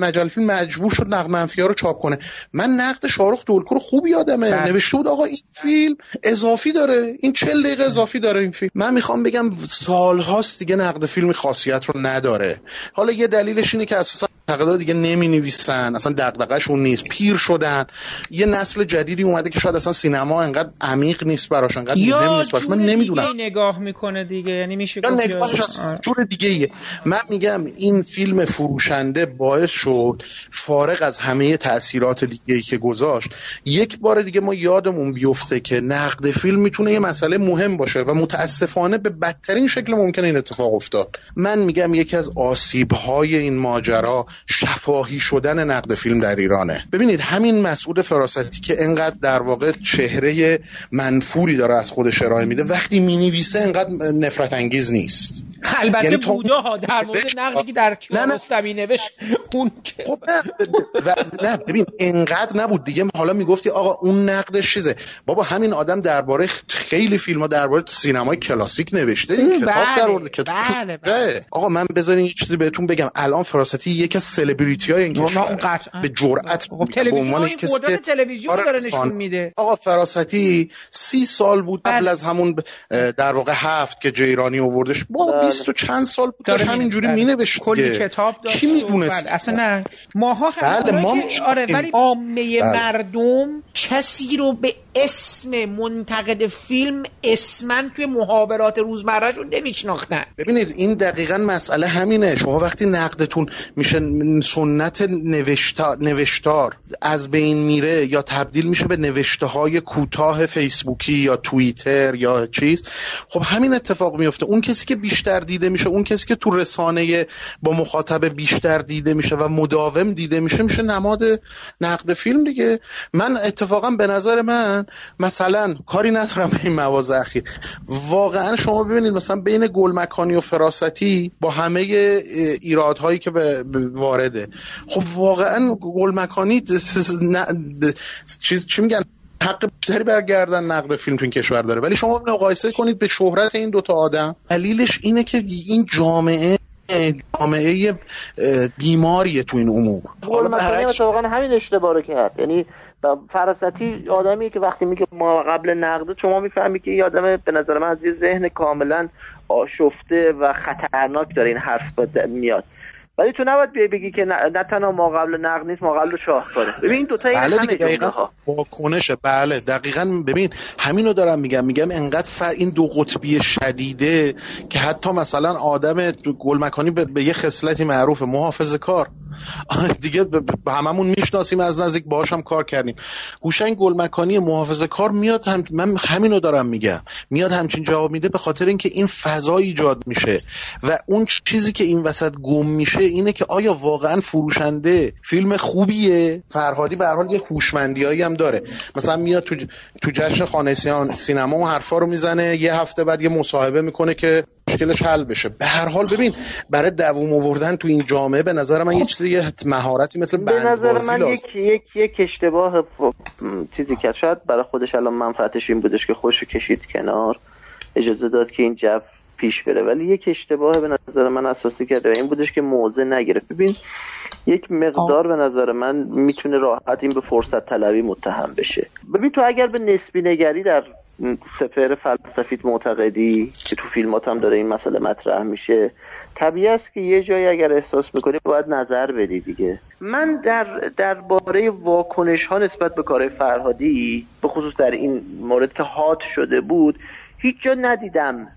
مجله فیلم مجبور شد نقد منفی‌ها رو چاپ کنه. من نقد شاهرخ دولکو خوب یادمه نوشته بود آقا این فیلم اضافی داره، این 40 دقیقه اضافی داره این فیلم. من میخوام بگم سالهاست دیگه نقد فیلمی خاصیت رو نداره. حالا یه دلیلش اینه که اساسا نقدا دیگه نمینویسن، اصلا دغدغه‌شون نیست، پیر شدن، یه نسل جدیدی اومده که شاید اصلا سینما انقدر عمیق نیست براش، انقدر مهم نیست براش. من نمیدونم نگاه میکنه دیگه، یعنی میشه نگاهش از جور دیگه ایه. من میگم این فیلم فروشنده باعث شد فارغ از همه تأثیرات دیگه‌ای که گذاشت یک بار دیگه ما یادمون بیفته که نقد فیلم میتونه یه مسئله مهم باشه و متاسفانه به بدترین شکل ممکن این اتفاق افتاد. من میگم یکی از آسیب‌های این ماجرا شفاهی شدن نقد فیلم در ایرانه. ببینید همین مسعود فراستی که انقدر در واقع چهره منفوری داره از خودش ارائه میده وقتی مینویسه انقدر نفرت انگیز نیست. البته بودا ها در مورد نقدی که در کیاروسمی نوشت اون خب نه ببین انقدر نبود دیگه. حالا میگفتی آقا اون نقدش چیزه، بابا همین آدم درباره خیلی فیلم‌ها درباره سینمای کلاسیک نوشته، کتاب در آورده کتاب. آقا من بذارین یه چیزی بهتون بگم، الان فراستی یک از سلبریتی‌های انگلیس به جرئت به عنوان کسی تلویزیون داره نشون میده. آقا فراستی 30 سال بود قبل از همون در واقع 7 که جیرانی آوردش، با 20 و چند سال بود داشت همینجوری مینوشت، کلی کتاب داشت. کی میدونست اصلا؟ نه ماها آره، ولی عامه مردم کسی رو به اسم منتقد فیلم اسماً توی محاورات روزمرهشون نمیشناختن. ببینید این دقیقاً مسئله همینه، شما وقتی نقدتون میشه سنت نوشتار از بین میره یا تبدیل میشه به نوشته های کوتاه فیسبوکی یا توییتر یا چیز، خب همین اتفاق میفته. اون کسی که بیشتر دیده میشه، اون کسی که تو رسانه با مخاطب بیشتر دیده میشه و مداوم دیده میشه، میشه نماد نقد فیلم دیگه. من اتفاقاً به نظر من مثلا کاری ندارم به این مواضع اخیر، واقعا شما ببینید مثلا بین گلمکانی و فراستی با همه ایرادهایی که وارده، خب واقعا گلمکانی چیز چی میگن حق بیشتری برگردن نقد فیلم تو این کشور داره، ولی شما مقایسه کنید به شهرت این دوتا آدم. دلیلش اینه که این جامعه بیماریه تو این امور. گلمکانی واقعا همین اشتباه رو کرد، یعنی فراستی آدمیه که وقتی میگه ما قبل نقد، شما میفهمی که این آدم به نظر من از یه ذهن کاملا آشفته و خطرناک داره این حرف میاد، ولی تو نباید بیای بگی که نه تنها ما قبل نقد نیست، ما قبل شاهکاره. ببین این دو تا این همه دقیقاً واکنشه. بله دقیقاً، ببین همین رو دارم میگم انقدر این دو قطبی شدیده که حتی مثلا آدم گلمکانی به یه خصلتی معروفه، محافظه‌کار دیگه، هممون میشناسیم از نزدیک، باهاش هم کار کردیم. هوشنگ گلمکانی محافظه‌کار میاد من همین رو دارم میگم، میاد همچین جواب میده به خاطر اینکه این فضا ایجاد میشه و اون چیزی که این وسط گم میشه اینه که آیا واقعا فروشنده فیلم خوبیه؟ فرهادی به هر حال یه هوشمندیایی هم داره، مثلا میاد تو جشن خانه سینما اون حرفا رو میزنه، یه هفته بعد یه مصاحبه میکنه که مشکلش حل بشه. به هر حال ببین برای دوام آوردن تو این جامعه به نظر من یه چیزی مهارتی مثل بندبازی به نظر من لازم. یک اشتباه چیزی که شاید برای خودش الان منفعتش این بودش که خودشو کشید کنار، اجازه داد که این جو پیش بره، ولی یک اشتباه به نظر من اساسی کرده و این بودش که موضع نگرفت. ببین یک مقدار به نظر من میتونه راحت این به فرصت طلبی متهم بشه. ببین تو اگر به نسبی نگری در سفر فلسفیت معتقدی که تو فیلمات هم داره این مسئله مطرح میشه، طبیعی است که یه جایی اگر احساس میکنی باید نظر بدی دیگه. من درباره واکنش ها نسبت به کار فرهادی به خصوص در این مورد که هات شده بود هیچ جا ندیدم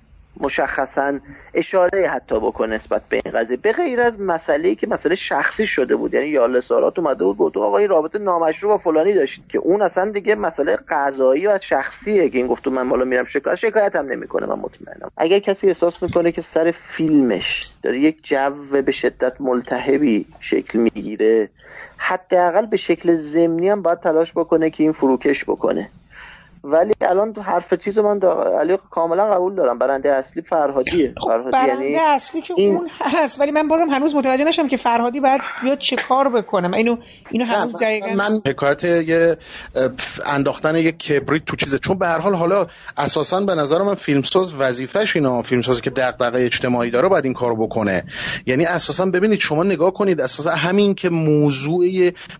مشخصا اشاره حتی بکنه نسبت به این قضیه، به غیر از مسئله‌ای که مسئله شخصی شده بود، یعنی یال سارات اومده بود گفت آقا این رابطه نامشروع با فلانی داشت که اون اصلا دیگه مسئله قضایی و شخصیه که این گفت من بالا میرم شکایت هم نمیکنه. من مطمئنم اگر کسی احساس میکنه که سر فیلمش داره یک جو به شدت ملتهبی شکل میگیره، حداقل به شکل ضمنی هم باید تلاش بکنه که این فروکش بکنه. ولی الان تو حرف چیزو من علی کاملا قبول دارم، برنده اصلی فرهادیه. فرهادی برنده یعنی اصلی که اون هست، ولی من بازم هنوز متوجه نشم که فرهادی باید بیاد چه کار بکنم. اینو هنوز دقیقاً من حکایت یه انداختن یک کبریت تو چیزه، چون به هر حال حالا اساساً به نظر من فیلمساز وظیفه‌ش اینا، فیلمسازی که دغدغه اجتماعی داره باید این کارو بکنه. یعنی اساساً ببینید شما نگاه کنید، اساساً همین که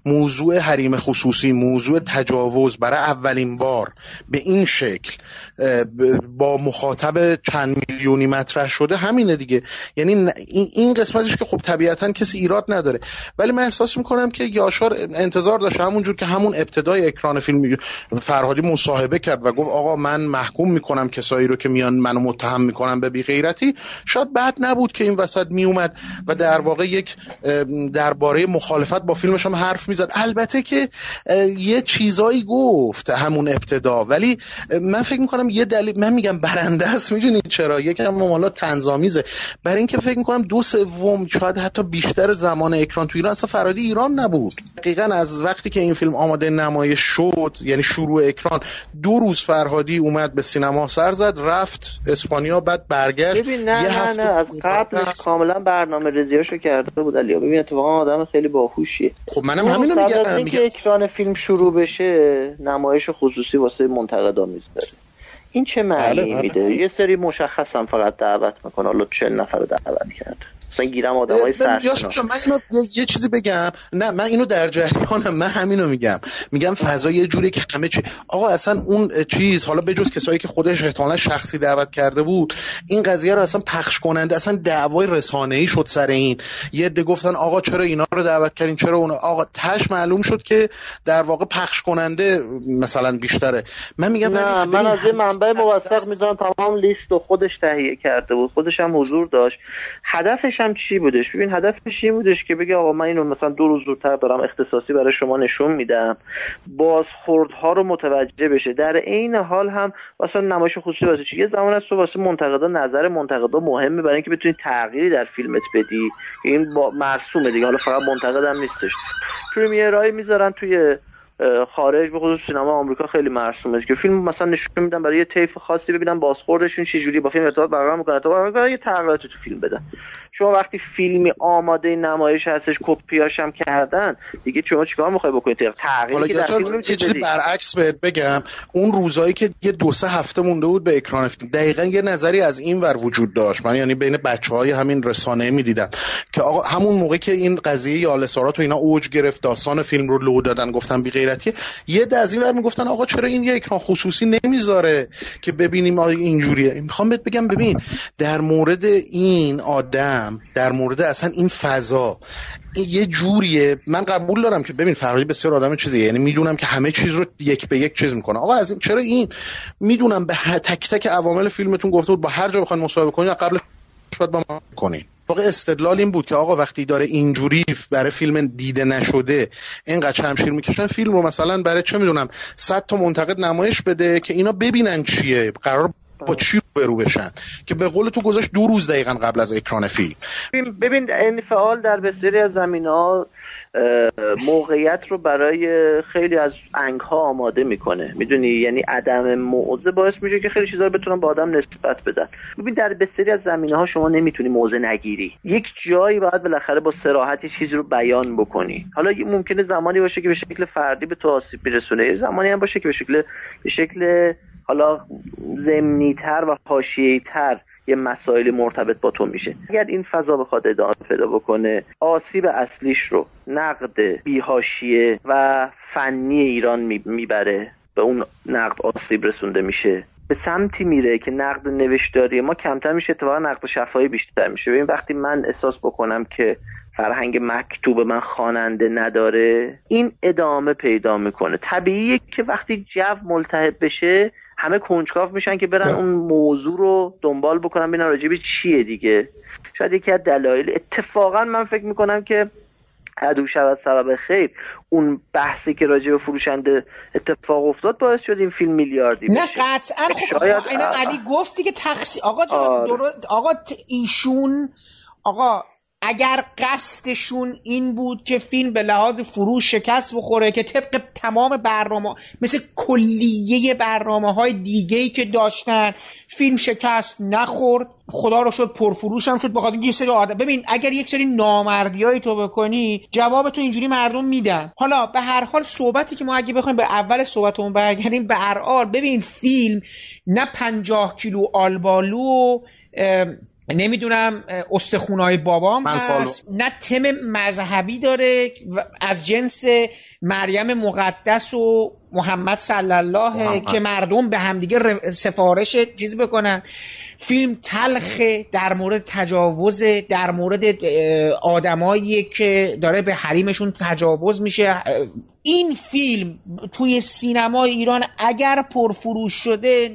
موضوع حریم خصوصی، موضوع تجاوز برای اولین بار به این شکل با مخاطب چند میلیونی مطرح شده همینه دیگه. یعنی این قسمتش که خب طبیعتاً کسی ایراد نداره، ولی من احساس میکنم که یاشار انتظار داشت همونجور که همون ابتدای اکران فیلم فرهادی مصاحبه کرد و گفت آقا من محکوم میکنم کسایی رو که میان منو متهم میکنم به بیغیرتی، شاید بد نبود که این وسط میومد و در واقع یک درباره مخالفت با فیلمش هم حرف میزد. البته که یه چیزایی گفت همون ابتدا، ولی من فکر میکنم هم یه دلیل من میگم برنده است، میدونید چرا؟ یکم مالا طنزآمیزه، برای اینکه فکر میکنم 2/3 شاید حتی بیشتر زمان اکران تو ایران اصلا فرادی ایران نبود. دقیقاً از وقتی که این فیلم آماده نمایش شد، یعنی شروع اکران، 2 روز فرهادی اومد به سینما سر زد، رفت اسپانیا، بعد برگشت. ببین نه از قبلش کاملا برنامه ریزیاشو کرده بود علی. ببین اتفاقا آدم خیلی باهوشیه. خب منم همین رو میگم. اکران فیلم شروع بشه نمایش خصوصی واسه منتقدان میذاره. این چه معنی میده؟ یه سری مشخصا فقط دعوت میکنه، حالا 40 نفر دعوت کرد. مثلا گیرم آدمای سرشون. من اینو یه چیزی بگم، نه من اینو در جریانم، من همینو میگم. میگم فضا یه جوری که همه چی آقا اصلا اون چیز، حالا بجز کسایی که خودش احتمالاً شخصی دعوت کرده بود، این قضیه رو اصلا پخش کننده، اصلا دعوای رسانه‌ای شد سر این. یه عده گفتن آقا چرا اینا رو دعوت کردین، چرا اون، آقا تاش معلوم شد که در واقع پخش کننده مثلا بیشتره. من میگم من از منبع موثق میذارم تمام لیست رو خودش تهیه کرده بود، خودش هم حضور داشت. هدفش هم چی بودش؟ ببین هدفش این بودش که بگه آقا من اینو مثلا 2 روز زودتر دارم اختصاصی برای شما نشون میدم، بازخوردها رو متوجه بشه. در عین حال هم مثلا نمایش خصوصی واسه چی؟ یه زمان است واسه منتقدان، نظر منتقدا مهمه برای اینکه بتونی تغییری در فیلمت بدی. این با مرسومه دیگه، حالا فقط منتقدم نیستش. پریمیرای میذارن توی خارج، به خصوص سینما آمریکا خیلی مرسومه که فیلم مثلا نشون میدن برای یه طیف خاصی، ببینن بازخوردشون چه جوری با فیلم ارتباط برقرار میکنه، تا یه تغییراتی تو فیلم بدن. شما وقتی فیلمی آماده نمایش هستش، کپیاش هم کردن دیگه، شما چیکار می‌خوای بکنی؟ تغییری که در فیلم میشه چیزی برعکس بهت بگم، اون روزایی که یه 2-3 هفته مونده بود به اکران فیلم، دقیقاً یه نظری از این ور وجود داشت. من یعنی بین بچه‌های همین رسانه می‌دیدم که آقا همون موقع که این قضیه یالسارات و اینا اوج گرفت، داستان فیلم رو لو دادن، گفتن بی غیرتیه. یه عده از این ور میگفتن آقا چرا این یه اکران خصوصی نمیذاره که ببینیم آقا اینجوریه. می‌خوام بهت بگم ببین، در مورد این آدم، در مورد اصلا این فضا یه جوریه. من قبول دارم که ببین فرهادی بسیار آدم چیزیه، یعنی میدونم که همه چیز رو یک به یک چیز میکنه. آقا از این چرا این، میدونم به تک تک عوامل فیلمتون گفته بود با هر جا بخواید مصاحبه کنین قبل شاید با ما کنین. واقع استدلال این بود که آقا وقتی داره اینجوری برای فیلم دیده نشده اینقدر چمشیر میکشن، فیلم رو مثلا برای چه میدونم 100 تا منتقد نمایش بده که اینا ببینن چیه، قرار با چی برو بشن که به قول تو گذاشت 2 روز دقیقاً قبل از اکران فیلم. ببین انفعال در بسیاری از زمینه‌ها موقعیت رو برای خیلی از انگ‌ها آماده میکنه، میدونی؟ یعنی عدم موضع باعث میشه که خیلی چیزا رو بتونن به آدم نسبت بدن. ببین در بسیاری از زمینه‌ها شما نمیتونی موضع نگیری، یک جایی باید بالاخره با صراحت چیزی رو بیان بکنی. حالا ممکنه زمانی باشه که به شکل فردی به تو آسیب برسونه، زمانی هم باشه که به شکل حالا ضمنی‌تر و حاشیه‌ای‌تر یه مسائل مرتبط با تو میشه. اگر این فضا بخواد ادامه پیدا بکنه، آسیب اصلیش رو نقد بی‌حاشیه و فنی ایران میبره، به اون نقد آسیب رسونده میشه، به سمتی میره که نقد نوشتاری ما کمتر میشه، اتفاقا نقد شفاهی بیشتر میشه. ببین وقتی من احساس بکنم که فرهنگ مکتوب من خواننده نداره، این ادامه پیدا میکنه. طبیعیه که وقتی جو ملتهب بشه همه کنجکاو میشن که برن اون موضوع رو دنبال بکنن، ببینن راجع به چیه دیگه. شاید یکی از دلایل، اتفاقا من فکر میکنم که عدو شود سبب خیر، اون بحثی که راجع به فروشنده اتفاق افتاد باعث شد این فیلم میلیاردی بشه. نه قطعا. خب اینا علی گفت دیگه آقا درست. آقا ایشون، آقا اگر قصدشون این بود که فیلم به لحاظ فروش شکست بخوره، که طبق تمام برنامه، مثل کلیه برنامه‌های دیگه‌ای که داشتن، فیلم شکست نخورد، خدا رو شد پرفروش هم شد، بخاطر یه سری آدم. ببین اگر یک سری نامردیایی تو بکنی، جواب تو اینجوری مردم میدن. حالا به هر حال صحبتی که ما اگه بخوایم به اول صحبتمون برگردیم، به ارعال ببین فیلم نه 50 کیلو آلبالو، نمیدونم استخونهای بابام هست، نه تم مذهبی داره از جنس مریم مقدس و محمد صلی الله که مردم به همدیگه سفارش چیز بکنن. فیلم تلخه، در مورد تجاوز، در مورد آدمایی که داره به حریمشون تجاوز میشه. این فیلم توی سینما ایران اگر پرفروش شده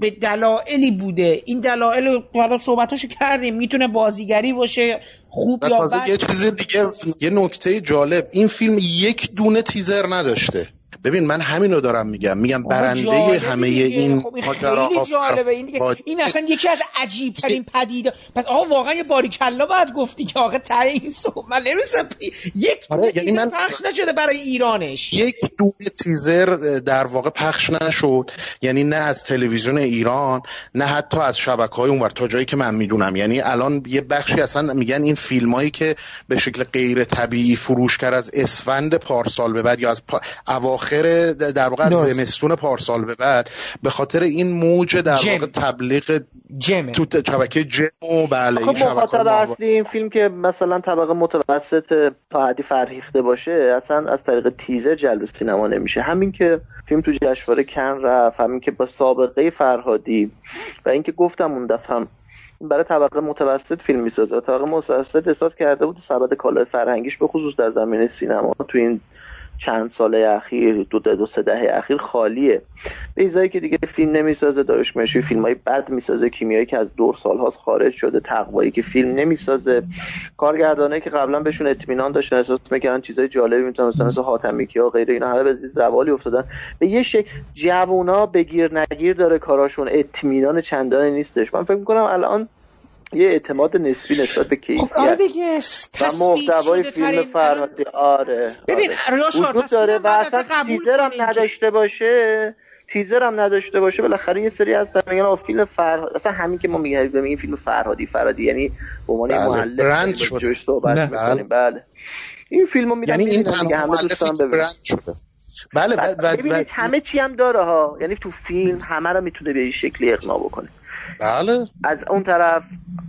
به دلایلی بوده. این دلایل حالا صحبتاشو کردیم، میتونه بازیگری باشه خوب یا بد. یه چیز دیگه، یه نکته جالب، این فیلم 1 دونه تیزر نداشته. ببین من همینو دارم میگم برنده همه این ماجرا جالبه این دیگه. این اصلا یکی از عجیب ترین پدیده. پس آقا واقعا یه باریکلا باید گفتی که آقا تعیین من نمی‌رسم یک یعنی من پخش نشده برای ایرانش، یک دونه تیزر در واقع پخش نشد، یعنی نه از تلویزیون ایران نه حتی از شبکه‌های اونور تا جایی که من میدونم. یعنی الان یه بخشی اصلا میگن این فیلمایی که به شکل غیر طبیعی فروش کرد از اسفند پارسال به بعد یا از اواخر در واقع از زمستون پارسال به بعد به خاطر این موج در واقع تبلیغ جمع تو شبکه جمع بله این شبکه اصلی این فیلم که مثلا طبقه متوسط تا حدی فرهیخته باشه اصلا از طریق تیزر جلب سینما نمیشه. همین که فیلم تو جشنواره کن رفت، همین که با سابقه فرهادی و اینکه گفتم اون دفعه برای طبقه متوسط فیلم میسازه و طبقه متوسط احساس کرده بود سبد کالای فرهنگیش به خصوص در زمینه سینما تو این چند ساله اخیر دو سه دهه اخیر خالیه. به ایزایی که دیگه فیلم نمیسازه، داریوش مهرجویی فیلمای بد میسازه، کیمیایی که از دور سالهاست خارج شده، تقوایی که فیلم نمیسازه، کارگردانایی که قبلا بهشون اطمینان داشتن احساس میکردن چیزای جالبی میتونن، مثلا حاتمی کیا غیره، اینا همه به زوالی افتادن. به یه شکل جوونا بگیر نگیر داره کاراشون، اطمینان چندانی نیستش. من فکر میکنم الان یه اعتماد نسبی نسبت به کیفیت و محتوای فیلم فرهادی آره ببین وجود داره و اصلا تیزر هم نداشته باشه بالاخره یه سری هستن میگن آ فیلم فرهادی، اصلا همین که ما میگیم این فیلم فرهادی یعنی به عنوان معلم جوش صحبت می‌کنیم. بله این فیلمو میدن یعنی این تنها معلفی که برند شده. بله ببینید همه چی هم داره ها، یعنی تو فیلم همه رو میتونه به این شکلی اقناع بکنه. بله از اون طرف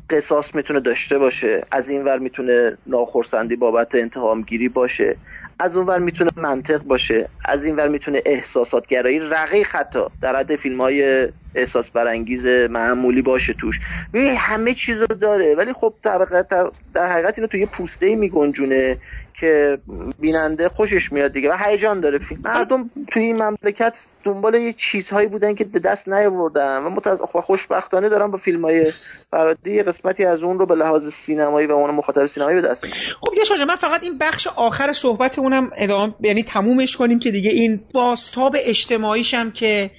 قصاص میتونه داشته باشه، از این ور میتونه ناخرسندی بابت انتقام گیری باشه، از اون ور میتونه منطق باشه، از این ور میتونه احساسات گرایی رقیق حتی در حد فیلم‌های احساس برانگیز معمولی باشه توش. ببین همه چیزو داره، ولی خب در حقیقت اینو تو یه پوسته‌ای میگنجونه که بیننده خوشش میاد دیگه و هیجان داره فیلم. مردم توی این مملکت دنبال یه چیزهایی بودن که به دست نیاوردن و خوشبختانه دارن با فیلم‌های فرهادی قسمتی از اون رو به لحاظ سینمایی و اون مخاطب سینمایی به دست میارن. خب یه شاجه من فقط این بخش آخر صحبت اونم ادامه یعنی تمومش کنیم که دیگه این بازتاب اجتماعیش هم که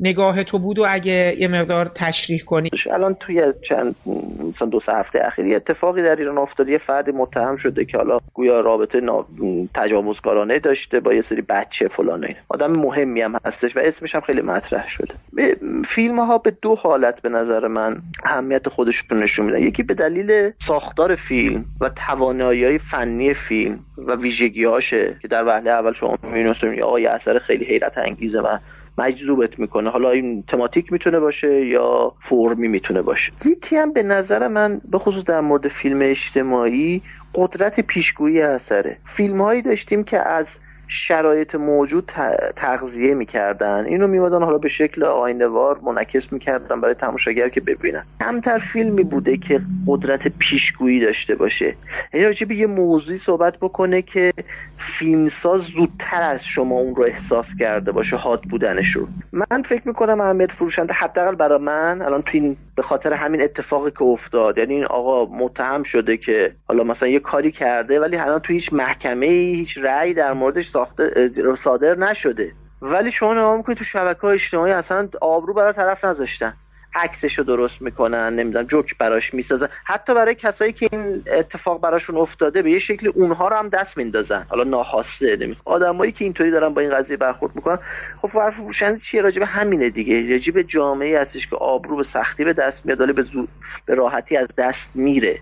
نگاه تو بود و اگه یه مقدار تشریح کنی. الان توی چند مثلا دو سه هفته اخیر اتفاقی در ایران افتاد، یه فردی متهم شده که حالا گویا رابطه تجاوزکارانه داشته با یه سری بچه فلان اینا. آدم مهمی هم هستش و اسمش هم خیلی مطرح شده. فیلم‌ها به دو حالت به نظر من اهمیت خودشون نشون میدن. یکی به دلیل ساختار فیلم و توانایی فنی فیلم و ویژگی‌هاشه که در وهله اول شما می‌بینید آقا یه اثر خیلی حیرت انگیزه و مجذوبت میکنه، حالا این تماتیک میتونه باشه یا فرمی میتونه باشه. یکی هم به نظر من به خصوص در مورد فیلم اجتماعی قدرت پیشگویی اثره. فیلم هایی داشتیم که از شرایط موجود تغذیه میکردن، اینو میمادن حالا به شکل آینه‌وار منعکس میکردن برای تماشاگر که ببینن. کمتر فیلمی بوده که قدرت پیشگویی داشته باشه، یعنی راجع به یه موضوعی صحبت بکنه که فیلمساز زودتر از شما اون رو احساس کرده باشه حاد بودنش رو. من فکر میکنم اهمیت فروشنده حداقل برای من الان تو این به خاطر همین اتفاقی که افتاد، یعنی این آقا متهم شده که حالا مثلا یه کاری کرده ولی الان تو هیچ محکمه‌ای هیچ رأی در موردش صادر نشده، ولی شما نگاه میکنید تو شبکه‌های اجتماعی اصلا آبرو برای طرف نذاشتن، عکسشو درست میکنن، نمیدونم جوک براش میسازن، حتی برای کسایی که این اتفاق براشون افتاده به یه شکلی اونها رو هم دست میندازن، حالا ناخواسته. آدمایی که اینطوری دارن با این قضیه برخورد میکنن خب حرف روشن چیه؟ راجب همینه دیگه، راجب جامعه‌ای هستش که آبرو به سختی به دست میاد، به زود به راحتی از دست میره.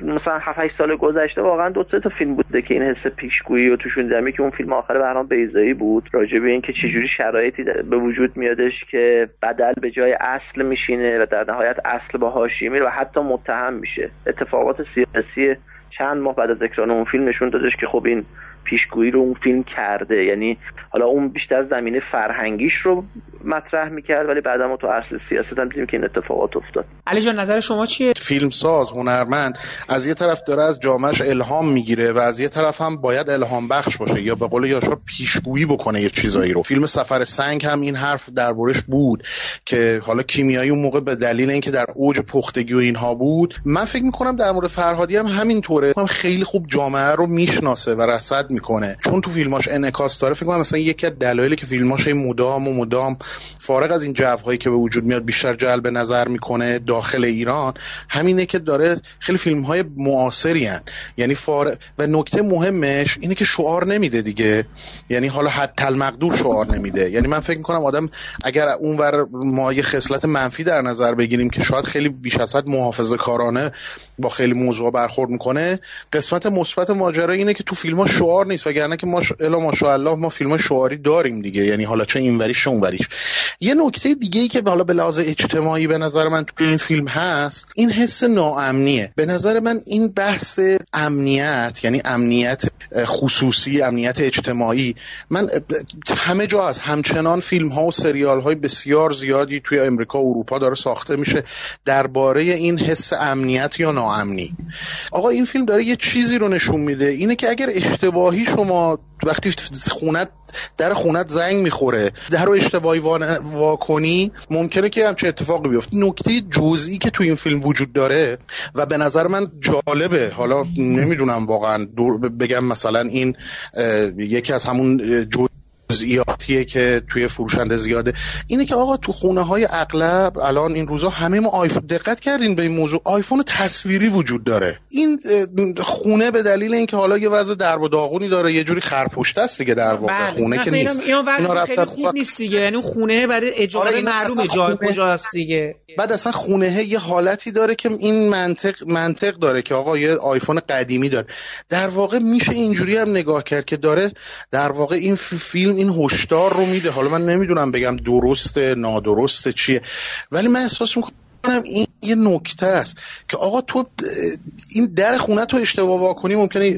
مثلا 7-8 سال گذشته واقعا دو سه تا فیلم بوده که این حس پیشگویی و توشون دمی که اون فیلم آخر بهرام بیضایی بود راجع به این که چجوری شرایطی به وجود میادش که بدل به جای اصل میشینه و در نهایت اصل با حاشیه میره و حتی متهم میشه. اتفاقات سیاسی چند ماه بعد از اکران اون فیلم نشون دادش که خب این پیشگویی رو اون فیلم کرده، یعنی حالا اون بیشتر زمینه فرهنگیش رو مطرح میکرد ولی بعدا ما تو عرصه سیاست هم دیدیم که این اتفاقات افتاد. علی جان نظر شما چیه؟ فیلمساز هنرمند از یه طرف داره از جامعهش الهام میگیره و از یه طرف هم باید الهام بخش باشه یا به قول یاشار پیشگویی بکنه یه چیزایی رو. فیلم سفر سنگ هم این حرف دربارش بود که حالا کیمیایی اون موقع به دلیل اینکه در اوج پختگی و اینها بود. من فکر میکنم در مورد فرهادی هم همینطوره، خیلی خوب جامعه رو میشناسه و رصد میکنه، چون تو فیلماش انعکاس داره. فکر کنم مثلا یکی از دلایلی که فیلماش مدام فارغ از این جوهایی که به وجود میاد بیشتر جلب نظر میکنه داخل ایران همینه که داره خیلی فیلم‌های معاصری ان، یعنی و نکته مهمش اینه که شعار نمیده دیگه، یعنی حالا حتی المقدور شعار نمیده. یعنی من فکر میکنم آدم اگر اونور ما یه خصلت منفی در نظر بگیریم که شاید خیلی بیش از حد محافظه‌کارانه با خیلی موضوع برخورد میکنه، قسمت مثبت ماجرا اینه که تو فیلم‌ها شعار نیست، وگرنه که ماشاءالله ما فیلم‌های شعاری داریم دیگه، یعنی حالا چه اینوریش چه اونوریش. یه نکته دیگه ای که حالا به لحاظ اجتماعی به نظر من تو این فیلم هست این حس ناامنیه. به نظر من این بحث امنیت، یعنی امنیت خصوصی، امنیت اجتماعی، من همه جا هست، همچنان فیلم‌ها و سریال‌های بسیار زیادی توی امریکا و اروپا داره ساخته میشه درباره این حس امنیت یا ناامنی. آقا این فیلم داره یه چیزی رو نشون میده، اینه که اگر اشتباهی شما وقتی در خونت زنگ میخوره در رو اشتباهی واکنی ممکنه که همچه اتفاقی بیفته. نکته جزئی که تو این فیلم وجود داره و به نظر من جالبه، حالا نمیدونم واقعا بگم مثلا این یکی از همون جزئیاتیه که توی فروشنده زیاده، اینه که آقا تو خونه‌های اغلب الان این روزا همه ما آیفون، دقت کردین به این موضوع، آیفون تصویری وجود داره. این خونه به دلیل اینکه حالا یه وضع درب و داغونی داره، یه جوری خرپشت است دیگه در واقع، خونه که نیست، اینا خیلی خوب نیست دیگه، یعنی خونه برای اجاره معلومه جای کجاست دیگه. بعد اصلا خونه یه حالتی داره که این منطق داره که آقا یه آیفون قدیمی داره در واقع. میشه اینجوری هم نگاه کرد که داره در واقع این فیلم این هشدار رو میده. حالا من نمیدونم بگم درسته نادرسته چیه، ولی من احساس میکنم این یه نکته است که آقا تو این در خونه تو اشتباه واکنی ممکنه یه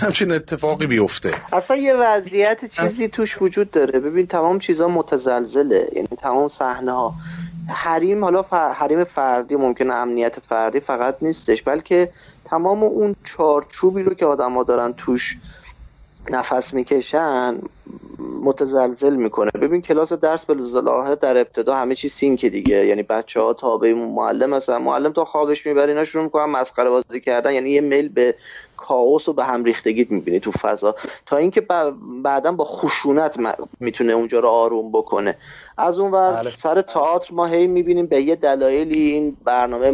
همچین اتفاقی بیفته. اصلا یه وضعیت چیزی توش وجود داره. ببین تمام چیزا متزلزله، یعنی تمام صحنه ها حریم، حالا حریم فردی ممکنه امنیت فردی فقط نیستش، بلکه تمام اون چارچوبی رو که آدما دارن توش نفس میکشن متزلزل میکنه. ببین کلاس درس به ظاهر در ابتدا همه چی سینک دیگه، یعنی بچه‌ها تابع معلم هستن، معلم تا خوابش میبره اینا شروع میکنن مسخره بازی کردن، یعنی یه میل به کائوس و به هم ریختگی میبینی تو فضا، تا اینکه بعداً با خشونت میتونه اونجا رو آروم بکنه. از اون ور سر تئاتر ما هی میبینیم به یه دلایلی این برنامه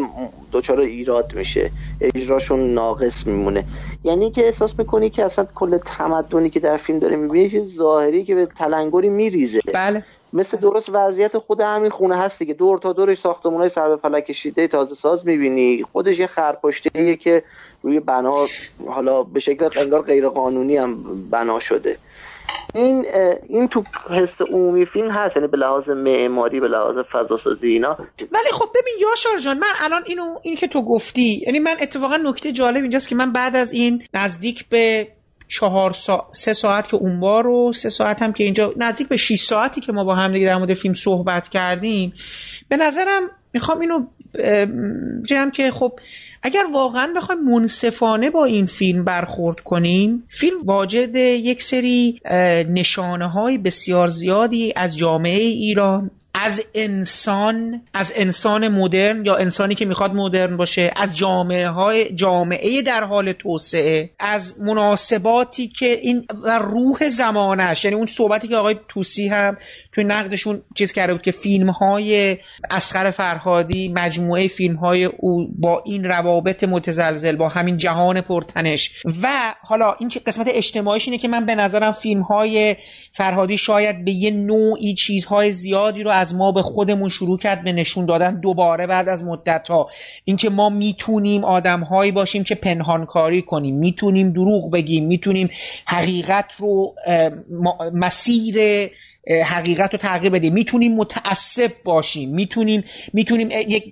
دوچار ایراد میشه، اجراشون ناقص میمونه، یعنی که احساس میکنی که اصلا کل تمدنی که در فیلم داره میبینی چیز ظاهری که به تلنگری میریزه. بله مثل درست وضعیت خود همین خونه هستی که دور تا دورش ساختمان‌های سر به فلک کشیده تازه ساز می‌بینی، خودش یه خرپشته‌ایه که روی بنا حالا به شکل انگار غیر قانونی هم بنا شده. این تو حس عمومی فیلم هست، یعنی به لحاظ معماری، به لحاظ فضاسازی اینا. ولی خب ببین یاشار جان، من الان این که تو گفتی، یعنی من اتفاقا نکته جالب اینجاست که من بعد از این نزدیک به 3 ساعت که اون بار و 3 ساعت هم که اینجا، نزدیک به 6 ساعتی که ما با هم دیگه در مورد فیلم صحبت کردیم، به نظرم میخوام اینو بگم که خب اگر واقعا بخوایم منصفانه با این فیلم برخورد کنیم، فیلم واجد یک سری نشانه‌های بسیار زیادی از جامعه ایران، از انسان مدرن یا انسانی که میخواد مدرن باشه، از جامعه در حال توسعه، از مناسباتی که این و روح زمانش، یعنی اون صحبتی که آقای طوسی هم توی نقدشون چیز کرده بود که فیلم‌های اصغر فرهادی، مجموعه فیلم‌های او با این روابط متزلزل با همین جهان پرتنش و حالا این قسمت اجتماعیش اینه که من به نظرم فیلم‌های فرهادی شاید به یه نوعی چیزهای زیادی رو از ما به خودمون شروع کرد به نشون دادن دوباره بعد از مدت‌ها، اینکه ما میتونیم آدم‌هایی باشیم که پنهانکاری کنیم، میتونیم دروغ بگیم، میتونیم حقیقت رو مسیر حقیقت رو تغییر بدیم، میتونیم متعصب باشیم، میتونیم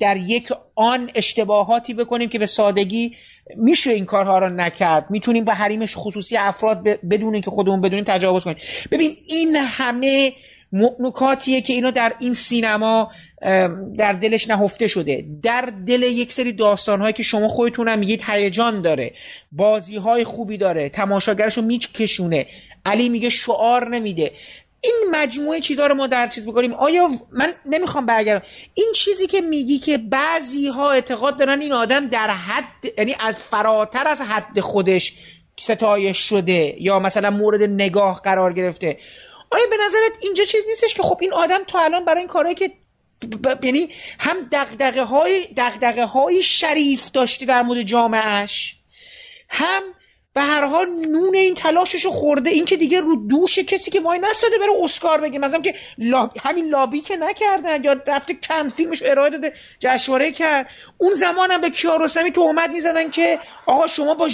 در یک آن اشتباهاتی بکنیم که به سادگی میشه این کارها رو نکرد، میتونیم به حریم خصوصی افراد بدون اینکه خودمون بدونیم تجاوز کنیم. ببین این همه نکاتیه که اینا در این سینما در دلش نهفته شده، در دل یک سری داستان‌هایی که شما خودتونم میگید هیجان داره، بازی‌های خوبی داره، تماشاگرشو میکشونه، علی میگه شعار نمیده، این مجموعه چیزها رو ما در چیز بکنیم. آیا من نمیخوام برگردم این چیزی که میگی که بعضی ها اعتقاد دارن این آدم در حد، یعنی از فراتر از حد خودش ستایش شده یا مثلا مورد نگاه قرار گرفته، آیا به نظرت اینجا چیز نیستش که خب این آدم تا الان برای این کارهایی که یعنی هم دغدغه‌های شریف داشته در مورد جامعهش، هم به هر حال نون این تلاششو خورده، این که دیگه رو دوش کسی که وای نساده بره اسکار بگیره، مثلا که همین لابی که نکردن یا رفته کم فیلمش ارائه داده جشنواره کرد. اون زمان هم به کیاروسمی تهمت میزدن که آقا شما با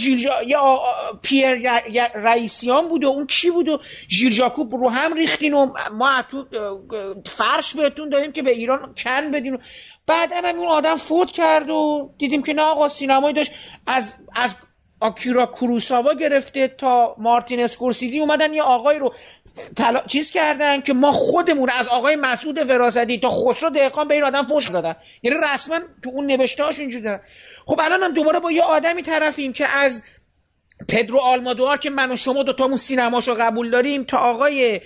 یا پیر رئیسیان بود و اون کی بود و ژیل ژاکوب رو هم ریختین و ما تو فرش بهتون دادیم که به ایران کن بدین. بعداً هم اون آدم فوت کرد و دیدیم که نه آقا سینمایی داشت، از آکیرا کوروساوا گرفته تا مارتین اسکورسیزی اومدن یه آقای رو چیز کردن که ما خودمون از آقای مسعود فراستی تا خسرو دهقان به این آدم فوش دادن، یعنی رسما تو اون نوشته‌هاش اینجوری دادن. خب الان هم دوباره با یه آدمی طرفیم که از پدرو آلمودوار که من و شما دوتامون سینماشو قبول داریم تا آقای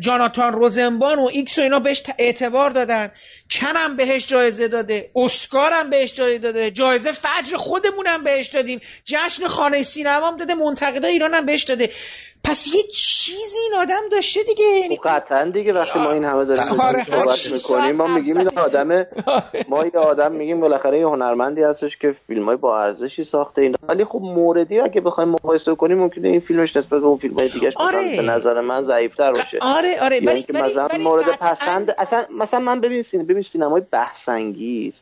جاناتان روزنبان و ایکس و اینا بهش اعتبار دادن، کنم بهش جایزه داده، اسکارم بهش جایزه داده، جایزه فجر خودمونم بهش دادیم، جشن خانه سینمام داده، منتقدای ایرانم بهش داده. پس یه چیزی این آدم داشته دیگه، یعنی قطعاً دیگه وقتی ما این همه داریم صحبت می‌کنیم ما میگیم این آدمه، ما این آدم میگیم بالاخره یه هنرمندی هستش که فیلمای با ارزشی ساخته اینا، ولی خب موردی اگه بخوایم مقایسه کنیم ممکنه این فیلمش نسبت به اون فیلمای دیگه‌ش به نظر من ضعیف‌تر باشه. آره ولی مثلا مورد پسند اصلا مثلا من ببین سینمای بحث‌انگیز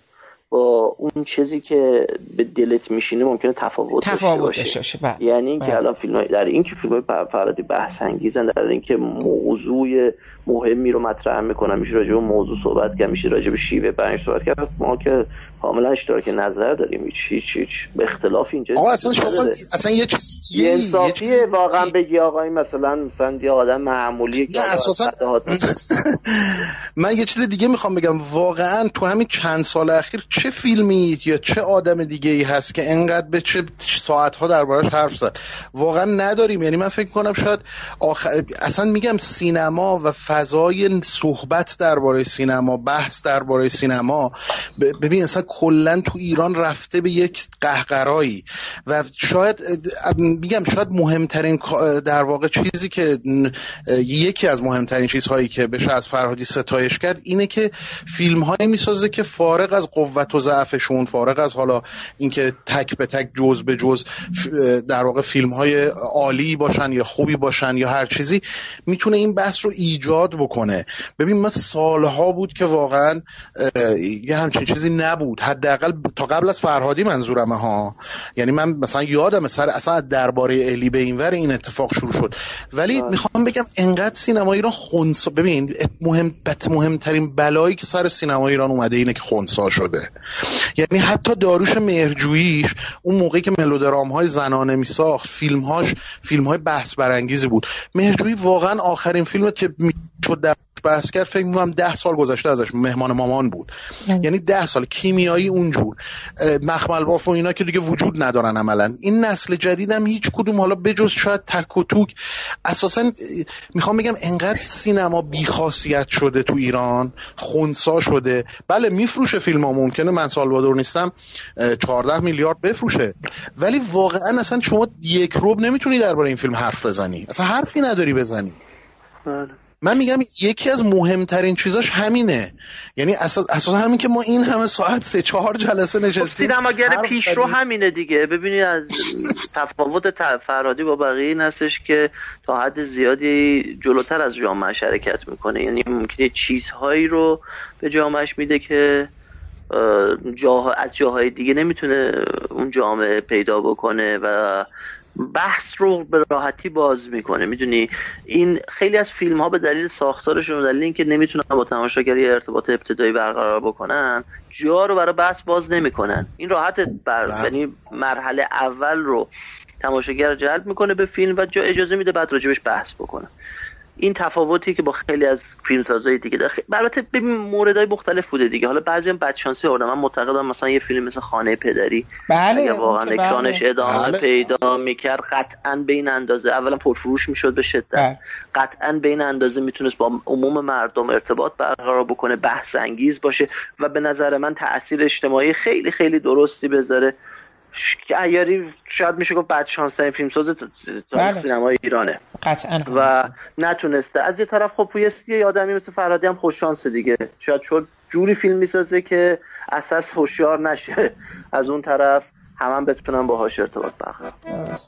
با اون چیزی که به دلت میشینه ممکنه تفاوت داشته باشه. یعنی اینکه الان فیلم‌های در این که فیلم‌های فرهادی بحث انگیزن، در این که موضوع مهمی رو مطرح میکنن، میشه راجع به موضوع صحبت کرد، میشه راجع به شیوه بیان صحبت کرد، ما که کاملا اشتراک نظر داریم، هیچ اختلاف اینجا آقا اصلا شما اصلا یه چیزی انصافیه واقعا بگی آقا این مثلا یه آدم معمولیه که اساسا من یه چیز دیگه میخوام بگم. واقعا تو همین چند سال اخیر چه فیلمی یا چه آدم دیگه ای هست که انقدر به چه ساعت‌ها دربارش حرف زد؟ واقعا نداریم. یعنی من فکر می‌کنم شاید اصلا میگم سینما و فضای صحبت درباره سینما، بحث درباره سینما، ببین اصلا کلا تو ایران رفته به یک قهقرایی و شاید میگم شاید مهمترین در واقع چیزی که یکی از مهمترین چیزهایی که بشه از فرهادی ستایش کرد اینه که فیلم‌هایی می‌سازه که فارغ از قوت و ضعفشون، فارغ از حالا اینکه تک به تک جز به جز در واقع فیلم‌های عالی باشن یا خوبی باشن یا هر چیزی، میتونه این بحث رو ایجاد بکنه. ببین ما سالها بود که واقعا یه همچین چیزی نبود، حداقل تا قبل از فرهادی منظورمه ها. یعنی من مثلا یادم سر اصلا درباره الی به اینور این اتفاق شروع شد. ولی میخوام بگم انقدر سینما ایران خنثی، ببین مهمترین بلایی که سر سینما ایران اومده اینه که خنثی شده. یعنی حتی داریوش مهرجوییش اون موقعی که ملودرام‌های زنانه میساخت، فیلم‌هاش فیلم‌های بحث برانگیزی بود. مهرجویی واقعا آخرین فیلمی که میشد در بحث کرد فکر می‌کنم 10 سال گذشته ازش، مهمان مامان بود. یعنی 10 سال. کیمیایی اونجور، مخمل باف و اینا که دیگه وجود ندارن عملاً. این نسل جدیدم هیچ کدوم حالا بجز شاید تک و توک اساساً میخوام بگم انقدر سینما بی‌خاصیت شده تو ایران، خنثی شده. بله میفروشه فیلم، ممکنه من سالوادور نیستم 14 میلیارد بفروشه، ولی واقعا اصلا شما یک روب نمیتونی درباره این فیلم حرف بزنی، اصلا حرفی نداری بزنی. بله من میگم یکی از مهمترین چیزاش همینه. یعنی اساس همین که ما این همه ساعت 3-4 جلسه نشستیم سینماگر پیشرو همینه دیگه. ببینید از تفاوت فرهادی با بقیه این هستش که تا حد زیادی جلوتر از جامعه شرکت میکنه، یعنی ممکنه چیزهایی رو به جامعهش میده که از جاهای دیگه نمیتونه اون جامعه پیدا بکنه و بحث رو به راحتی باز میکنه. میدونی این خیلی از فیلم ها به دلیل ساختارشون، به دلیل اینکه نمیتونن با تماشاگری ارتباط ابتدایی برقرار بکنن، جا رو برای بحث باز نمیکنن. این راحت یعنی مرحله اول رو تماشاگر جلب میکنه به فیلم و جا اجازه میده بعد راجبش بحث بکنه. این تفاوتی که با خیلی از فیلمسازای دیگه داره. البته ببین موردهای مختلف بوده دیگه، حالا بعضی هم بدشانسی آوردن. من معتقدم مثلا یه فیلم مثل خانه پدری اگه واقعا اکرانش ادامه پیدا میکرد قطعاً به این اندازه اولا پرفروش میشد به شدت، قطعاً به این اندازه میتونست با عموم مردم ارتباط برقرار بکنه، بحث انگیز باشه و به نظر من تأثیر اجتماعی خیلی خیلی درستی بذاره. عیاری شاید میشه گفت بدشانس‌ترین فیلمساز تاریخ سینمای ایرانه قطعاً و نتونسته. از یه طرف خب یه آدمی مثل فرهادی هم خوششانسه دیگه، شاید چون جوری فیلم میسازه که اساس هوشیار نشه، از اون طرف همون بتونن باهاش ارتباط برقرار کنن.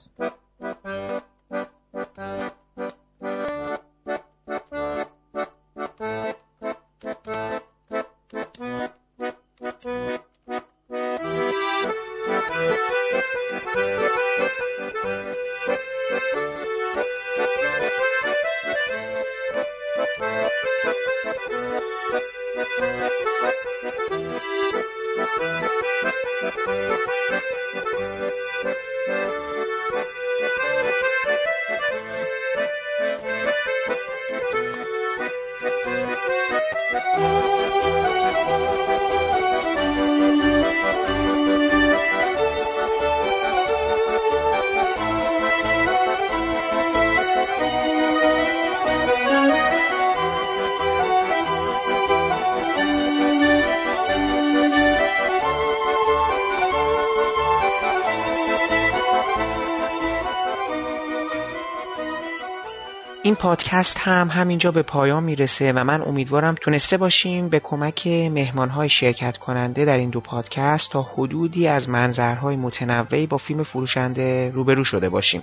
این پادکست هم همینجا به پایان میرسه و من امیدوارم تونسته باشیم به کمک مهمانهای شرکت کننده در این دو پادکست تا حدودی از منظرهای متنوعی با فیلم فروشنده روبرو شده باشیم.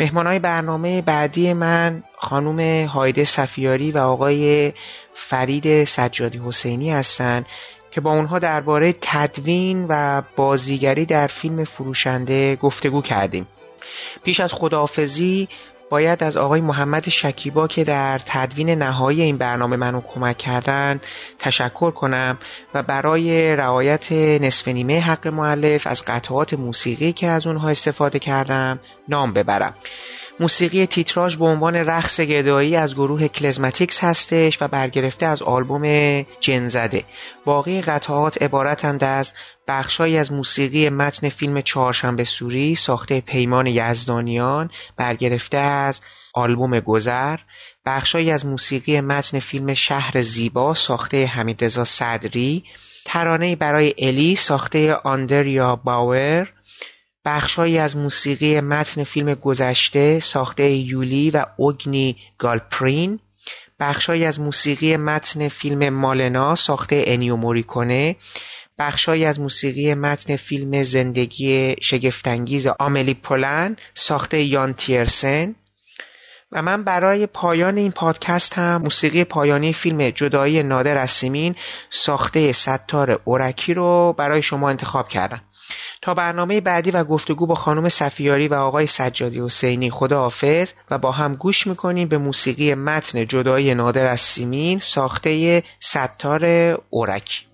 مهمانهای برنامه بعدی من خانم هایده صفیاری و آقای فرید سجادی حسینی هستند که با اونها درباره تدوین و بازیگری در فیلم فروشنده گفتگو کردیم. پیش از خداحافظی باید از آقای محمد شکیبا که در تدوین نهایی این برنامه منو کمک کردن تشکر کنم و برای رعایت نصف نیمه حق مؤلف از قطعات موسیقی که از اونها استفاده کردم نام ببرم. موسیقی تیتراژ به عنوان رقص گدایی از گروه کلزماتیکس هستش و برگرفته از آلبوم جنزده. باقی قطعات عبارتند از بخشایی از موسیقی متن فیلم چهارشنبه سوری ساخته پیمان یزدانیان برگرفته از آلبوم گذر، بخشایی از موسیقی متن فیلم شهر زیبا ساخته حمیدرضا صدری، ترانه‌ای برای الی ساخته آندریا باور، بخشهایی از موسیقی متن فیلم گذشته ساخته یولی و اوگنی گالپرین، بخشهایی از موسیقی متن فیلم مالنا ساخته انیو موریکونه، بخشهایی از موسیقی متن فیلم زندگی شگفت‌انگیز آملی پولن ساخته یان تیرسن و من برای پایان این پادکست هم موسیقی پایانی فیلم جدایی نادر از سیمین ساخته ستار اورکی رو برای شما انتخاب کردم. تا برنامه بعدی و گفتگو با خانم صفیاری و آقای سجادی حسینی خداحافظ و با هم گوش میکنیم به موسیقی متن جدایی نادر از سیمین ساخته ستار اورکی.